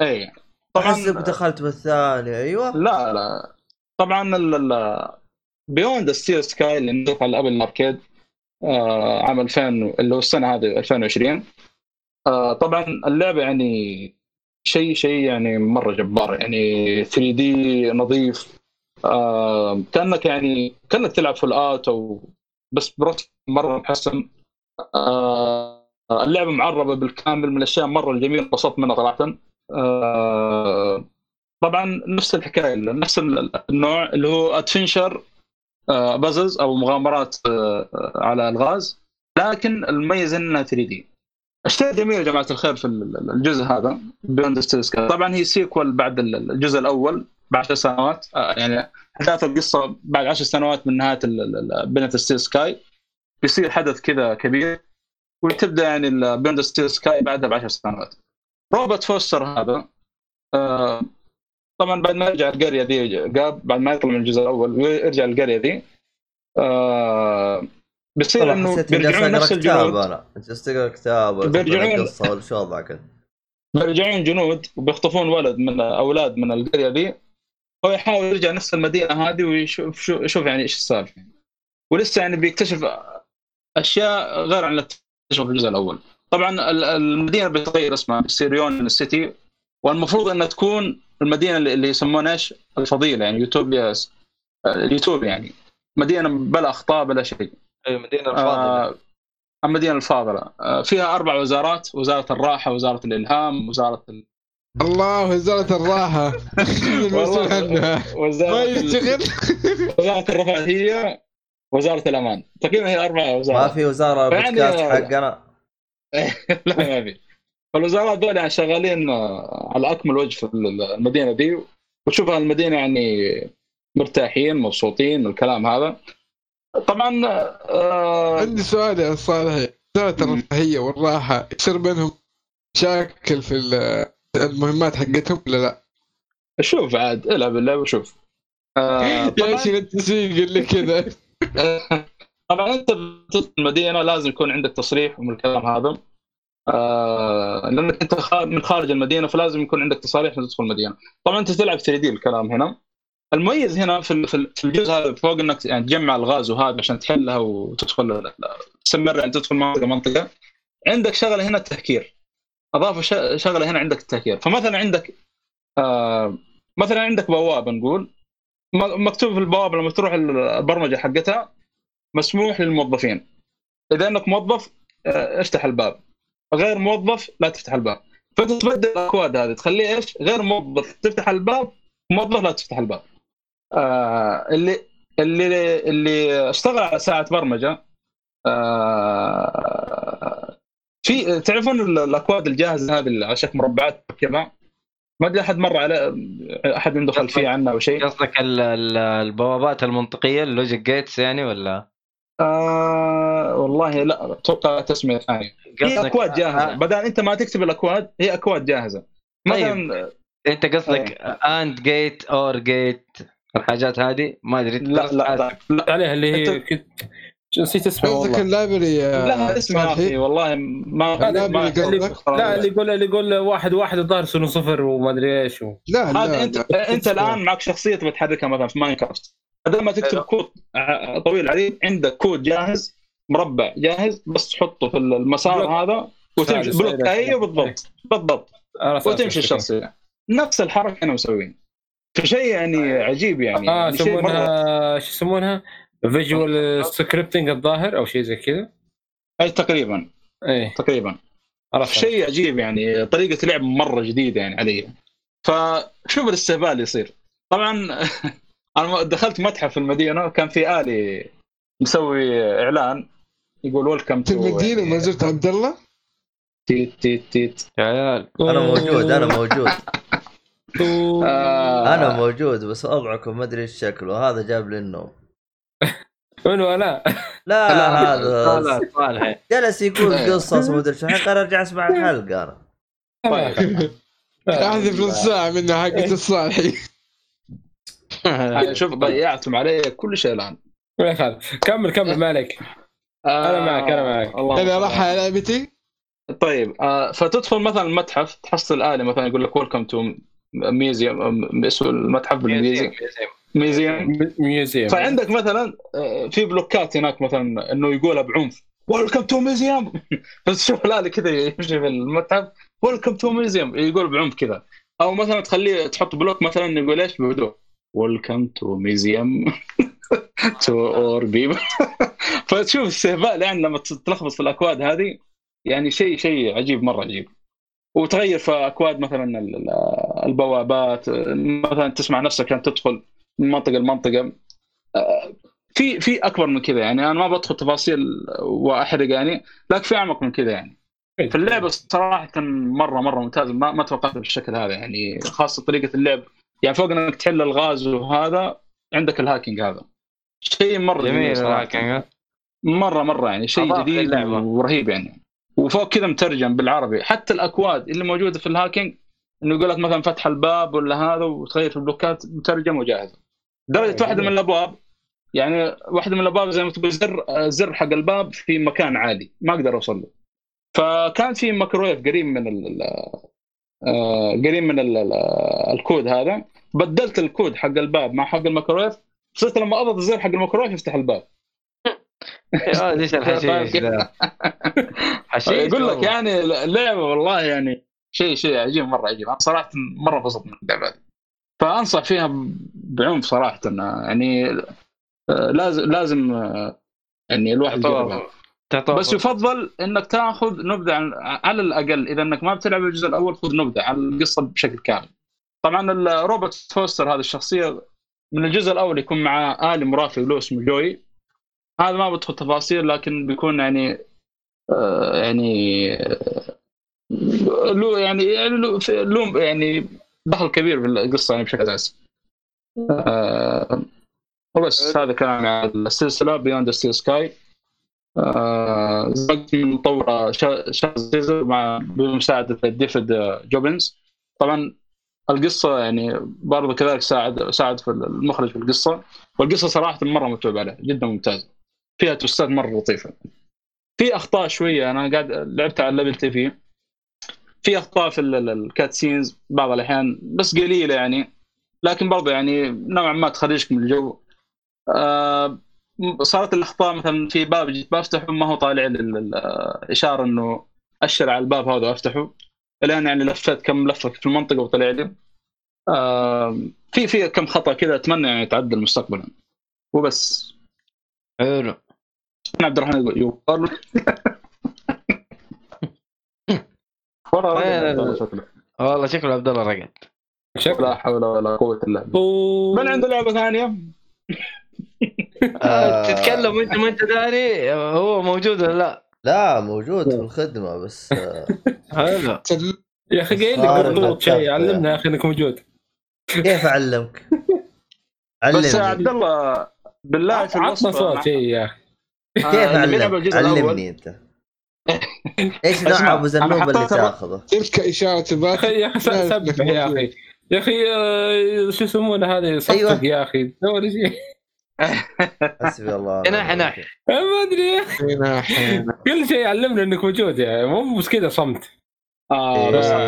إيه طبعاً دخلت بالثاني. أيوة لا لا طبعاً Beyond a Steel Sky اللي نزلت على أبل الأركيد عام 2000 اللي هو السنة هذه 2020. طبعاً اللعبة يعني شيء يعني مرة جبار يعني 3D نظيف، كأنك يعني كأنك تلعب فول آوت أو بس برسم مرة محسن. اللعبة معربة بالكامل من الأشياء مرة الجميل بسط منها صراحة، طبعا نفس الحكايه نفس النوع اللي هو ادفنشر بازلز او مغامرات على الغاز، لكن المميز انها 3D. اشياء جميله جماعه الخير في الجزء هذا بيوند ستيل سكاي. طبعا هي سيكوال بعد الجزء الاول بعد 10 سنوات، يعني احداث القصه بعد 10 سنوات من نهايه بيوند ستيل سكاي بيصير حدث كذا كبير، وتبدا يعني بيوند ستيل سكاي بعدها ب 10 سنوات. روبرت فوستر هذا طبعا بعد ما يرجع القريه دي، بعد ما يطلع من الجزء الاول ويرجع القريه دي بيصير انه بيرجعون نفس الجنود. انا جلست اقرا كتاب القصه ولا شو وضعك؟ بيرجعون جنود وبيخطفون ولد من اولاد من القريه دي، هو يحاول يرجع نفس المدينه هذه ويشوف شوف يعني ايش السالفه، ولسه يعني بيكتشف اشياء غير عن اللي اكتشفها في الجزء الاول. طبعا المدينه بتغير اسمها، بتصير يونيون سيتي، والمفروض انها تكون المدينه اللي يسمونها ايش الفضيله، يعني يوتوبيا، اليوتوبيا يعني مدينه بلا اخطاء بلا شيء. اي مدينه الفاضله، المدينه الفاضله فيها 4 وزارات، وزاره الراحه، وزاره الالهام، وزاره الله، وزاره الراحه المسؤول عنها، وزاره الرفاهيه، وزاره الامان. تقريبا هي 4 وزارات. ما في وزاره بودكاست حقنا لا ما في. فالوزارات دول يعني شغالين على أكمل وجه في المدينة دي، وتشوفها المدينة يعني مرتاحين مبسوطين الكلام هذا. طبعا عندي سؤال يا صالح، وزارة الرفاهية والراحة يصير بينهم مشاكل في المهمات حقتهم ولا لا؟ شوف عاد العب بالله وشوف يا شي التسويق اللي كذا. طبعا انت في المدينة لازم يكون عندك تصريح من الكلام هذا، لأنك أنت من خارج المدينة، فلازم يكون عندك تصاريح لتدخل المدينة. طبعاً أنت تلعب 3D الكلام هنا. المميز هنا في الجزء هذا فوق إنك يعني تجمع الغاز وهذا عشان تحلها وتدخل تستمر أن تدخل منطقة. عندك شغلة هنا التهكير، أضافوا شغلة هنا عندك التهكير. فمثلاً عندك بوابة، نقول مكتوب في البوابة لما تروح البرمجة حقتها مسموح للموظفين، إذا أنك موظف افتح الباب، غير موظف لا تفتح الباب. فأنت تبدل الأكواد هذه، تخليه إيش غير موظف تفتح الباب، موظف لا تفتح الباب. اللي اشتغل على ساعة برمجة في تعرفون الأكواد الجاهزة هذه على شكل مربعات كذا، ما أدري أحد مر على أحد من دخل فيه عنه أو شيء. قصدك البوابات المنطقية اللوجيك جيتس يعني ولا؟ والله لا أتوقع تسمية ثانية. هي أكواد جاهزة، بدل أنت ما تكتب الأكواد هي أكواد جاهزة. مثلا أنت قصدك أند جيت أور جيت الحاجات هذه ما أدري. لا عليها اللي هي نسيت اسمها والله. اللايبرري لا اسمها فيه والله ما لا اللي يقول 1-1 الظاهر 0-0 وما أدري إيش. لا أنت الآن معك شخصية بتحركها مثلا في ماينكرافت، بدل ما تكتب كود طويل عليه عندك كود جاهز مربع جاهز، بس تحطه في المسار بلوك. هذا وتمشي بلوك ايه بالضبط وتمشي الشخصية. نفس الحركة أنا مسوين في شيء يعني عجيب يعني يسمونها شو يسمونها فيجوال سكريبتنج الظاهر أو شيء زي كذا. أي تقريبا تقريبا شيء عجيب يعني طريقة لعب مرة جديدة يعني علي. فشوف الاستهبال اللي يصير. طبعا أنا دخلت متحف في المدينة، كان في آلي مسوي إعلان يقول ويلكم تو المدينة. ما زرت عبدالله؟ تيت يا عيال أنا موجود أنا موجود بس أضعكم ما أدري الشكل، وهذا جاب لي النوم. منو أنا؟ لا هذا صالح جلس يقول قصص وما أدري شو، الحين قرر أرجع أسمع الحلقة. أنا أحذف الساعة منها حقة الصالحي. شوف ضيعتم علي كل شيء الآن. ما يخالف كمل مالك. أنا معك أنا راح على لعبتي. طيب فتدخل مثلا المتحف تحصل آلة مثلا يقول لك ويلكم تو ميوزيوم، اسمه المتحف بالإنجليزي ميوزيوم. فعندك مثلا في بلوكات هناك مثلا إنه يقولها بعنف ويلكم تو ميوزيوم، فتشوف الآلة كذا يمشي في المتحف ويلكم تو ميوزيوم يقول بعنف كذا. أو مثلا تخليه تحط بلوك مثلا يقول إيش بهدوء ويلكم تو ميوزيوم تو اور بيب. فتشوف السهباء لأن لما تلخبط في الأكواد هذه يعني شيء عجيب مرة عجيب. وتغير في أكواد مثلا البوابات، مثلا تسمع نفسك لما تدخل من منطقة لمنطقة. في أكبر من كذا يعني، أنا ما بدخل تفاصيل وأحرق يعني، لكن في أعمق من كذا يعني. في اللعبة صراحة مرة ممتاز، ما توقعت بالشكل هذا يعني، خاصة طريقة اللعب يعني، فوق إنك تحل الغاز وهذا عندك الهاكينج، هذا شيء مرة جميل صراحة، مرة يعني شيء جديد ورهيب يعني. وفوق كذا مترجم بالعربي، حتى الأكواد اللي موجودة في الهاكينج إنه يقولك مثلا فتح الباب ولا هذا وتغير في البلوكات، مترجم وجاهز. درجة واحدة من الأبواب يعني، واحدة من الأبواب زي ما تقول زر حق الباب في مكان عالي ما أقدر أوصل له، فكان في ميكرويف قريب من الكود هذا، بدلت الكود حق الباب مع حق الميكرويف، صرت لما أضغط الزر حق الميكرويف يفتح الباب. ليش الحشيش ده يقول لك يعني اللعبة والله يعني شيء عجيب، مرة عجيب. أنا صراحة مرة بسط من اللعبة، فأنصح فيها بعنف صراحة يعني، لازم يعني الواحد يجربها. بس يفضل انك تاخذ نبذه على الاقل، اذا انك ما بتلعب الجزء الاول خذ نبذه على القصه بشكل كامل. طبعا الروبرت فوستر هذا الشخصيه من الجزء الاول يكون مع آلي مرافق له اسمه جوي، هذا ما بدخل تفاصيل، لكن بيكون يعني له دخل كبير في القصه يعني بشكل اساسي. وبس هذا كان على السلسله بيوند ستيل سكاي، زوجت من مطورة شازيزر مع بمساعدة ديفيد جوبنز. طبعا القصة يعني برضو كذلك ساعد في المخرج في القصة، والقصة صراحة مرة متعوب عليها، جدا ممتازة، فيها توستات مرة لطيفة، في أخطاء شوية. أنا قاعد لعبت على الليفل تيفي، في أخطاء في الكاتسينز بعض الأحيان بس قليلة يعني، لكن برضو يعني نوعا ما تخرجك من الجو. صارت الأخطاء مثلا في باب جيت بفتحه ما هو طالع الإشارة إنه أشر على الباب هذا وأفتحه، الآن يعني لفت كم لفة في المنطقة وطلع لي في كم خطأ كذا، أتمنى يعني يتعدل مستقبلا. وبس حلو، أنا عبد الرحمن يقول والله شكله عبد الله رجع، لا حول ولا قوة إلا بالله. من عنده لعبة ثانية؟ تتكلم وانت ما انت داري هو موجود ولا لا موجود في الخدمه بس هذا يا اخي قايل لك برضو شيء، علمنا يا اخي انك موجود. كيف اعلمك؟ بس عبد الله بالله عطنا صوت شيء يا اخي، كيف اعلمك؟ علمني انت ايش نوع ابو زنوب اللي تاخذه؟ تلك اشاعه باخ يا اخي، سبح يا اخي، يا اخي شو يسمونه هذا، صوتك يا اخي دوري شيء. حسبي الله، انا ما ادري كل شيء علمنا انك موجود يعني، مو بس كذا صمت.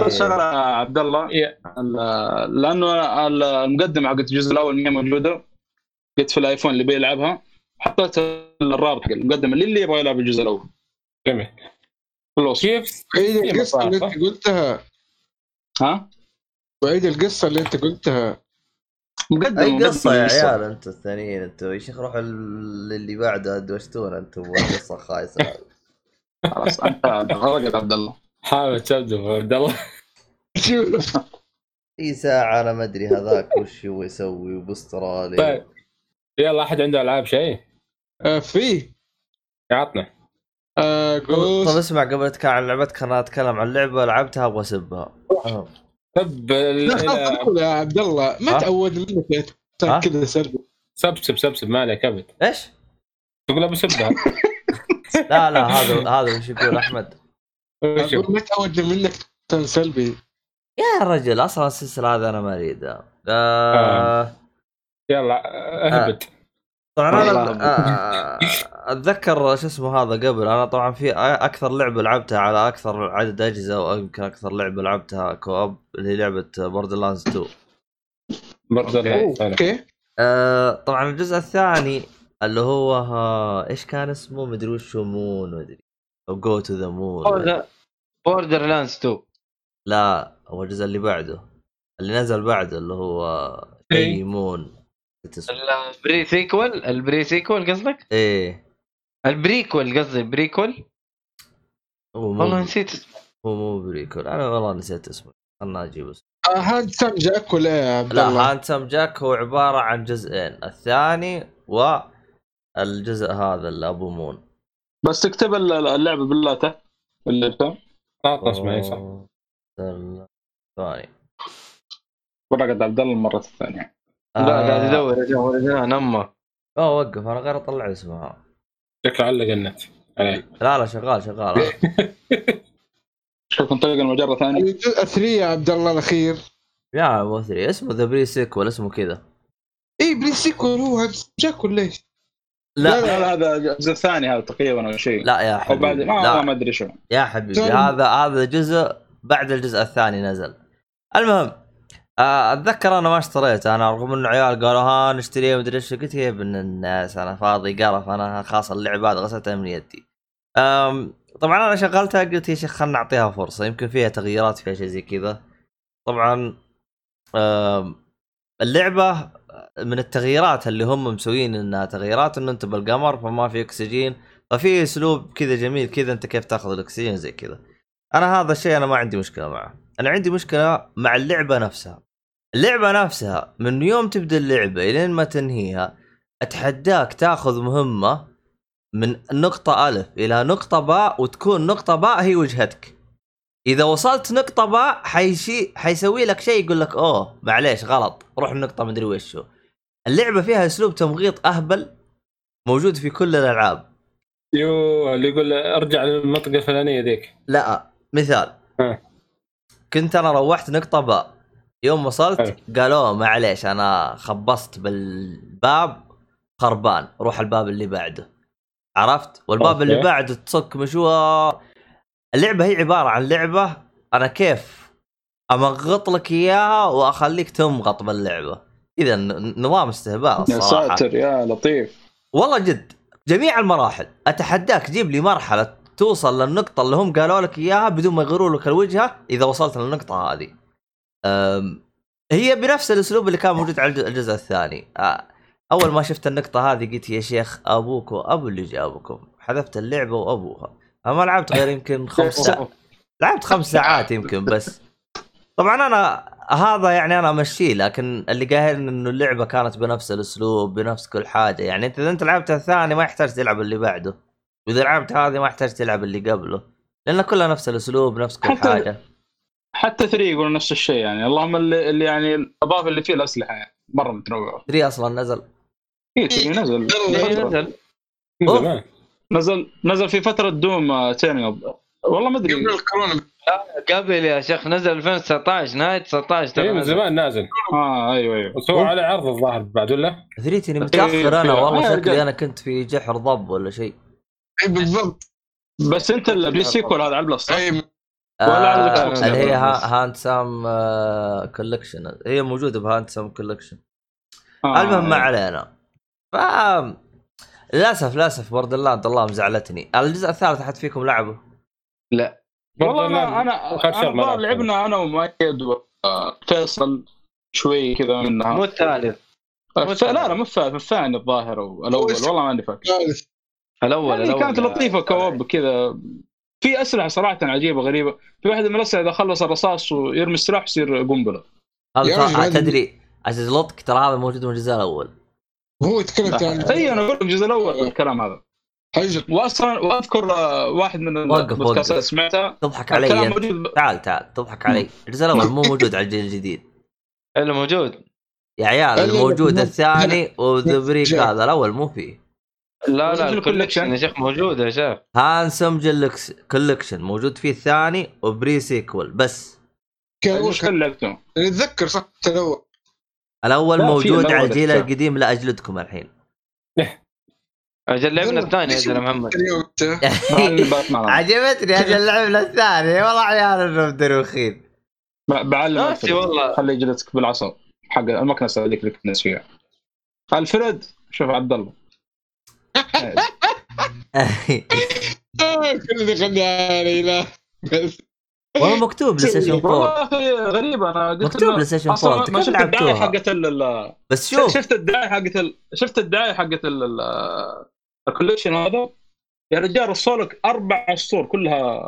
بس شغله عبد الله، لانه المقدمه حقت الجزء الاول ما موجوده، قلت في الايفون اللي بيلعبها حطيت الرابط حق المقدمه للي يبغى يلعب الجزء الاول. جميل خلاص، كيف القصه اللي انت قلتها؟ ها بعيد القصه اللي انت قلتها، مقدم قصة يا عيال، انتوا الثانيين انتوا يا شيخ روحوا اللي بعده دوشتونا انتوا قصة خايسة. خلاص انت غلط عبد الله، حاول تبدو عبد الله اي ساعة انا ما ادري هذاك وش هو يسوي وبسترالي. طيب يلا احد عنده العاب شيء؟ في عطنا طب اسمع، قبل اتكلم عن لعبتك خلنا اتكلم عن لعبة لعبتها ابغى اسبها. سب يا عبد الله، ما تعود منك كذا سب ما عليك ابد. ايش تقول ابو سبها؟ لا هذا وش يقول احمد، ما تعود منك سلبي يا رجل، اصلا السلسله هذا انا ما اريدها. يلا اهبط. طبعا انا اتذكر شو اسمه هذا قبل، انا طبعا في اكثر لعبه لعبتها على اكثر عدد اجهزه، ويمكن اكثر لعبه لعبتها كوب اللي هي لعبه بوردرلاندز 2. بوردرلاندز اوكي. طبعا الجزء الثاني اللي هو ايش كان اسمه، مدري وش مون، مدري او جو تو ذا مون، بوردرلاندز 2. لا هو الجزء اللي بعده اللي نزل بعده اللي هو مون، البري سيكول قصدك؟ ايه البريكول، قصدي بريكول والله نسيت اسمه. هو مو بريكول، انا والله نسيت اسمه، خلنا اجيبه. هاندسم جاك ولا يا عبد الله؟ لا، هاندسم جاك هو عبارة عن جزئين، الثاني والجزء هذا اللي ابو مون. بس تكتب اللعبة باللاته اللي فهم لا اسمه ايه صح؟ الثاني ورقة عبد الله المرة الثانية. لا قاعد يدور يا نمه. وقف، انا غير اطلع اسمها. شكله علق النت علي. لا شغال. شوف نطلق المجرة ثانية. اثري يا عبد الله الاخير. لا مو اثري، اسمه ذا بري سيكول، اسمه كذا. اي بري سيكول هو جاكول ليش؟ لا هذا الجزء الثاني هذا تقريبا او شيء. لا يا حبيبي. وبعد ما ادري شو. يا حبيبي هذا جزء بعد الجزء الثاني نزل. المهم اتذكر انا ما اشتريته، انا رغم انه عيال قالوا ها نشتريه مدري ايش، قلت يا ابن الناس انا فاضي قرف، انا خاصه اللعبه هذه غسلتها من يدي. طبعا انا شغلتها قلت يا شيخ خلنا نعطيها فرصه يمكن فيها تغييرات فيها شيء زي كذا. طبعا اللعبه من التغييرات اللي هم مسوين انها تغييرات انه انت بالقمر فما في اكسجين، ففي اسلوب كذا جميل كذا انت كيف تاخذ الاكسجين زي كذا. انا هذا الشيء انا ما عندي مشكله معه، انا عندي مشكله مع اللعبه نفسها. اللعبه نفسها من يوم تبدا اللعبه لين ما تنهيها اتحداك تاخذ مهمه من نقطه الف الى نقطه باء، وتكون نقطه باء هي وجهتك. اذا وصلت نقطه باء حيسوي لك شيء يقول لك اوه معليش غلط روح النقطه مدري ويش. شو اللعبه فيها اسلوب تمغيط اهبل موجود في كل الالعاب. يو اللي يقول ارجع للمنطقه الفلانيه ذيك. لا مثال كنت انا روحت نقطه باء، يوم وصلت قالوا معليش انا خبصت بالباب خربان روح الباب اللي بعده، عرفت؟ والباب اللي بعده تصك مشوار. اللعبه هي عباره عن لعبه انا كيف امغط لك اياها واخليك تمغط باللعبه. اذا نظام استهبال الصراحه. يا ساتر يا لطيف والله جد. جميع المراحل اتحداك جيب لي مرحله توصل للنقطة اللي هم قالوا لك إياها بدون ما يغيروا لك الوجهة. إذا وصلت للنقطة هذه هي بنفس الأسلوب اللي كان موجود على الجزء الثاني. أول ما شفت النقطة هذه قلت يا شيخ أبوك وأبو اللي جابكم، حذفت اللعبة وأبوها. أما لعبت غير يمكن 5 ساعات، لعبت 5 ساعات يمكن بس. طبعا أنا هذا يعني أنا مشي، لكن اللي قاهرني إنه اللعبة كانت بنفس الأسلوب بنفس كل حاجة. يعني أنت إذا أنت لعبت الثاني ما يحتاج تلعب اللي بعده، وإذا لعبت هذه ما احتاج تلعب اللي قبله، لأن كلها نفس الأسلوب نفس كل حاجة. حتى 3 يقولوا نفس الشيء يعني. اللهم اللي يعني الأضافة اللي فيه الأسلحة يعني مرة متنوعة. 3 أصلا نزل. إيه 3 نزل. نزل في فترة دوم تاني والله ما أدري. قبل الكورونا. قبل يا شيخ نزل 2019 نهاية 19 ترى. من زمان نازل. أيوه. بس هو على عرض الظاهر بعد ولا؟ 3 تاني متأخر أنا والله شكلي أنا كنت في جحر ضب ولا شيء. بالضبط. بس انت البلاي سيكول هذا على البلاي ستيشن ولا على الاكس بوكس؟ هي هاندسم كولكشن، هي موجوده بهاندسم كولكشن. المهم ما علينا. للاسف بوردرلاند الله مزعلتني. الجزء الثالث احد فيكم لعبه؟ لا والله انا لعبنا انا ومؤيد وفيصل شوي كذا منها. مو الثالث لا مو الثاني الظاهر الاول والله ما نفكر الأول. يعني كانت لطيفة كواب كذا، في أسلحة صراحة عجيبة غريبة. في واحد من الأسلحة إذا خلص الرصاص ويرمي السلاح يصير قنبلة. تدري أجزلتك ترى هذا موجود من الجزء الأول. هو يتكلم عن. أي أنا أقول الجزء الأول الكلام هذا. وأصلا وأذكر واحد من البودكاست سمعته. تضحك علي. تعال تضحك علي. الجزء الأول مو موجود على الجيل الجديد. اللي موجود. يا عيال الموجود الثاني وذبريك هذا الأول مو فيه. لا الكولكشن يا شيخ موجود يا شيخ. هانسم جلكس كولكشن موجود فيه الثاني وبري سيكول بس. وش قلتم؟ نتذكر صح الأول موجود على الجيل القديم لأجلدكم الحين. أجل لعبنا الثاني يا زلمة محمد. عجبتني أجل لعبنا الثاني والله عيال الرب دروخين. بعلمك خلي جلدتك بالعصا حق المكنسة هذيك اللي كنت ناس فيها. الفرد شوف عبد الله. كل ذي خلاني لا بس والله مكتوب لسيشن فور غريب. انا قلت مكتوب لسيشن فور كيف لعبتوها حقت ال بس شفت الدعايه حقت الكولكشن هذا يا رجال. رسولك 4 عصور كلها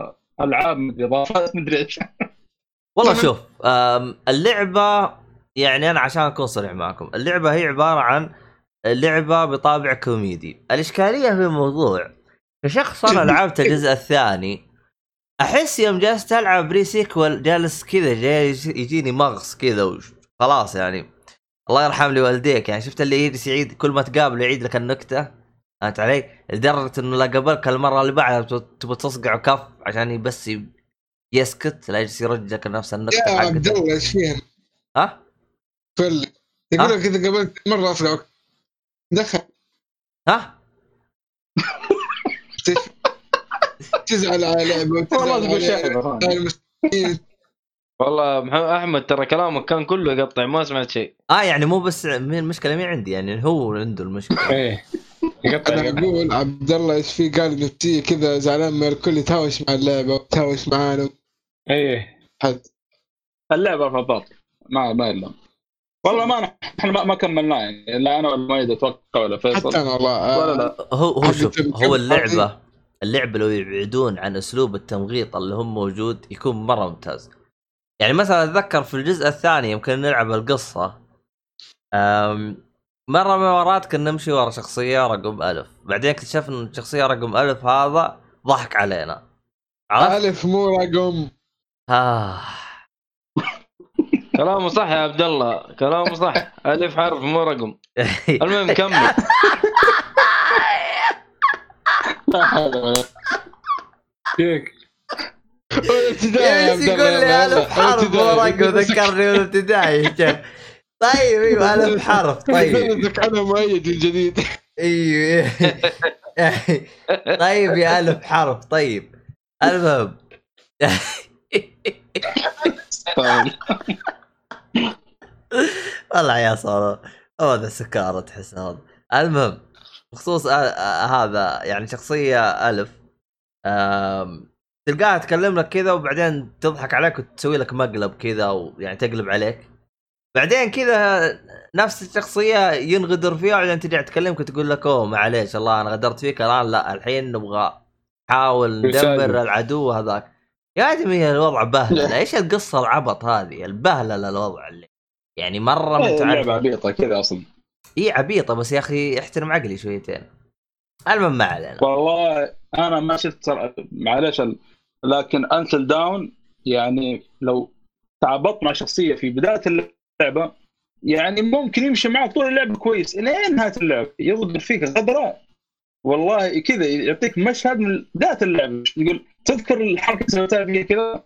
العاب مدري اضافات مدري ايش. والله شوف اللعبه يعني انا عشان اكون صريح معكم اللعبه هي عباره عن لعبه بطابع كوميدي. الاشكاليه في الموضوع كشخص انا لعبت الجزء الثاني احس يوم جالس تلعب بري سيكوال جالس كذا يجيني مغص كذا وخلاص يعني الله يرحم لي والديك يعني شفت اللي يجلس يعيد كل ما تقابله يعيد لك النكته انت علي لدرجه انه لا قبلك المره اللي بعدها تبغى تصقع كف عشان بس يسكت لا يجلس يرجع لك نفس النكته حقك. يا عبد الله ايش فيها؟ ها؟ كل يقول لك اذا قبلت مره اصقعك دخل ها؟ تزعل على لعبه والله محمد احمد ترى كلامك كان كله قطع ما سمعت شيء. يعني مو بس المشكله مي عندي يعني هو عنده المشكله. ايه يقطع. انا اقول عبد الله ايش في قال نفسي كذا زعلان من الكل يتهاوش مع اللعبه وتهاوش معانا. ايه حد اللعبه فضاط ما يلام والله ما احنا ما كملناه يعني لا انا ولا مؤيد اتوقع ولا فيصل حتى انا والله ولا هو شوف هو اللعبه لو يبعدون عن اسلوب التمغيط اللي هم موجود يكون مره ممتاز. يعني مثلا اتذكر في الجزء الثاني يمكن نلعب القصه مره من مرات كنا نمشي ورا شخصيه رقم ألف بعدين اكتشفنا ان الشخصيه رقم ألف هذا ضحك علينا. ألف مو رقم. كلامه صح يا عبد الله كلامه صح ألف حرف مو رقم. المهم كمل. ديك يقول لي ألف حرف وراك وذكرني الابتدائي. طيب ايوه ألف حرف طيب ذكرنا مؤيد الجديد ايوه طيب يا ألف حرف طيب المهم والله يا صار هذا سكارة تحس هذا. المهم بخصوص هذا يعني شخصية ألف تلقاها تكلم لك كذا وبعدين تضحك عليك وتسوي لك مقلب كذا ويعني تقلب عليك بعدين كذا نفس الشخصية ينغدر فيها وبعدين ترجع تكلمك وتقول لك اوه معليش الله أنا غدرت فيك الآن لا الحين نبغى حاول ندمر العدو هذاك. يا آدمي الوضع بهلة ايش القصة العبط هذه البهلة للوضع اللي يعني مرة متعب عبيطة كذا أصلا ايه عبيطة بس يا أخي احترم عقلي شويتين. المهم ما علينا والله أنا ما شفت معلش لكن أنتل داون يعني لو تعبط مع شخصية في بداية اللعبة يعني ممكن يمشي معه طول اللعبة كويس إلى نهاية اللعبة يضرب فيك غدراء والله كذا يعطيك مشهد من بداية اللعبة يقول تذكر الحركة السابقة كذا.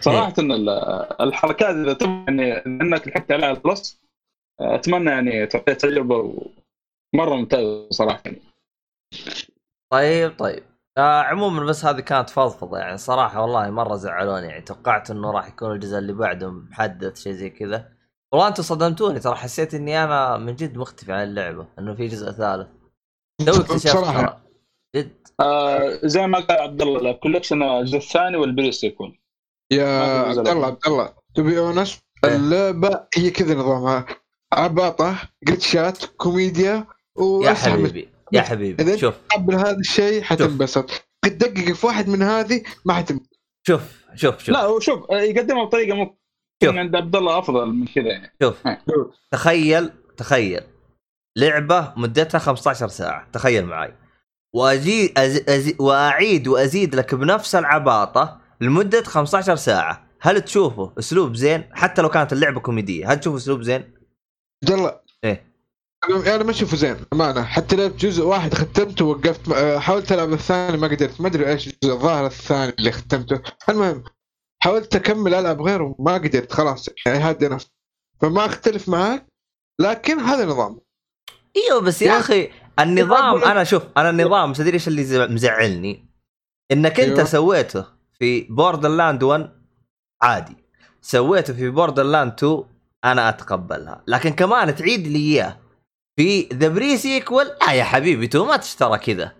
صراحة إن الحركات إذا تبغى يعني إنك لحقت عليها البلس أتمنى يعني تعطي تجربة مرة ممتازة صراحة يعني. طيب عموما بس هذه كانت فضفضة يعني صراحة والله مرة زعلوني يعني توقعت إنه راح يكون الجزء اللي بعده محدد شيء زي كذا والله أنتوا صدمتوني ترى حسيت إني أنا من جد مختفي عن اللعبة إنه في جزء ثالث لو اكتشفت جد. زي ما قال عبد الله الكولكشن الجزء الثاني والبريس يكون يا عبد الله تبي أونس اللعبة هي كذا نظامها عباطة قتشات كوميديا يا حبيبي إذا شوف قبل هذا الشيء حتنبسط قد دقق في واحد من هذه ما حتنبسط. شوف لا وشوف يقدمها بطريقة ممكن عند عبد الله أفضل من كذا يعني. شوف تخيل لعبة مدتها 15 ساعة تخيل معي وأعيد وأزيد لك بنفس العباطة لمدة 15 ساعة هل تشوفه أسلوب زين حتى لو كانت اللعبة كوميدية هل تشوفه أسلوب زين؟ يلا إيه أنا ما أشوفه زين أمانة حتى لعبت جزء واحد ختمته ووقفت حاولت ألعب الثاني ما قدرت ما أدري إيش الجزء الظاهر الثاني اللي ختمته. المهم حاولت أكمل ألعب غيره ما قدرت خلاص يعني هذا نفسه فما أختلف معاك لكن هذا نظام. إيوه بس يا أخي النظام أنا شوف أنا النظام تدري إيش اللي مزعلني إنك أنت سويته في بوردرلاند 1 عادي سويته في بوردرلاند 2 أنا أتقبلها لكن كمان تعيد لي إياه في ذا بري سيكوال يا حبيبي تو ما تشترى كذا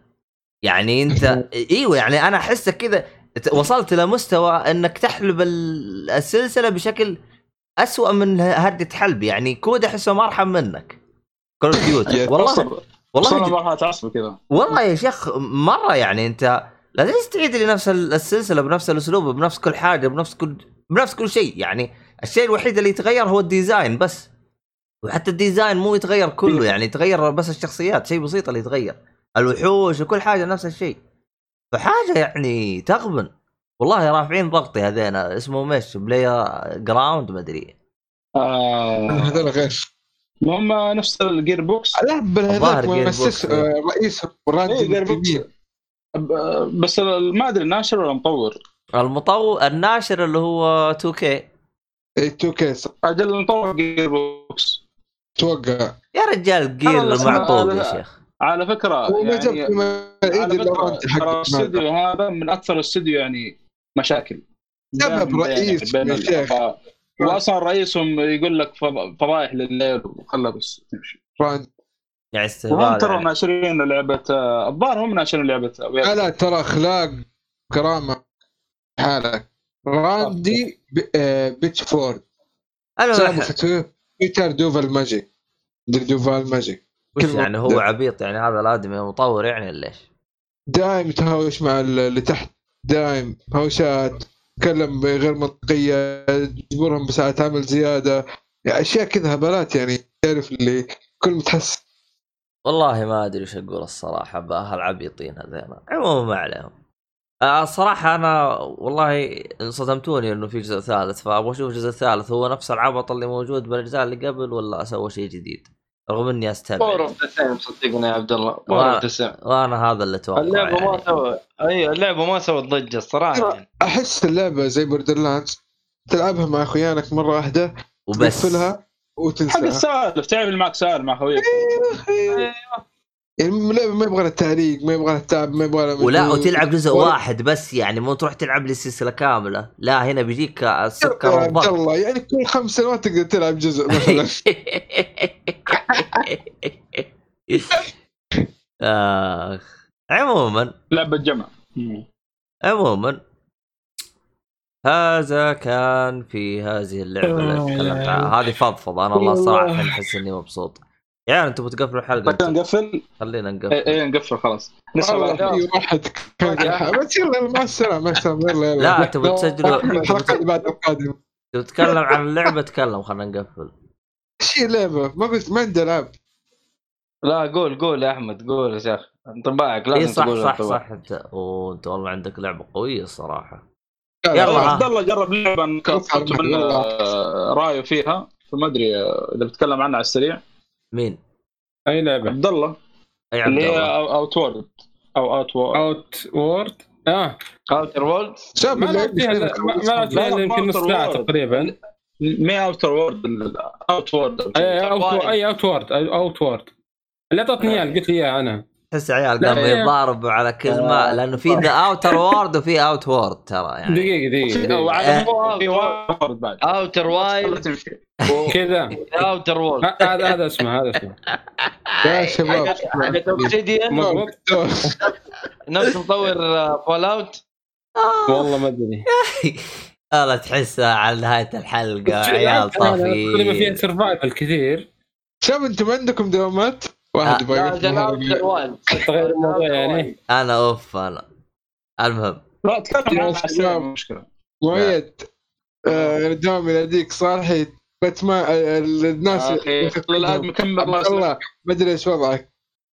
يعني أنت إيوه يعني أنا أحسك كذا وصلت لمستوى إنك تحلب السلسلة بشكل أسوأ من هردة حلب يعني كود أحسه ما أرحم منك كول والله والله ما راح تعصب كذا والله يا شيخ مرة يعني أنت لازم تعيد لنفس السلسله بنفس الاسلوب بنفس كل حاجه بنفس كل شيء. يعني الشيء الوحيد اللي يتغير هو الديزاين بس، وحتى الديزاين مو يتغير كله، يعني يتغير بس الشخصيات، شيء بسيط اللي يتغير، الوحوش وكل حاجه نفس الشيء. فحاجه يعني تغبن والله. رافعين ضغطي هذين اسمه مش بلاير جراوند ما ادري هذول غير ما نفس الجير بوكس. لا بالهذاك مؤسس رئيس براند، بس ما ادري الناشر ولا المطور. الناشر اللي هو 2K 2K اجل، المطور جير بوكس. توقع يا رجال جير معطوب يا شيخ. على فكره الاستوديو هذا من اكثر الاستوديو يعني مشاكل، سبب رئيس يعني، واصلا رئيسهم يقول لك فضايح للليل وخلى بس تمشي. يعني هم ترى ناشرين لعبه الظاهر، هم ناشرين لعبه لا ترى اخلاق كرامه حالك. راندي بيتفورد بيتر دوفال ماجيك يعني هو عبيط يعني هذا الادمي مطور يعني ليش دايم يتهاوش مع اللي تحت، دايم هوشات، تكلم غير منطقية، تجبرهم بساعات عمل زيادة، يعني أشياء كذا هبلات يعني تعرف اللي كل متحس. والله ما أدري وش أقول الصراحة بأهل عبيطين هذين. عموما ما عليهم. الصراحة أنا والله انصدمتوني إنه في جزء ثالث، فأبغى أشوف الجزء الثالث هو نفس العبط اللي موجود بالأجزاء اللي قبل ولا أسوي شيء جديد، رغم إني أستبعد. بورف دسم صدقني يا عبد الله، بورف دسم. وأنا هذا اللي توقع. اللعبة يعني. ما سوى، أي اللعبة ما سوى ضجة الصراحة. أحس اللعبة زي بوردرلاندز، تلعبها مع أخوانك مرة واحدة وبس تقفلها وتنساها. حق السالف تعمل معك سالف مع خويك. يعني اللعبة ما يبغى التعريق، ما يبغى التعب، ما يبغى. ولا وتلعب جزء واحد بس، يعني مو تروح تلعب للسلسلة كاملة، لا هنا بيجيك السكر والضغط. الله يعني كل 5 سنوات تقدر تلعب جزء مثلا. عموما لعبة جمع. عموما هذا كان في هذه اللعبة اللي تكلمت عنها، هذه فضفضة. أنا الله صراحة أحس إني مبسوط. يعني انتوا بتقفلوا الحلقه؟ بدنا نقفل، خلينا نقفل. ايه نقفل خلاص، نسوي واحد بس. يلا مع السلامه. يلا لا انتوا بتسجلوا الحلقه اللي بعد القادمه، تتكلم عن اللعبه تكلم، خلينا نقفل. شي لعبه ما عندي لعب. لا قول يا احمد، قول يا شيخ، انطباعك لازم تقول. صح انت، وانت والله عندك لعبه قويه الصراحه. يلا عبد الله جرب لعبه انكتبت رايه فيها، فما ادري اذا بتكلم عنها على السريع. مين؟ اي لعبه عبد الله؟ اي عبد الله. اوتورد او اوتورد اوتر وورد. شوف ما يمكن نص ساعه تقريبا. ما اوتر وورد، اوتورد. اي اوتورد اللي اعطتني اياه، قلت لي اياه انا. تحس عيال قاموا يضاربوا على كلمه، لانه في ذا اوتر وورد وفي اوتورد ترى. يعني دقيقه وعلى وورد بعد اوتر وايلد كذا اوتر وورد. هذا اسمه، يا شباب هذا توكسيديا نفس مطور فول اوت. والله ما ادري والله، تحسها على نهايه الحلقه عيال طافي. كل ما فيها سرفايفل كثير. شباب انتم عندكم دوامات واحد بايقول تغير الموضوع يعني. انا اوف انا المهم لا تكلم عن السبب. مشكله مؤيد دوام يناديك صالحي باتمان. الناس الان مكمل الله ما ادري ايش وضعك. عبد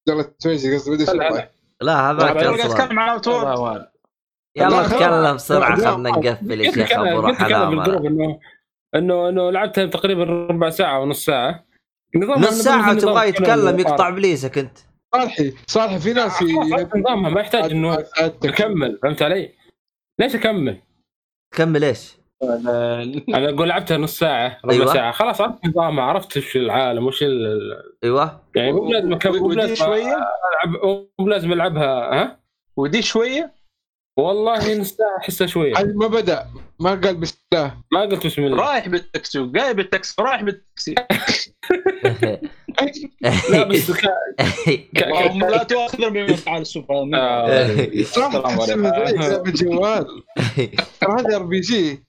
الله التويجري قصدي بدي اسمع. لا هذاك اتكلم على طول. يلا اتكلم بسرعه خلنا نقفل يا شيخ ابو رحمه. انه لعبتها تقريبا ربع ساعه ونص ساعه. نص ساعة تبغى يتكلم يقطع بليسك انت. صالحي في ناس نظامها ما يحتاج انه اكمل. فهمت علي؟ ليش اكمل؟ كمل ايش؟ انا اقول لعبتها نص ساعة ربع ساعة خلاص عرفت نظامها، عرفت وش العالم وش يعني مو لازم اكمل شوية، مو لازم العبها. ها ودي شوية والله نص ساعة حسه شوية. ما بدأ ما قال بسم الله، ما قلت بسم الله، رايح بالتاكسي وجاي بالتاكسي رايح بالتاكسي. لا بس لا تأخذ من على السوبر بالجوال. هذا ار بي جي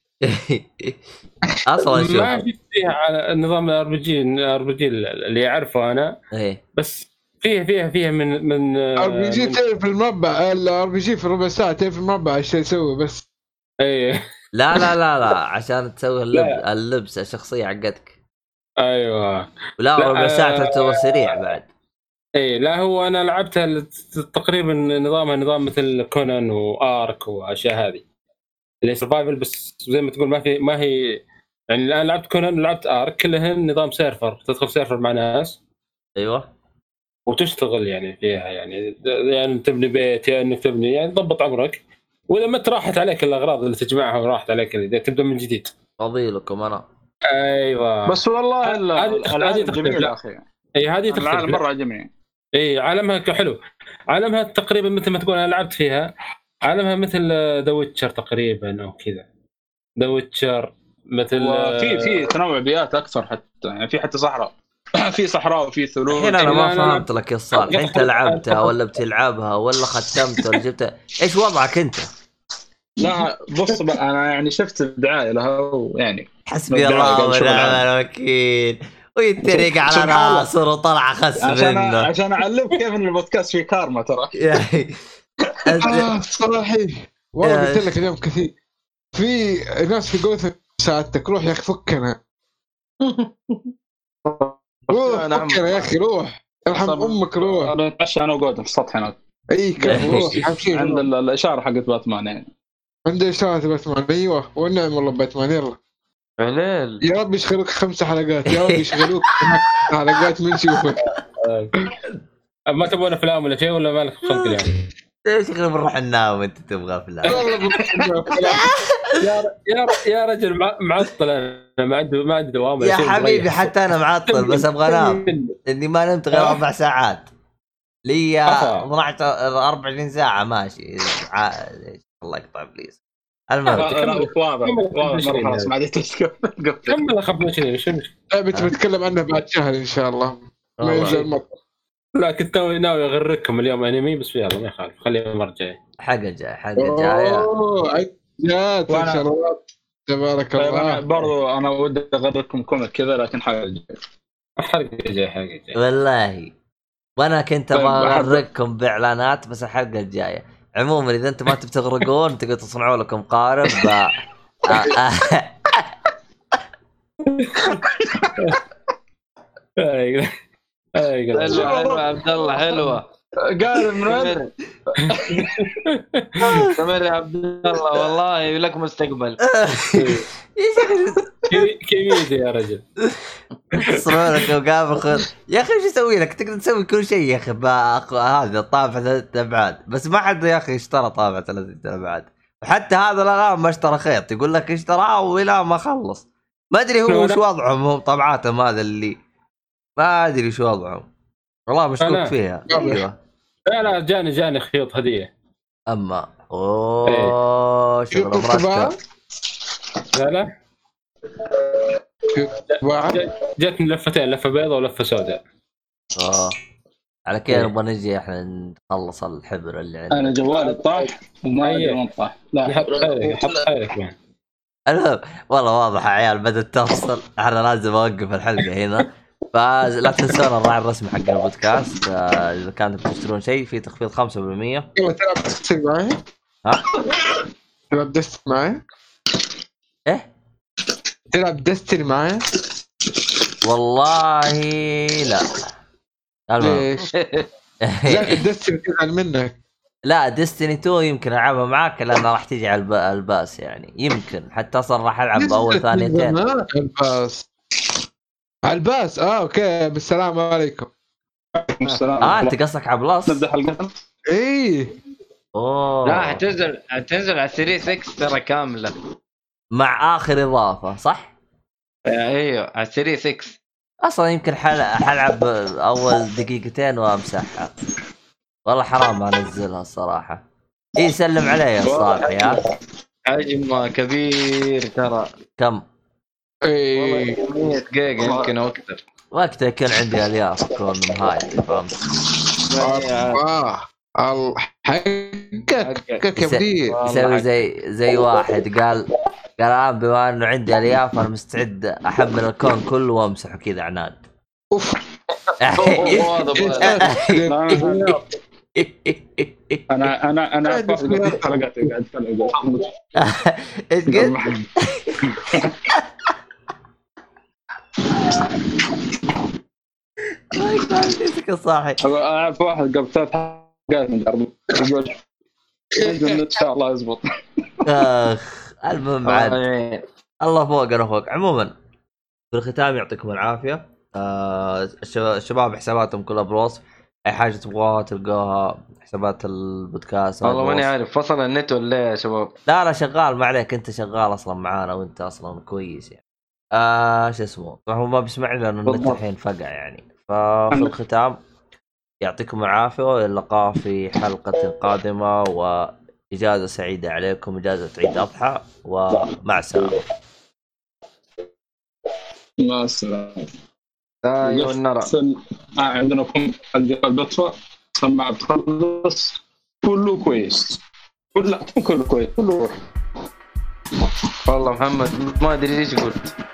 اصلا. شوف ما فيها على نظام الار بي جي اللي اعرفه انا، بس فيها من ار بي جي تعرف المربع، الار بي جي في ربع ساعه تعرف المربع ايش تسوي بس. اي لا لا لا لا عشان تسوي اللبس الشخصيه حقتك. ايوه ولا ربع ساعه تسوي سريع بعد. اي لا هو انا لعبتها تقريبا نظامها نظام مثل كونان وارك واشياء هذه اللي سرفايفل، بس زي ما تقول ما هي يعني الان لعبت كونان ولعبت ارك كلهن نظام سيرفر، تدخل سيرفر مع ناس ايوه وتشتغل يعني فيها يعني تبني بيت يعني تبني يعني تضبط عمرك، واذا ما تراحت عليك الاغراض اللي تجمعها وراحت عليك اللي تبدا من جديد فضيلكم انا. ايوه بس والله العالم جميل يا اخي. اي هذه العالم مره جميل. اي عالمها حلو، عالمها تقريبا مثل ما تقول انا لعبت فيها عالمها مثل ذا ويتشر تقريبا او كذا، ذا ويتشر مثل في تنوع بيئات اكثر، حتى يعني في حتى صحراء في صحراء وفي ثلوج. هنا انا ما فهمت لك يا صالح، انت لعبتها ولا بتلعبها ولا ختمتها ولا جبتها، ايش وضعك انت؟ لا بص انا يعني شفت الدعايه لها ويعني حسبي الله ونعم الوكيل ويتريق على راسه وطلع خس منه عشان اعلمك كيف ان البودكاست فيه كارما ترى. صراحه والله قلت لك اليوم كثير في ناس في قوتك ساعتك، روح يا اخي فكنا روح فكنا يا اخي روح ارحم امك روح. انا اتعشى انا وقعدت في السطح هناك. اي كيف روح حبشي عند الاشاره حقت باتمان يعني عند اشاره باتمان. ايوه والنعم والله باتمان. يلا هلال يا رب يشغلوك 5 حلقات يا رب يشغلوك حلقات من شوفك. ما تبغون افلام ولا شيء ولا مالك خلق يعني؟ ايش غير بنروح ننام انت تبغى افلام؟ يا رجل معطل انا ما عندي دوام يا حبيبي، حتى انا معطل بس ابغى انام اني ما نمت غير 4 ساعات لي 24 ساعه ماشي الله يقطع بليز. المهم واضح خلاص ما عاد تشكف كمل خبرتني شو بتكلم عنها بعد شهر ان شاء الله ما ينزل المطر. لا كنت ناوي اغركم اليوم انمي بس يلا ما يخالف خليه المره الجايه حاجه جايه شرط تبارك الله. برضو انا ودي اغركم كوميك كذا لكن حاجه جايه والله. وانا كنت اغركم باعلانات بس الحلقه الجايه. عموما اذا انتم ما تبتغرقون تقدروا تصنعوا لكم قارب ايوه عبد الله حلوه قارب من سمير يا عبد الله والله لك مستقبل كيميدي يا رجل صورك وقابل خير يا اخي. ايش اسوي لك؟ تقدر تسوي كل شيء يا اخي. هذا طابعه 3 ابعاد بس ما حد يا اخي اشترى طابعه 3 ابعاد، وحتى هذا الان ما اشترى خيط يقول لك اشتراه ولا ما خلص. ما ادري هو وش وضعهم، هو طبعاتهم هذا اللي ما ادري شو وضعهم والله مشكوك فيها. ايوه لا جاني خيوط هديه اما اوه شغل مراتب. لا جاتني لفتين، لفه بيضاء ولفه سوداء. على كذا نبغى نجي احنا نخلص الحبر اللي عندنا. انا جوالي طاح وما ادري وين طاح. لا حط حالك المهم والله واضح يا عيال بدت تفصل، احنا لازم اوقف الحلقه هنا. لا تنسون الراعي الرسمي حق البودكاست، اذا كنتم تشترون شيء في تخفيض 5%. ايوه تلعب دستني معي؟ ها تلعب دستني معي؟ ايه تلعب دستني معي؟ والله لا ليش؟ لا دستني تزعل منك. لا دستني 2 يمكن العبها معاك لان راح تيجي على الباس يعني، يمكن حتى اصلا راح العب باول ثانيتين الباس الباس. اوكي بالسلام عليكم. السلام. انت قصدك على بلس نبدا حلقتنا. اي اوه لا هتنزل على سيريس اكس ترى كامله مع اخر اضافه صح؟ ايوه على سيريس اكس اصلا يمكن حلعب اول دقيقتين وامسحها والله حرام انزلها الصراحه. اي سلم علي الصالح يا حجمها كبير ترى. كم؟ اي 100 جيجا يمكن او اكثر. وقتها كان عندي الياف كون هاي فهمت. الله حقك كبير. يسوي زي واحد قال بما انه عندي الياف انا مستعد احمل الكون كله وامسحه كذا عناد. اوف انا قاعد اعرف واحد قبل 3 حلقات من الارض ان شاء الله يزبط. اخ المهم عاد الله فوق انا فوق. عموما بالختام يعطيكم العافيه. الشباب حساباتهم كلها بالوصف، اي حاجه تبغوها تلقوها، حسابات البودكاست. والله ماني عارف فصل النت ولا يا شباب. لا شغال، ما عليك انت شغال اصلا معانا وانت اصلا كويس يعني. شو اسمه طبعا ما بسمعني لانه النت الحين فقع يعني. ففي الختام يعطيكم العافيه، واللقاء في حلقه قادمه، واجازه سعيده عليكم، اجازه عيد اضحى، ومع السلامه. مع السلامه. نرى عندنا البطفاء سمع بتخلص كله كويس، كله كويس والله. محمد ما ادري ايش قلت.